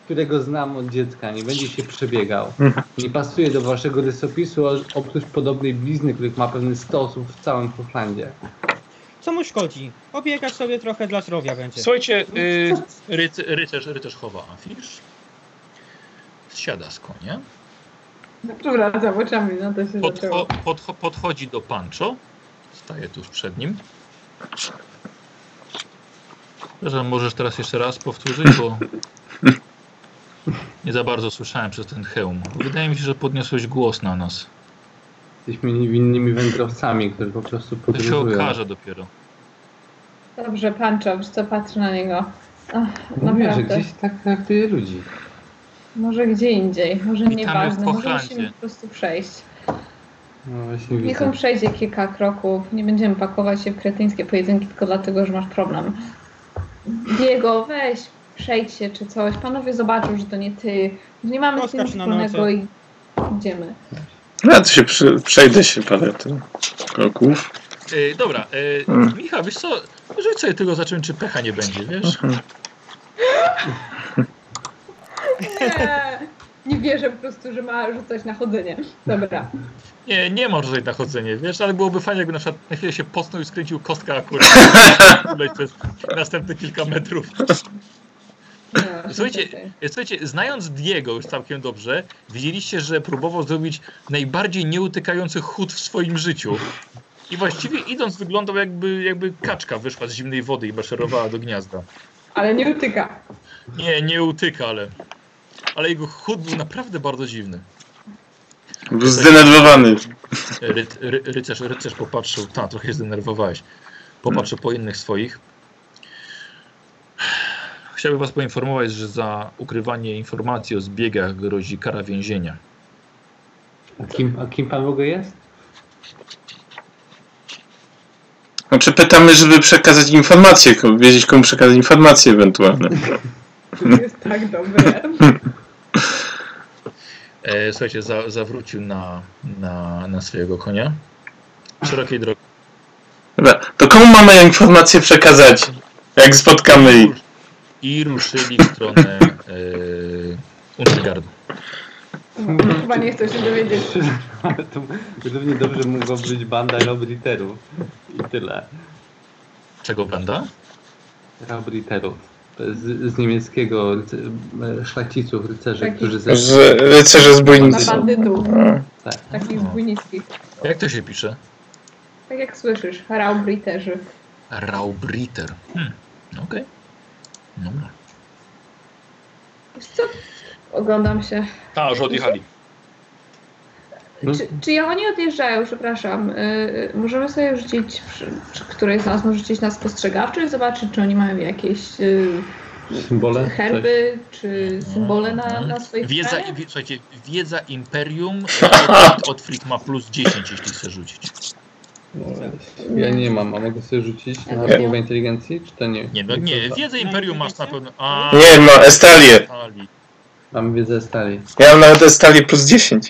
Którego znam od dziecka, nie będzie się przebiegał. Nie pasuje do waszego rysopisu, oprócz podobnej blizny, których ma pewnie 100 osób w całym Hochlandzie. Co mu szkodzi? Obiegać sobie trochę dla zdrowia będzie. Słuchajcie, rycerz chowa afisz. Zsiada z konia. Przewraca oczami, no to się podchodzi do Pancho. Staje tuż przed nim. Możesz teraz jeszcze raz powtórzyć, bo nie za bardzo słyszałem przez ten hełm. Wydaje mi się, że podniosłeś głos na nas. Jesteśmy niewinnymi wędrowcami, którzy po prostu podróżują. To się okaże dopiero. Dobrze, Pancho, już co patrzę na niego. Mówię, że gdzieś tak traktuje ludzi. Może gdzie indziej, może nieważne. Może musimy po prostu przejść. No, niech on przejdzie kilka kroków. Nie będziemy pakować się w kretyńskie pojedynki tylko dlatego, że masz problem. Diego, weź, przejdź się czy coś. Panowie zobaczą, że to nie ty. Nie mamy z nim wspólnego i idziemy. Ja to się przejdę się parę kroków. Dobra, Michał, wiesz co, rzuć sobie tego zacząć, czy pecha nie będzie, wiesz? Nie wierzę po prostu, że ma rzucać na chodzenie. Dobra. Nie ma rzucać na chodzenie, wiesz, ale byłoby fajnie, jakby na przykład na chwilę się posnął i skręcił kostka akurat przez następne kilka metrów. No, słuchajcie, znając Diego już całkiem dobrze, widzieliście, że próbował zrobić najbardziej nieutykający chód w swoim życiu. I właściwie idąc wyglądał jakby kaczka wyszła z zimnej wody i maszerowała do gniazda. Ale nie utyka. Nie utyka, ale jego chód był naprawdę bardzo dziwny. Był zdenerwowany. Rycerz popatrzył, trochę zdenerwowałeś. Popatrzył po innych swoich. Chciałbym was poinformować, że za ukrywanie informacji o zbiegach grozi kara więzienia. A kim pan w ogóle jest? Znaczy pytamy, żeby przekazać informację, wiedzieć komu przekazać informację ewentualnie. To jest tak dobre. Słuchajcie, zawrócił na swojego konia. Szerokiej drogi. Dobra, to komu mamy informację przekazać, jak spotkamy ich? I ruszyli w stronę Untergardu. Chyba nie chcę się dowiedzieć. Ale to równie dobrze mogła być banda Robriterów. I tyle. Czego banda? Robriterów. z niemieckiego szlachciców, rycerzy, taki, którzy... Rycerze zbójnicy. Na bandytów. Tak. Takich zbójnickich. Jak to się pisze? Tak jak słyszysz, Raubriterzy. Raubriter. Okej. Okay. Dobra. Wiesz co? Oglądam się. A, że odjechali. Czy oni odjeżdżają? Przepraszam. Możemy sobie rzucić, czy któryś z nas może rzucić na spostrzegawczych, zobaczyć, czy oni mają jakieś symbole, herby, coś, czy symbole na swoich krajach? Słuchajcie, wiedza imperium Otfried ma plus 10, jeśli chce rzucić. No, ja nie mam, a mogę sobie rzucić na wpływ inteligencji, czy to nie? Nie, no, nie. Wiedza imperium masz na pewno. A, nie, ma Estalię. Mam wiedzę Estalii. Ja mam nawet Estalię plus 10.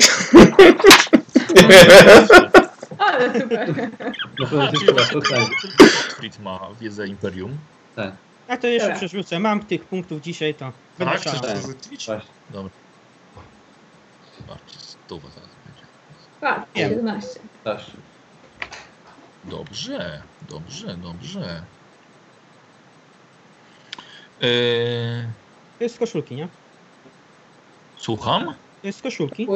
Ale super. Gottfried ma wiedzę imperium. Tak. Ja to jeszcze przerzucę. Mam tych punktów dzisiaj, to będę szans. Dobra. Stuwa zaraz będzie. Tak, 11. Dobrze, dobrze, dobrze. To jest z koszulki, nie? Słucham? To jest z koszulki.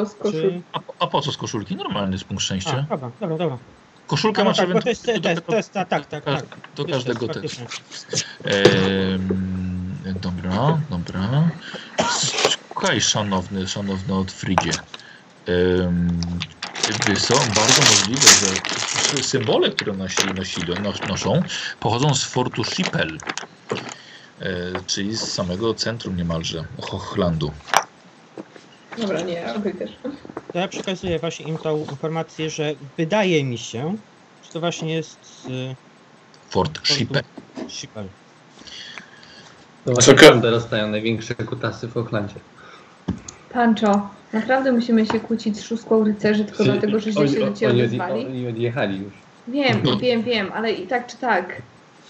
A po co z koszulki? Normalny z punkt szczęścia. A, dobra. Koszulka ma tak, to jest tak. Do każdego testu. Dobra. Słuchaj, szanowny Otfridzie. Wiesz co, bardzo możliwe, że symbole, które noszą, pochodzą z fortu Schiphol, czyli z samego centrum niemalże Hochlandu. Dobra, nie, okej też. To ja przekazuję właśnie im tą informację, że wydaje mi się, że to właśnie jest z Fort Schiphol. To właśnie tam dorastają największe kutasy w Hochlandzie. Pancho, naprawdę musimy się kłócić z szóstką rycerzy tylko dlatego, że się do ciebie odezwali? Oni odjechali już. Wiem, ale i tak czy tak.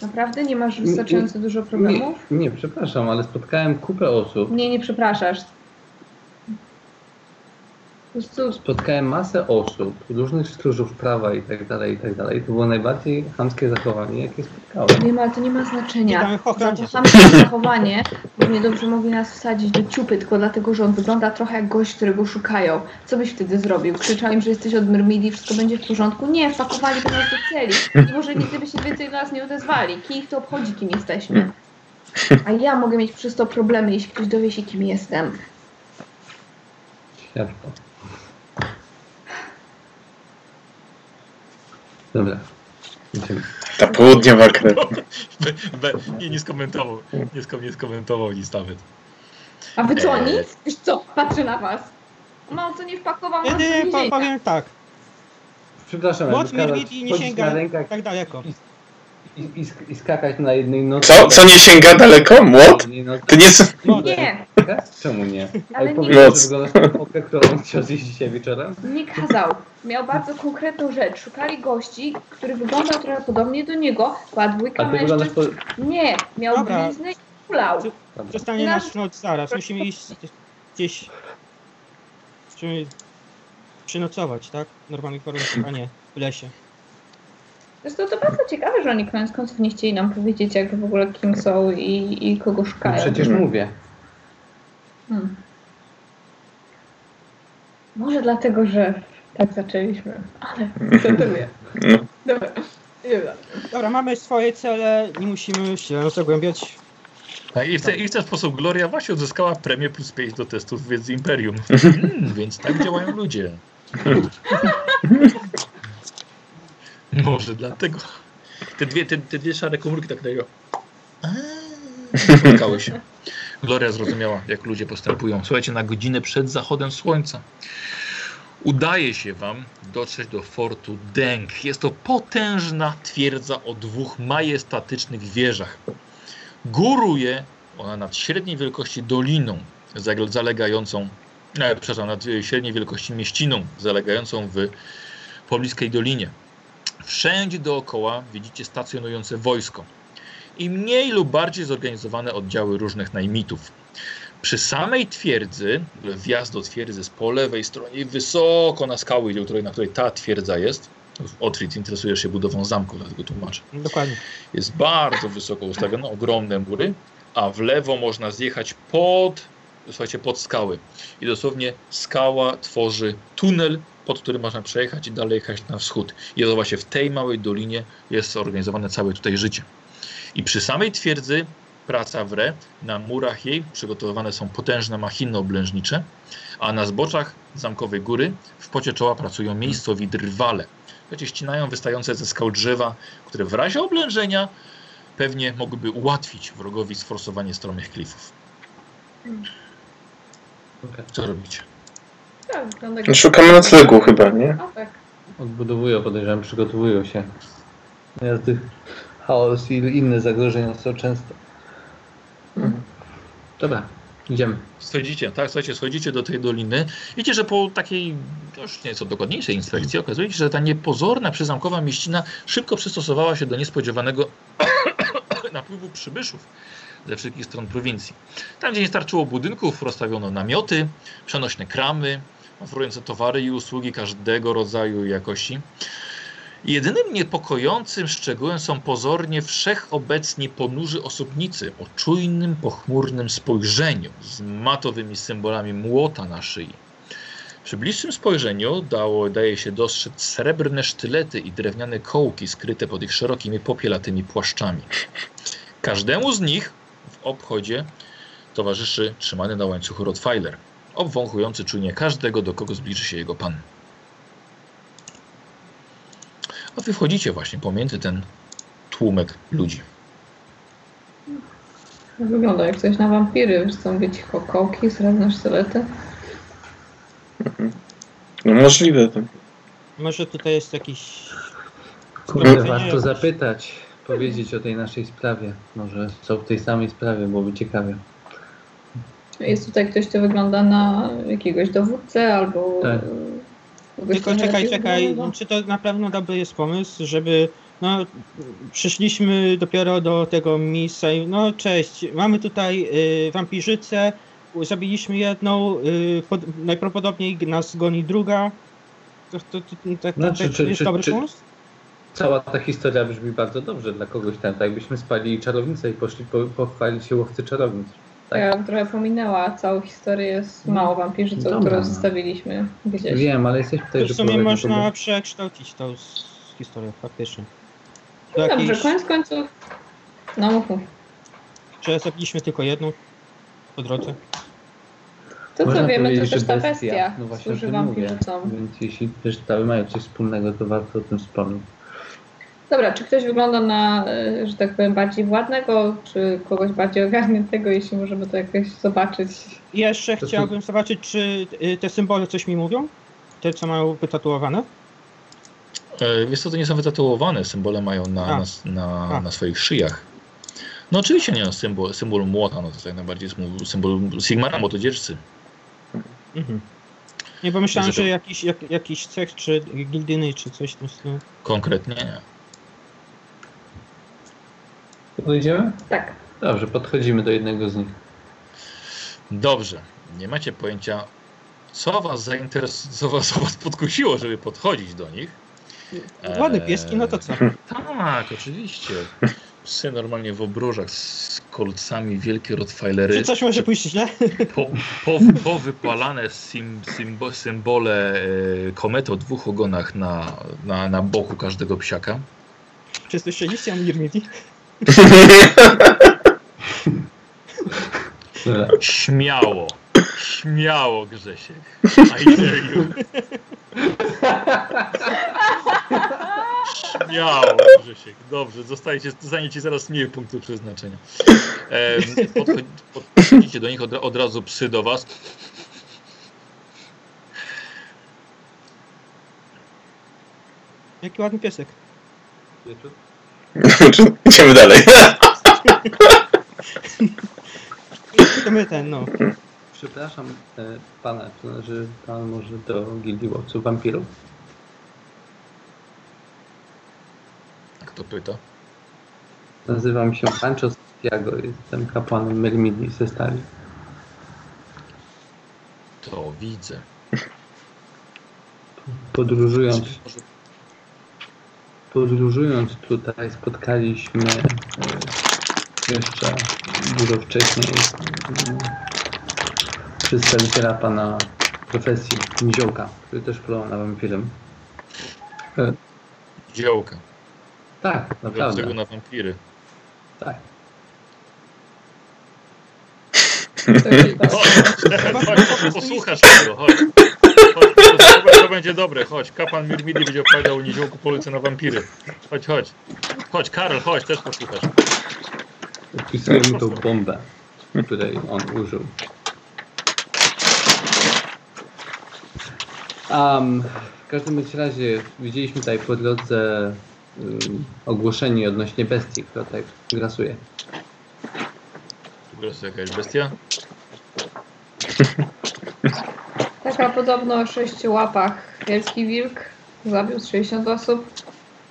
Naprawdę nie masz wystarczająco dużo problemów? Nie, przepraszam, ale spotkałem kupę osób. Nie przepraszasz. Spotkałem masę osób, różnych stróżów prawa i tak dalej. To było najbardziej chamskie zachowanie, jakie spotkałem. To nie ma znaczenia. To chamskie zachowanie, bo niedobrze mogli nas wsadzić do ciupy, tylko dlatego, że on wygląda trochę jak gość, którego szukają. Co byś wtedy zrobił? Krzyczał im, że jesteś od Myrmidii, wszystko będzie w porządku? Nie, wpakowali do nas do celi. I może nigdy by się więcej do nas nie odezwali. Kich to obchodzi, kim jesteśmy. A ja mogę mieć przez to problemy, jeśli ktoś dowie się, kim jestem. Światło. Dobra. Ta południa wakra. Nie skomentował nic nawet. A wy co, nic? Wiesz co, patrzę na was. Mam co nie wpakował, mam co nie powiem tak. Przepraszam, moc Myrmidii nie sięga tak daleko. I skakać na jednej nocy. Co nie sięga daleko? Młot? Ty nie... Nie. Czemu nie? Ale powiedział, że wyglądasz na fotkę, którą chciałeś dzisiaj wieczorem? Nie kazał. Miał bardzo konkretną rzecz. Szukali gości, który wyglądał trochę podobnie do niego. Kładłyka mężczyzn. Nie, miał bliznę i kulał. Przestanie nasz noc zaraz. Musimy iść gdzieś... przynocować, tak? W normalnych warunkach, a nie w lesie. Zresztą to bardzo ciekawe, że oni koniec końców nie chcieli nam powiedzieć, jak w ogóle kim są i kogo szukają. No przecież mówię. Może dlatego, że tak zaczęliśmy, ale co to wie. Dobra, mamy swoje cele, nie musimy się zagłębiać. I w ten sposób Gloria właśnie odzyskała premię plus 5 do testów wiedzy imperium. Więc tak działają ludzie. Może dlatego. Te dwie szare komórki tak dają. Spotkały się. Gloria zrozumiała, jak ludzie postępują. Słuchajcie, na godzinę przed zachodem słońca udaje się wam dotrzeć do fortu Denk. Jest to potężna twierdza o 2 majestatycznych wieżach. Góruje ona nad średniej wielkości doliną zalegającą, przepraszam, nad średniej wielkości mieściną zalegającą w pobliskiej dolinie. Wszędzie dookoła widzicie stacjonujące wojsko i mniej lub bardziej zorganizowane oddziały różnych najmitów. Przy samej twierdzy, wjazd do twierdzy jest po lewej stronie, wysoko na skały, na której ta twierdza jest. Otfried, interesujesz się budową zamku, dlatego tłumaczę. Dokładnie. Jest bardzo wysoko ustawiona, ogromne mury, a w lewo można zjechać pod skały. I dosłownie skała tworzy tunel, pod który można przejechać i dalej jechać na wschód. I właśnie w tej małej dolinie jest zorganizowane całe tutaj życie. I przy samej twierdzy praca w re, na murach jej przygotowywane są potężne machiny oblężnicze, a na zboczach zamkowej góry w pocie czoła pracują miejscowi drwale, które ścinają wystające ze skał drzewa, które w razie oblężenia pewnie mogłyby ułatwić wrogowi sforsowanie stromych klifów. Co robicie? Szukamy noclegu chyba, nie? Tak. Odbudowują, podejrzewam, przygotowują się. Ja tych chaos i inne zagrożenia są często. Dobra, idziemy. Schodzicie, tak, słuchajcie, schodzicie do tej doliny. Widzicie, że po takiej już nieco dokładniejszej inspekcji okazuje się, że ta niepozorna przyzamkowa mieścina szybko przystosowała się do niespodziewanego napływu przybyszów ze wszystkich stron prowincji. Tam, gdzie nie starczyło budynków, rozstawiono namioty, przenośne kramy, oferujące towary i usługi każdego rodzaju jakości. Jedynym niepokojącym szczegółem są pozornie wszechobecni ponurzy osobnicy o czujnym, pochmurnym spojrzeniu z matowymi symbolami młota na szyi. Przy bliższym spojrzeniu daje się dostrzec srebrne sztylety i drewniane kołki skryte pod ich szerokimi, popielatymi płaszczami. Każdemu z nich w obchodzie towarzyszy trzymany na łańcuchu rottweiler, obwąchujący czujnie każdego, do kogo zbliży się jego pan. A wy wchodzicie właśnie pomiędzy ten tłumek ludzi. Wygląda jak coś na wampiry. Chcą być kokołki, srebrne sztylety. No możliwe. Może tutaj jest jakiś... Kurde, warto zapytać, powiedzieć o tej naszej sprawie. Może są w tej samej sprawie, byłoby ciekawie. Jest tutaj ktoś, kto wygląda na jakiegoś dowódcę albo... Tak. Tylko czekaj, czy to na pewno dobry jest pomysł, żeby, no, przyszliśmy dopiero do tego miejsca i, no, cześć, mamy tutaj wampirzycę, zabiliśmy jedną, najprawdopodobniej nas goni druga, to jest dobry pomysł? Cała ta historia brzmi bardzo dobrze dla kogoś tam, tak jakbyśmy spalili czarownicę i poszli pochwalić się łowcy czarownic. Tak. Ja trochę pominęła całą historię z małą wampirzycą, którą zostawiliśmy gdzieś. Wiem, ale jesteś tutaj... To w sumie można przekształcić tą historię faktycznie. No dobrze, jakiejś... koniec końców... No mówmy. Czy zabiliśmy tylko jedną po drodze? To co wiemy, to też ta bestia służy wampirzycom. Więc jeśli też tam mają coś wspólnego, to warto o tym wspomnieć. Dobra, czy ktoś wygląda na, że tak powiem, bardziej władnego, czy kogoś bardziej ogarniętego, jeśli możemy to jakoś zobaczyć? Jeszcze to chciałbym zobaczyć, czy te symbole coś mi mówią? Te, co mają wytatuowane? Wiesz co, to nie są wytatuowane, symbole mają na swoich szyjach. No oczywiście nie, symbol młota, no to jest jak najbardziej symbol Sigmara, młotodzieżcy. Mhm. Nie pomyślałem, że jakiś cech, czy gildyny, czy coś tam z tym. Konkretnie nie. Podejdziemy? Tak. Dobrze, podchodzimy do jednego z nich. Dobrze. Nie macie pojęcia, co was zainteresowało, co was podkusiło, żeby podchodzić do nich. Ładne pieski, no to co? Tak, oczywiście. Psy normalnie w obrożach z kolcami, wielkie rottweilery. Czy coś może pójść źle? Powypalane symbole komety o dwóch ogonach na boku każdego psiaka. Czy jesteście liście na Myrmidii? Śmiało. Śmiało, Grzesiek. I dare you. Śmiało, Grzesiek. Dobrze, zostaniecie zaraz mniej punktów przeznaczenia. Podchodzicie do nich, od razu psy do was. Jaki ładny piesek. Idziemy dalej. To my ten, no. Przepraszam pana, to należy pan może do gildii łowców wampirów? Kto pyta? Nazywam się Pancho Santiago, jestem kapłanem Myrmidii ze Stali. To widzę. Podróżując tutaj spotkaliśmy jeszcze dużo wcześniej przedstawiciela pana profesji Niziołka, który też polował na wampirem. Niziołka. Tak, naprawdę. Dlaczego na wampiry? Tak. Chodź, posłuchasz tego, chodź. To będzie dobre, chodź. Kapłan Myrmidii będzie opowiadał o Niziołku Polsce na wampiry. Chodź, chodź. Chodź, Karol, chodź, też posłuchasz. Wpisuję mi tą bombę, której on użył. W każdym razie widzieliśmy tutaj po drodze ogłoszenie odnośnie bestii, która tutaj grasuje. Grasuje jakaś bestia? Taka podobno o 6 łapach. Wielki wilk zabił 60 osób.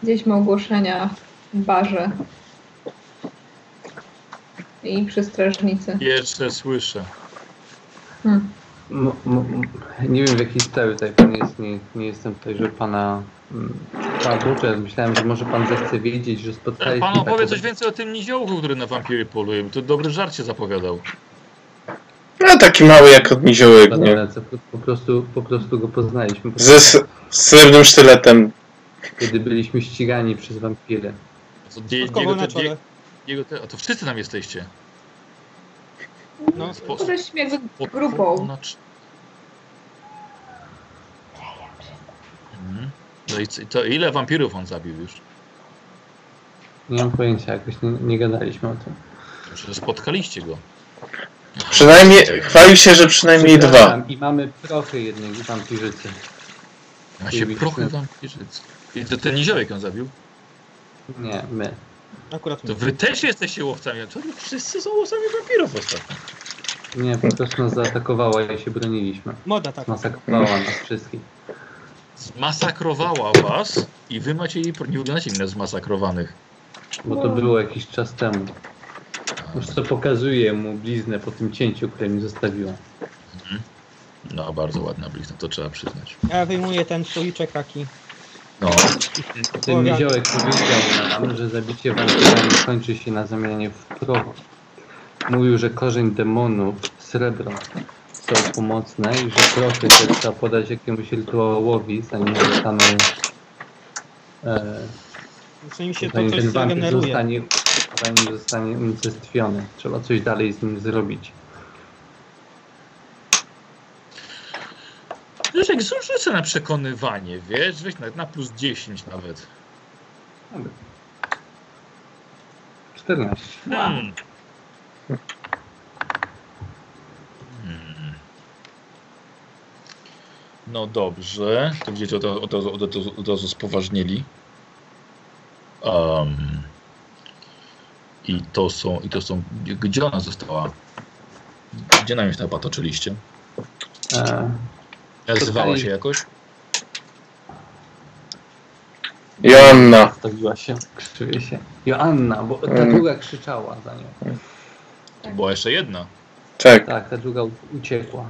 Gdzieś ma ogłoszenia w barze. I przy strażnicy. Jeszcze słyszę. Nie wiem w jakiej sprawie tutaj pan jest, nie jestem tutaj, żeby pana uczyć. Myślałem, że może pan zechce wiedzieć, że spotkaliśmy... Pan opowie coś więcej o tym niziołku, który na wampiry poluje, bo to dobry żart się zapowiadał. No taki mały jak od niziołek, nie? Ręce, po prostu go poznaliśmy. Z srebrnym sztyletem. Kiedy byliśmy ścigani przez wampiry. A to wszyscy tam jesteście. No, jesteśmy jakby grupą. No i to ile wampirów on zabił już? Nie mam pojęcia, jakoś nie gadaliśmy o tym. Przecież spotkaliście go. Przynajmniej, chwalił się, że przynajmniej dwa. I mamy prochy jednej wampirzycy. Ma się prochy wampirzycy. I to ten niziołek on zabił? Nie, my. Akurat to wy też jesteście łowcami, a to wszyscy są łowcami wampirów ostatnio. Nie, po prostu nas zaatakowała i się broniliśmy. Moda tak. Masakrowała nas wszystkich. Zmasakrowała was i wy macie jej, nie wyglądacie na zmasakrowanych. Bo to było jakiś czas temu. Już co pokazuje mu bliznę po tym cięciu, które mi zostawiła. No, bardzo ładna blizna, to trzeba przyznać. Ja wyjmuję ten słoiczek taki. No. Ten niziołek powiedział nam, że zabicie wampirami kończy się na zamianie w proch. Mówił, że korzeń demonów, srebro są pomocne i że prochy te trzeba podać jakiemuś rytuałowi, zanim zostaną... zanim ten wampir zostanie unicestwiony. Trzeba coś dalej z nim zrobić. Rzeczek, rzucę na przekonywanie, wiesz? Weź nawet na plus 10 nawet. 14. No dobrze. To widzicie, od razu spoważnili. I to są... Gdzie ona została? Gdzie nam się napatoczyliście? Nazywała się jakoś? Joanna. Stawiła się, krzyczy się. Joanna, bo ta druga krzyczała za nią. To była jeszcze jedna. Tak. Tak, ta druga uciekła.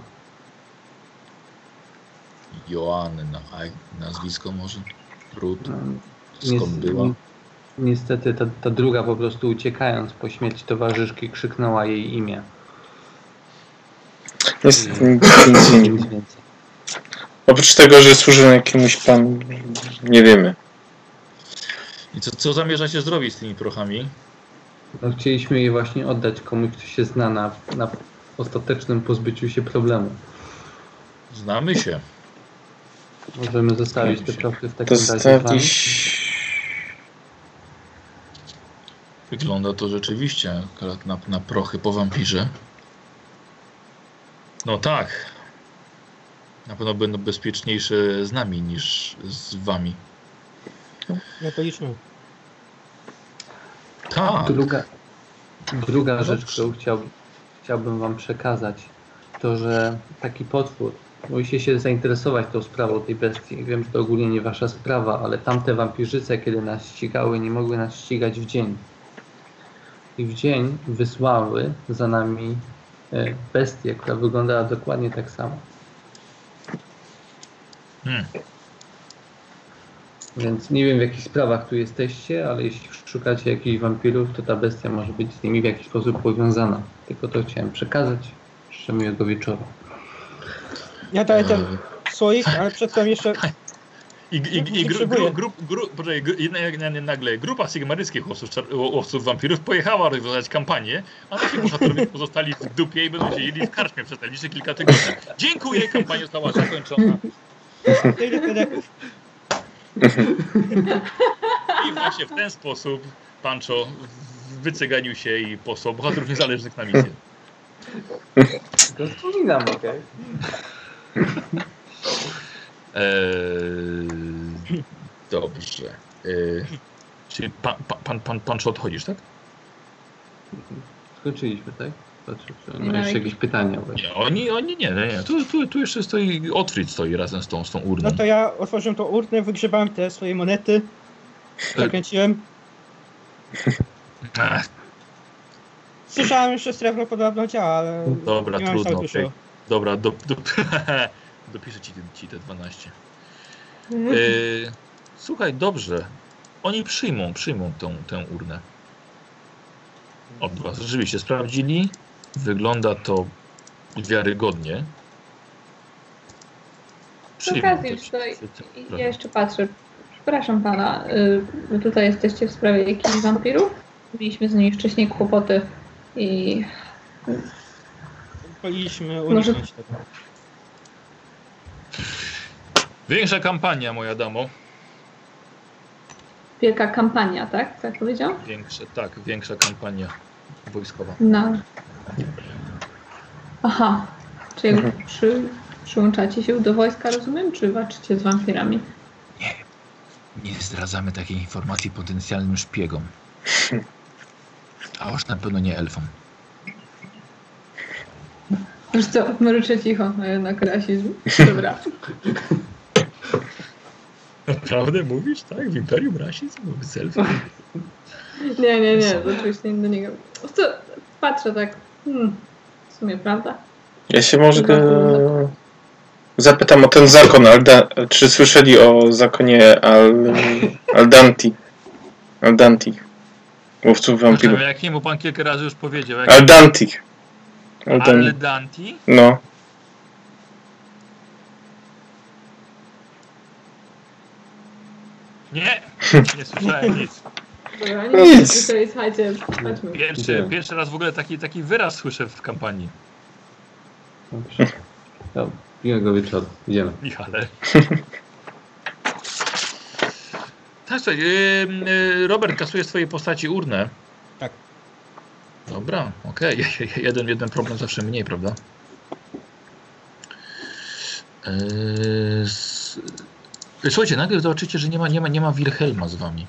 Joanna, a nazwisko może? Brud? Skąd była? Niestety ta druga po prostu uciekając po śmierci towarzyszki krzyknęła jej imię. Nic więcej. Oprócz tego, że służył jakiemuś panu, nie wiemy. I co zamierzacie zrobić z tymi prochami? No, chcieliśmy je właśnie oddać komuś, kto się zna na ostatecznym pozbyciu się problemu. Znamy się. Możemy zostawić te prochy w takim razie. Wygląda to rzeczywiście akurat na prochy po wampirze. No tak. Na pewno będą bezpieczniejsze z nami niż z wami. No to liczmy. Tak. Druga rzecz, którą chciałbym wam przekazać, to że taki potwór, musicie się zainteresować tą sprawą tej bestii. Wiem, że to ogólnie nie wasza sprawa, ale tamte wampirzyce, kiedy nas ścigały, nie mogły nas ścigać w dzień. I w dzień wysłały za nami bestię, która wyglądała dokładnie tak samo. Więc nie wiem, w jakich sprawach tu jesteście, ale jeśli szukacie jakichś wampirów, to ta bestia może być z nimi w jakiś sposób powiązana. Tylko to chciałem przekazać. Życzę miłego wieczoru. Ja daję ten słoik, ale przedtem jeszcze... Grupa sigmaryckich łowców wampirów pojechała rozwiązać kampanię, a nasi bohaterowie pozostali w dupie i będą siedzieli w karczmie przez najbliższe kilka tygodni. Dziękuję, kampania została zakończona. I właśnie w ten sposób Pancho wycyganił się i posłał bohaterów niezależnych na misję. To wspominam, okej. Dobrze. Czyli Pancho odchodzisz, tak? Skończyliśmy, tak? No jeszcze jakieś pytania. Nie, nie. Tu jeszcze stoi, Otfried stoi razem z tą urną. No to ja otworzyłem tą urnę, wygrzebałem te swoje monety, zakręciłem. Słyszałem, że srebro podobno działa, ale... Dobra, nie trudno. Okay. Dobra, dopiszę ci te 12. Słuchaj, dobrze. Oni przyjmą tę urnę. Od was. Rzeczywiście sprawdzili. Wygląda to wiarygodnie. Przy okazji już to ja jeszcze patrzę. Przepraszam pana, tutaj jesteście w sprawie jakichś wampirów? Mieliśmy z nimi wcześniej kłopoty i... Powinniśmy uniknąć tego. Większa kampania, moja damo. Wielka kampania, tak? Tak powiedział? Większa kampania wojskowa. No. Aha. Czy przyłączacie się do wojska, rozumiem? Czy walczycie z wampirami? Nie. Nie zdradzamy takiej informacji potencjalnym szpiegom. A już na pewno nie elfom. Wiesz co, mruczę cicho, no jednak rasizm. Dobra. Naprawdę mówisz, tak? W Imperium rasizm? Wobec elfów? Nie, oczywiście do niego. Co? Patrzę tak, w sumie, prawda? Ja się może zapytam o ten zakon, czy słyszeli o zakonie Aldanti, łowców wampirów. Jak nie mu pan kilka razy już powiedział. Aldanti? No. Nie słyszałem nic. Nic. Pierwszy raz w ogóle taki wyraz słyszę w kampanii. Miłego wieczoru. Idziemy. Michale. Tak, słuchaj, Robert kasuje swojej postaci urnę. Tak. Dobra, okej. Okay. Jeden problem zawsze mniej, prawda? Słuchajcie, nagle zobaczycie, że nie ma Wilhelma z wami.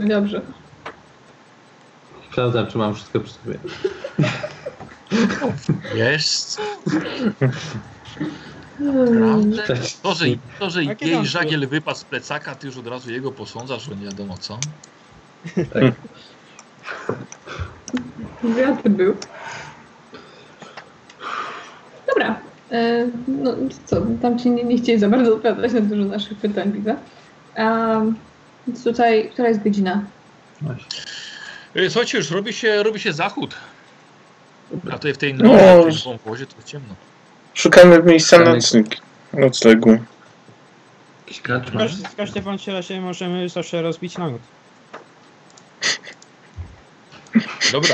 Dobrze. Sprawdzam, czy mam wszystko przy sobie. Wiesz co? To, że jej żagiel wypadł z plecaka, ty już od razu jego posądzasz, że nie wiadomo co. Tak. Wiatr był. Dobra. No co, tam ci nie chcieli za bardzo odpowiadać na dużo naszych pytań, widzę. Tutaj, która jest godzina? Słuchajcie, już robi się zachód. A tutaj w tej wąwozie to ciemno. Szukamy miejsca noclegu. W każdym bądź razie możemy zawsze rozbić namiot. Dobra.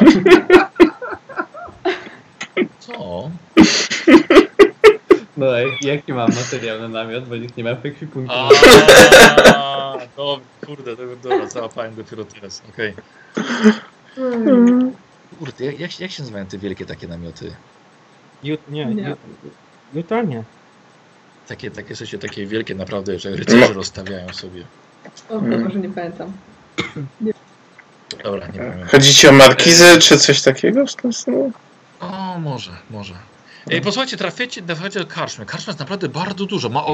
Co? No, jaki mam materiał na namiot, bo nikt nie ma w ekwipunku. No kurde, dobra, załapałem dopiero teraz, okej. Kurde, jak się nazywają te wielkie takie namioty? Jutarnie. Takie wielkie naprawdę, że rycerze rozstawiają sobie. O, może nie pamiętam. Dobra, nie pamiętam. Chodzi ci o markizy, czy coś takiego? O, może. Posłuchajcie, trafiacie do karczmy. Karczma jest naprawdę bardzo dużo. Ma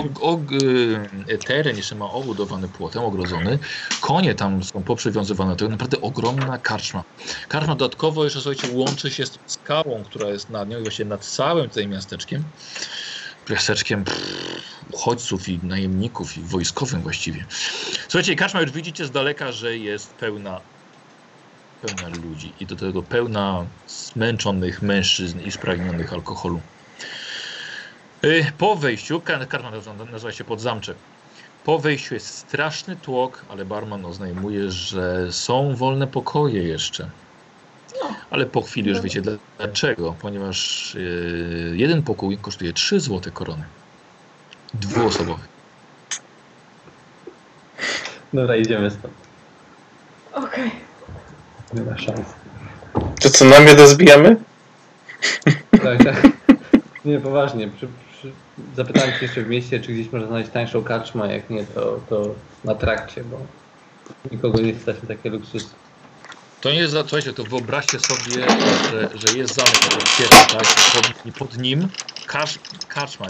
teren, jeszcze ma obudowany płotem, ogrodzony. Konie tam są poprzywiązywane. To jest naprawdę ogromna karczma. Karczma dodatkowo jeszcze, słuchajcie, łączy się z skałą, która jest nad nią i właśnie nad całym tutaj miasteczkiem. piaseczkiem uchodźców i najemników i wojskowym właściwie. Słuchajcie, karczma już widzicie z daleka, że jest pełna ludzi i do tego pełna zmęczonych mężczyzn i spragnionych alkoholu. Po wejściu, karczma nazywa się Podzamcze. Po wejściu jest straszny tłok, ale barman oznajmuje, że są wolne pokoje jeszcze. Ale po chwili już wiecie dlaczego, ponieważ jeden pokój kosztuje 3 złote korony. Dwuosobowy. Dobra, idziemy stąd. Okej. Nie ma szans. To co, nam je zbijamy? Tak, tak. Nie, poważnie. Zapytałem się jeszcze w mieście, czy gdzieś można znaleźć tańszą karczmę, jak nie, to na trakcie, bo nikogo nie stać na takie luksusy. To nie jest, słuchajcie, to wyobraźcie sobie, że jest zamek od pierwszy, tak? Pod nim karczma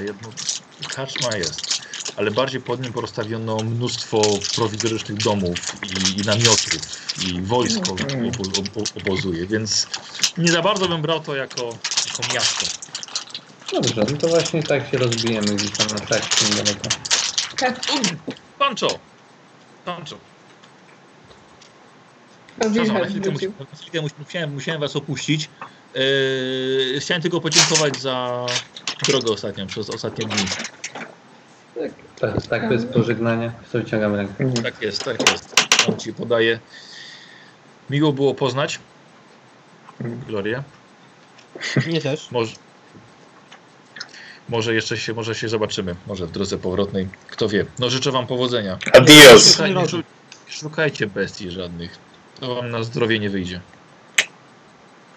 jest, ale bardziej pod nim porozstawiono mnóstwo prowizorycznych domów i namiotów i wojsko obozuje, więc nie za bardzo bym brał to jako miasto. Dobrze, no to właśnie tak się rozbijemy gdzieś tam na trakcie niedaleko. Pancho. Musiałem was opuścić. Chciałem tylko podziękować za drogę ostatnią, przez ostatnie dni. Tak, bez pożegnania. Co wyciągam rękę. Tak jest. Tam ci podaję. Miło było poznać. Gloria. Mnie też. Może jeszcze się zobaczymy. Może w drodze powrotnej. Kto wie. No życzę wam powodzenia. Adios. Nie szukajcie bestii żadnych. To wam na zdrowie nie wyjdzie.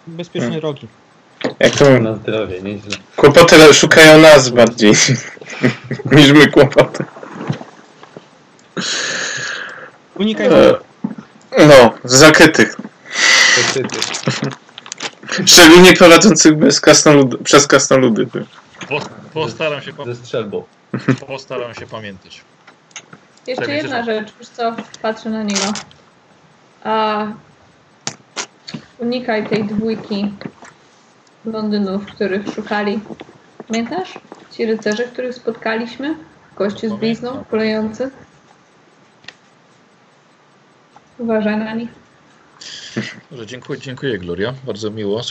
Bezpieczne drogi. Jak to na zdrowie, nieźle. Kłopoty szukają nas bardziej niż my kłopoty. Unikaj. No, zakrytych. Szczególnie prowadzących przez krasnoludy. Postaram się pamiętać. Jeszcze jedna rzecz, już co patrzę na niego. Unikaj tej dwójki blondynów, których szukali. Pamiętasz? Ci rycerze, których spotkaliśmy? Goście z blizną, kulejący. Uważaj na nich. Dobrze, dziękuję Gloria. Bardzo miło.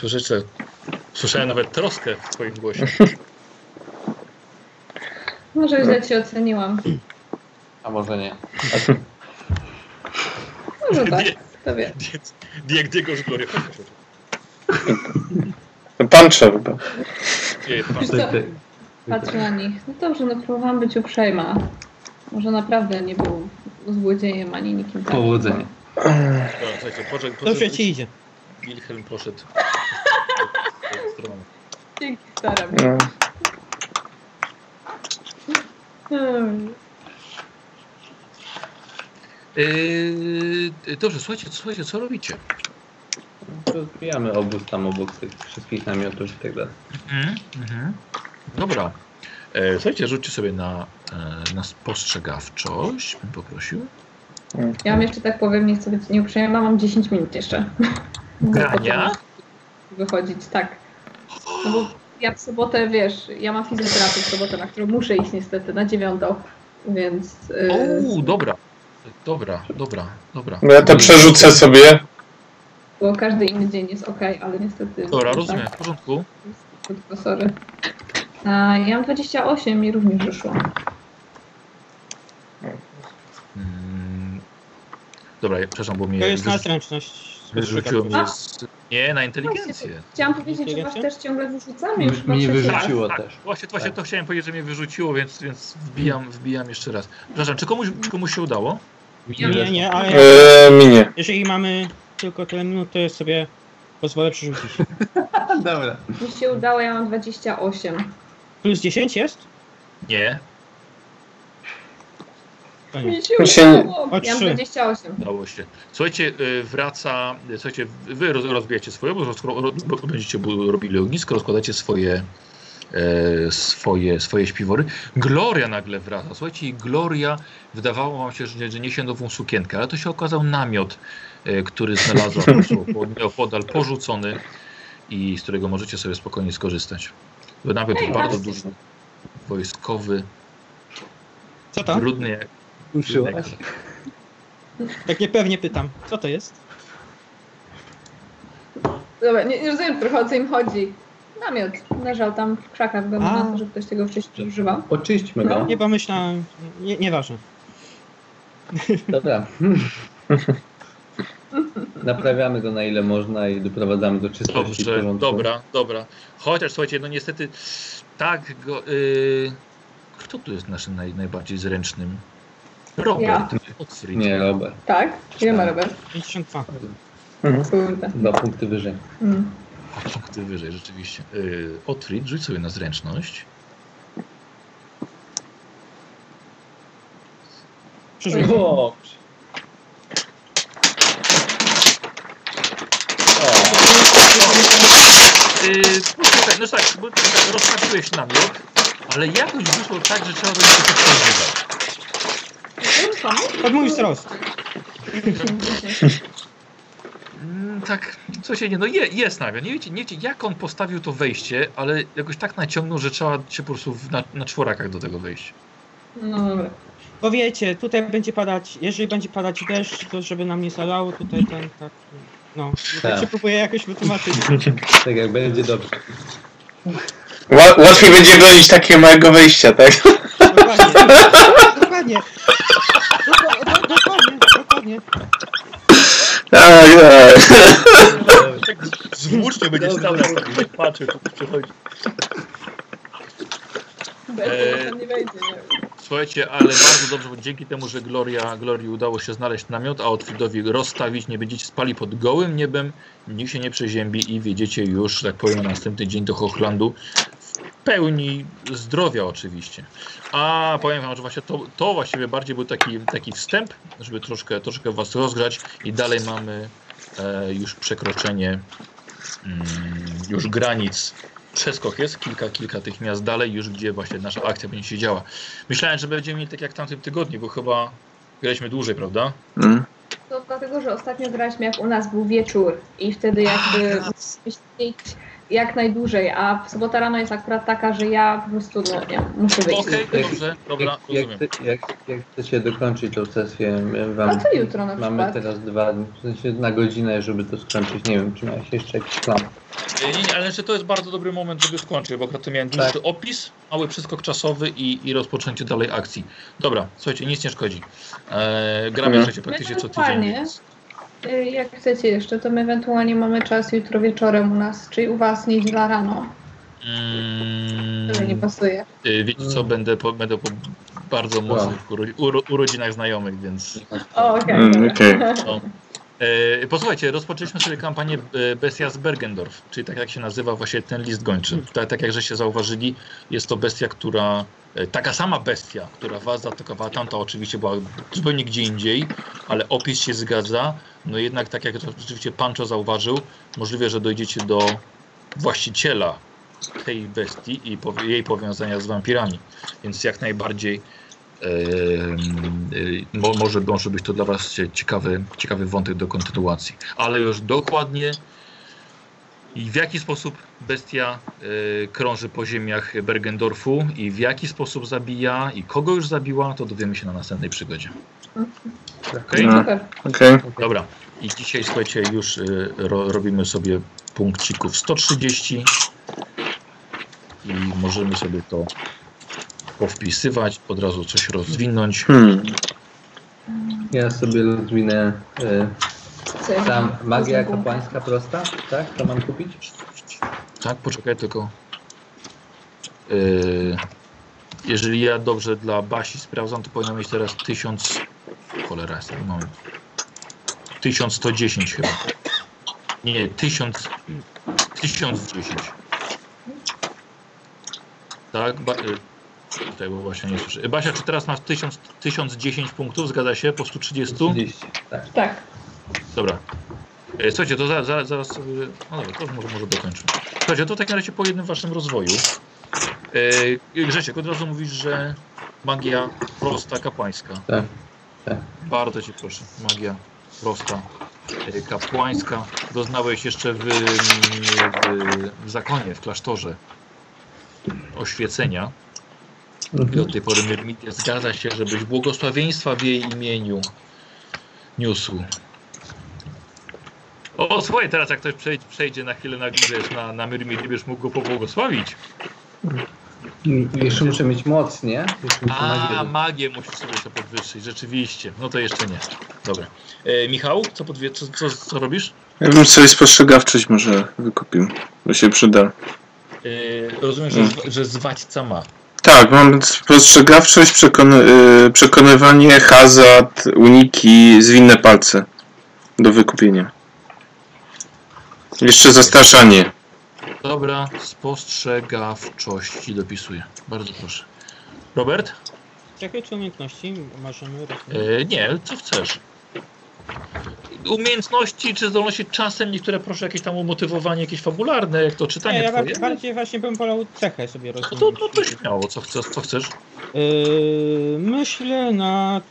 Słyszałem nawet troskę w twoim głosie. Może źle cię oceniłam. A może nie. Może tak, to wie. Diego już Gloria. Pancho chyba. Patrz na nich. No dobrze, no próbowałam być uprzejma. Może naprawdę nie był złodziejem ani nikim. Powodzenia. Dobrze ci idzie. Wilhelm poszedł. Dzięki, staram się. Dobrze, słuchajcie, co robicie? Rozbijamy obóz tam obok tych wszystkich namiotów i tak dalej. Dobra. Słuchajcie, rzućcie sobie na spostrzegawczość, bym poprosił. Ja mam jeszcze, tak powiem, nie chcę być nieuprzejma, mam 10 minut jeszcze. Grania? Wychodzić, tak. No bo ja w sobotę, ja mam fizjoterapię w sobotę, na którą muszę iść niestety, na 9:00, więc... Dobra. No ja to przerzucę sobie. Bo każdy inny dzień jest okej, ale niestety... Dobra, rozumiem, tak. W porządku. Sorry. Ja mam 28 i również wyszło. Dobra, przepraszam, bo mnie... To jest na zręczność. Wyrzuciło mnie z... Nie, na inteligencję. Chciałam powiedzieć, że was też ciągle wyrzucamy. Już mnie wyrzuciło też. Właśnie to chciałem powiedzieć, że mnie wyrzuciło, więc wbijam jeszcze raz. Przepraszam, czy komuś się udało? Nie, ale... mi nie. Jeżeli mamy tylko tyle minut, to ja sobie pozwolę przerzucić. Dobra. Mi się udało, ja mam 28. Plus 10 jest? Nie. Mi się udało. Ja mam 28. Udało się. Słuchajcie, słuchajcie, wy rozbijacie swoje, bo będziecie robili ognisko, rozkładacie swoje śpiwory. Gloria nagle wraca. Słuchajcie, i Gloria, wydawało wam się, że niesie nową sukienkę, ale to się okazał namiot, który znalazła podal porzucony i z którego możecie sobie spokojnie skorzystać. Bo namiot jest bardzo duży. wojskowy. Co to? Brudny jak... Uszyłaś? Tak niepewnie pytam. Co to jest? Dobra, nie rozumiem trochę, o co im chodzi. Namiot leżał tam w krzakach, bo na to, że ktoś tego wcześniej używał. Oczyśćmy go. No. Nie pomyślałem, nieważne. Dobra. Naprawiamy go na ile można i doprowadzamy do czystości. Dobrze, dobra. Chociaż słuchajcie, no niestety tak go... Kto tu jest naszym najbardziej zręcznym? Robert. Ja. Nie, Robert. Tak? Ile ma Robert? 52. Dwa punkty wyżej. Punkty wyżej, rzeczywiście. Otfried, rzuć sobie na zręczność. O! No tak, bo rozstawiłeś namiot, ale jakoś wyszło tak, że trzeba będzie to przeżywać. Odmówisz rost. Tak, co się nie, no jest namiot. Nie wiecie, jak on postawił to wejście, ale jakoś tak naciągnął, że trzeba się po prostu na czworakach do tego wejść. No dobra. Bo wiecie, tutaj będzie padać, jeżeli będzie padać deszcz, to żeby nam nie zalało, tutaj ten tak... No, tak się próbuję jakoś wytłumaczyć. Tak, jak będzie dobrze. Łatwiej będzie bronić takie małego wejścia, tak? Dokładnie. Dokładnie. Tak, złóżnie będzie stał na sobie, tak patrzył, to przychodzi. Nie wejdzie, nie. Słuchajcie, ale bardzo dobrze, bo dzięki temu, że Glorii udało się znaleźć namiot, a Otfridowi rozstawić, nie będziecie spali pod gołym niebem, nikt się nie przeziębi i wiedziecie już, tak powiem, na następny dzień do Hochlandu w pełni zdrowia oczywiście. A powiem wam, że właśnie to właściwie bardziej był taki wstęp, żeby troszkę was rozgrzać i dalej mamy już przekroczenie już granic. Przeskok jest, kilka tych miast dalej, już gdzie właśnie nasza akcja będzie się działa. Myślałem, że będziemy mieli tak jak w tamtym tygodniu, bo chyba graliśmy dłużej, prawda? To dlatego, że ostatnio graliśmy jak u nas był wieczór i wtedy jakby myśleć jak najdłużej, a w sobotę rano jest akurat taka, że ja po prostu muszę wyjść. Okej, dobrze, dobra, rozumiem. Jak chcecie dokończyć tą sesję, wam to jutro na przykład. Mamy teraz 2 dni, w sensie na godzinę, żeby to skończyć, nie wiem, czy miałeś jeszcze jakiś plan. Nie, ale to jest bardzo dobry moment, żeby skończyć, bo akurat miałem dłuższy opis, mały przeskok czasowy i rozpoczęcie dalej akcji. Dobra, słuchajcie, nic nie szkodzi. Gramy jeszcze praktycznie co tydzień. Więc... Jak chcecie jeszcze, to my ewentualnie mamy czas jutro wieczorem u nas, czyli u was niedziela rano. To nie pasuje. Wiecie co, będę po bardzo mocnych urodzinach znajomych, więc... Okej. Posłuchajcie, rozpoczęliśmy sobie kampanię Bestia z Bergendorf, czyli tak jak się nazywa właśnie ten list gończy. Tak jak żeście zauważyli, jest to bestia, która... Taka sama bestia, która was zaatakowała, tamta oczywiście była zupełnie gdzie indziej, ale opis się zgadza. No jednak tak jak to rzeczywiście Pancho zauważył, możliwe, że dojdziecie do właściciela tej bestii i jej powiązania z wampirami. Więc jak najbardziej może być to dla was ciekawy wątek do kontynuacji. Ale już dokładnie i w jaki sposób bestia krąży po ziemiach Bergendorfu i w jaki sposób zabija i kogo już zabiła, to dowiemy się na następnej przygodzie. Okej? Dobra. I dzisiaj, słuchajcie, już robimy sobie punkcików 130 i możemy sobie to powpisywać, od razu coś rozwinąć. Ja sobie rozwinę... Tam magia kapłańska prosta, tak? To mam kupić? Tak, poczekaj tylko. Jeżeli ja dobrze dla Basi sprawdzam, to powinno mieć teraz 1000... Cholera, jest taki moment. 1110 chyba. Nie, 1010. Tak, tutaj, bo właśnie nie słyszę. Basia, czy teraz masz 1010 punktów, zgadza się? Po 130? 130, tak. Dobra. Słuchajcie, to zaraz sobie... No dobra, to może dokończę. Słuchajcie, to w takim razie po jednym waszym rozwoju. Grzesiek, od razu mówisz, że magia prosta kapłańska. Tak. Bardzo cię proszę. Magia prosta kapłańska. Doznałeś jeszcze w zakonie, w klasztorze oświecenia. I od tej pory Myrmidia zgadza się, żebyś błogosławieństwa w jej imieniu niósł. O, słuchaj, teraz jak ktoś przejdzie na chwilę na górze na Myrmidii, będziesz mógł go pobłogosławić. Jeszcze muszę mieć moc, nie? A, magię musisz sobie to podwyższyć, rzeczywiście. No to jeszcze nie. Dobra. Michał, co robisz? Ja bym sobie spostrzegawczość może wykupił, bo się przyda. Rozumiem, że zwaćca ma. Tak, mam spostrzegawczość, przekonywanie, hazard, uniki, zwinne palce do wykupienia. Jeszcze zastraszanie. Dobra, spostrzegawczości dopisuję. Bardzo proszę. Robert? Jakie czy umiejętności marzymy? Nie, co chcesz. Umiejętności czy zdolności czasem, niektóre proszę jakieś tam umotywowanie, jakieś fabularne, jak to czytanie. Nie, ja twoje. Bardziej właśnie bym polał cechę sobie rozwijać. No to śmiało, co chcesz? Myślę nad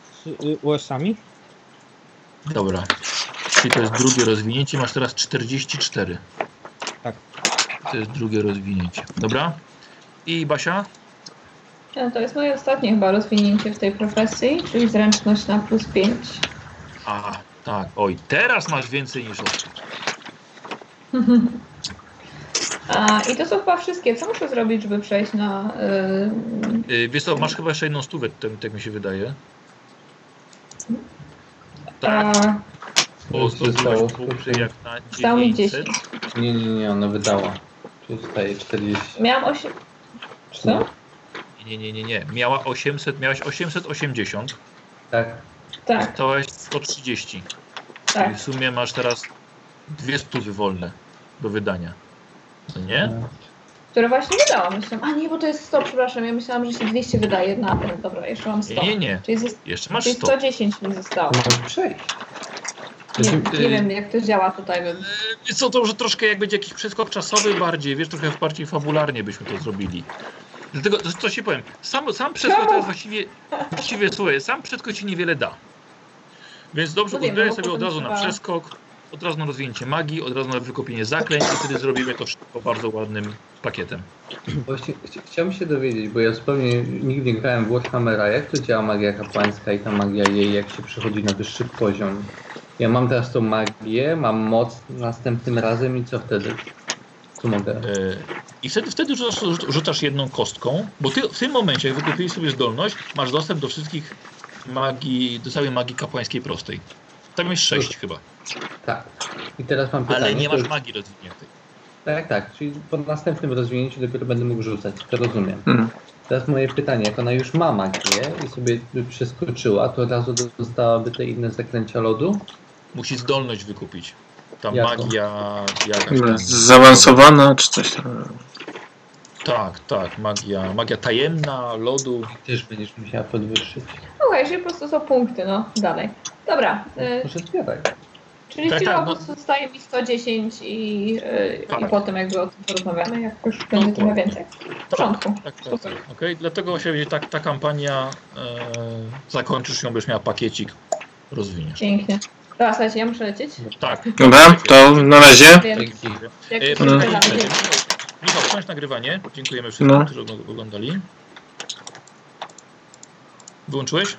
US-ami. Dobra, czyli to jest drugie rozwinięcie, masz teraz 44. Tak. To jest drugie rozwinięcie, dobra? I Basia? No, to jest moje ostatnie chyba rozwinięcie w tej profesji, czyli zręczność na plus 5. A, tak, oj, teraz masz więcej niż ostatnio. I to są chyba wszystkie, co muszę zrobić, żeby przejść na... Wiesz co, masz chyba jeszcze jedną stówę, tak mi się wydaje. Tak. Dał mi 10. Nie, ona wydała. Tu zostaje 40. Miałam 8. Co? Nie. Miała 800, miałaś 880. Tak. Tak. Dostałaś 130. Tak. Czyli w sumie masz teraz 200 wolne do wydania. Nie? Które właśnie wydałam. Myślałam, a nie, bo to jest 100, przepraszam. Ja myślałam, że się 200 wydaje na ten. Dobra, jeszcze mam 100. Nie. Czyli jeszcze masz 100. 110 mi zostało. Przejść. Nie wiem, jak to działa tutaj. Co to, że troszkę jak będzie jakiś przeskok czasowy bardziej, wiesz, trochę bardziej fabularnie byśmy to zrobili. Dlatego, co się powiem, sam przeskok to właściwie słuchaj, sam przeskok ci niewiele da. Więc dobrze, odbiorę sobie od razu na przeskok, od razu na rozwinięcie magii, od razu na wykupienie zaklęć i wtedy zrobimy to wszystko bardzo ładnym pakietem. Właśnie chciałbym się dowiedzieć, bo ja zupełnie nigdy nie grałem w Warhammera, jak to działa magia kapłańska i ta magia jej, jak się przechodzi na wyższy poziom. Ja mam teraz tą magię, mam moc następnym razem i co wtedy? Co mogę? I wtedy rzucasz jedną kostką, bo ty w tym momencie, jak wykupiłeś sobie zdolność, masz dostęp do wszystkich magii, do całej magii kapłańskiej prostej. Tam jest 6 chyba. Tak. I teraz mam pytanie. Ale nie masz magii rozwiniętej. Tak. Czyli po następnym rozwinięciu dopiero będę mógł rzucać. To rozumiem. Teraz moje pytanie, jak ona już ma magię i sobie przeskoczyła, to od razu dostałaby te inne zaklęcia lodu? Musi zdolność wykupić. Ta magia jakaś zaawansowana czy coś tam. Tak, magia tajemna, lodu. Też będziesz musiała podwyższyć. Okej, po prostu są punkty, dalej. Dobra. Proszę spierać. Czyli po prostu zostaje mi 110 i potem jakby o tym porozmawiamy, jak już będzie trochę więcej. W porządku. Tak. Okej, dlatego się ta kampania zakończysz ją, będziesz miała pakiecik, rozwiniesz. Pięknie. Dobra, słuchajcie, ja muszę lecieć? Tak. Dobra, to na razie. Michał, kończ nagrywanie. Dziękujemy wszystkim, którzy oglądali. Wyłączyłeś?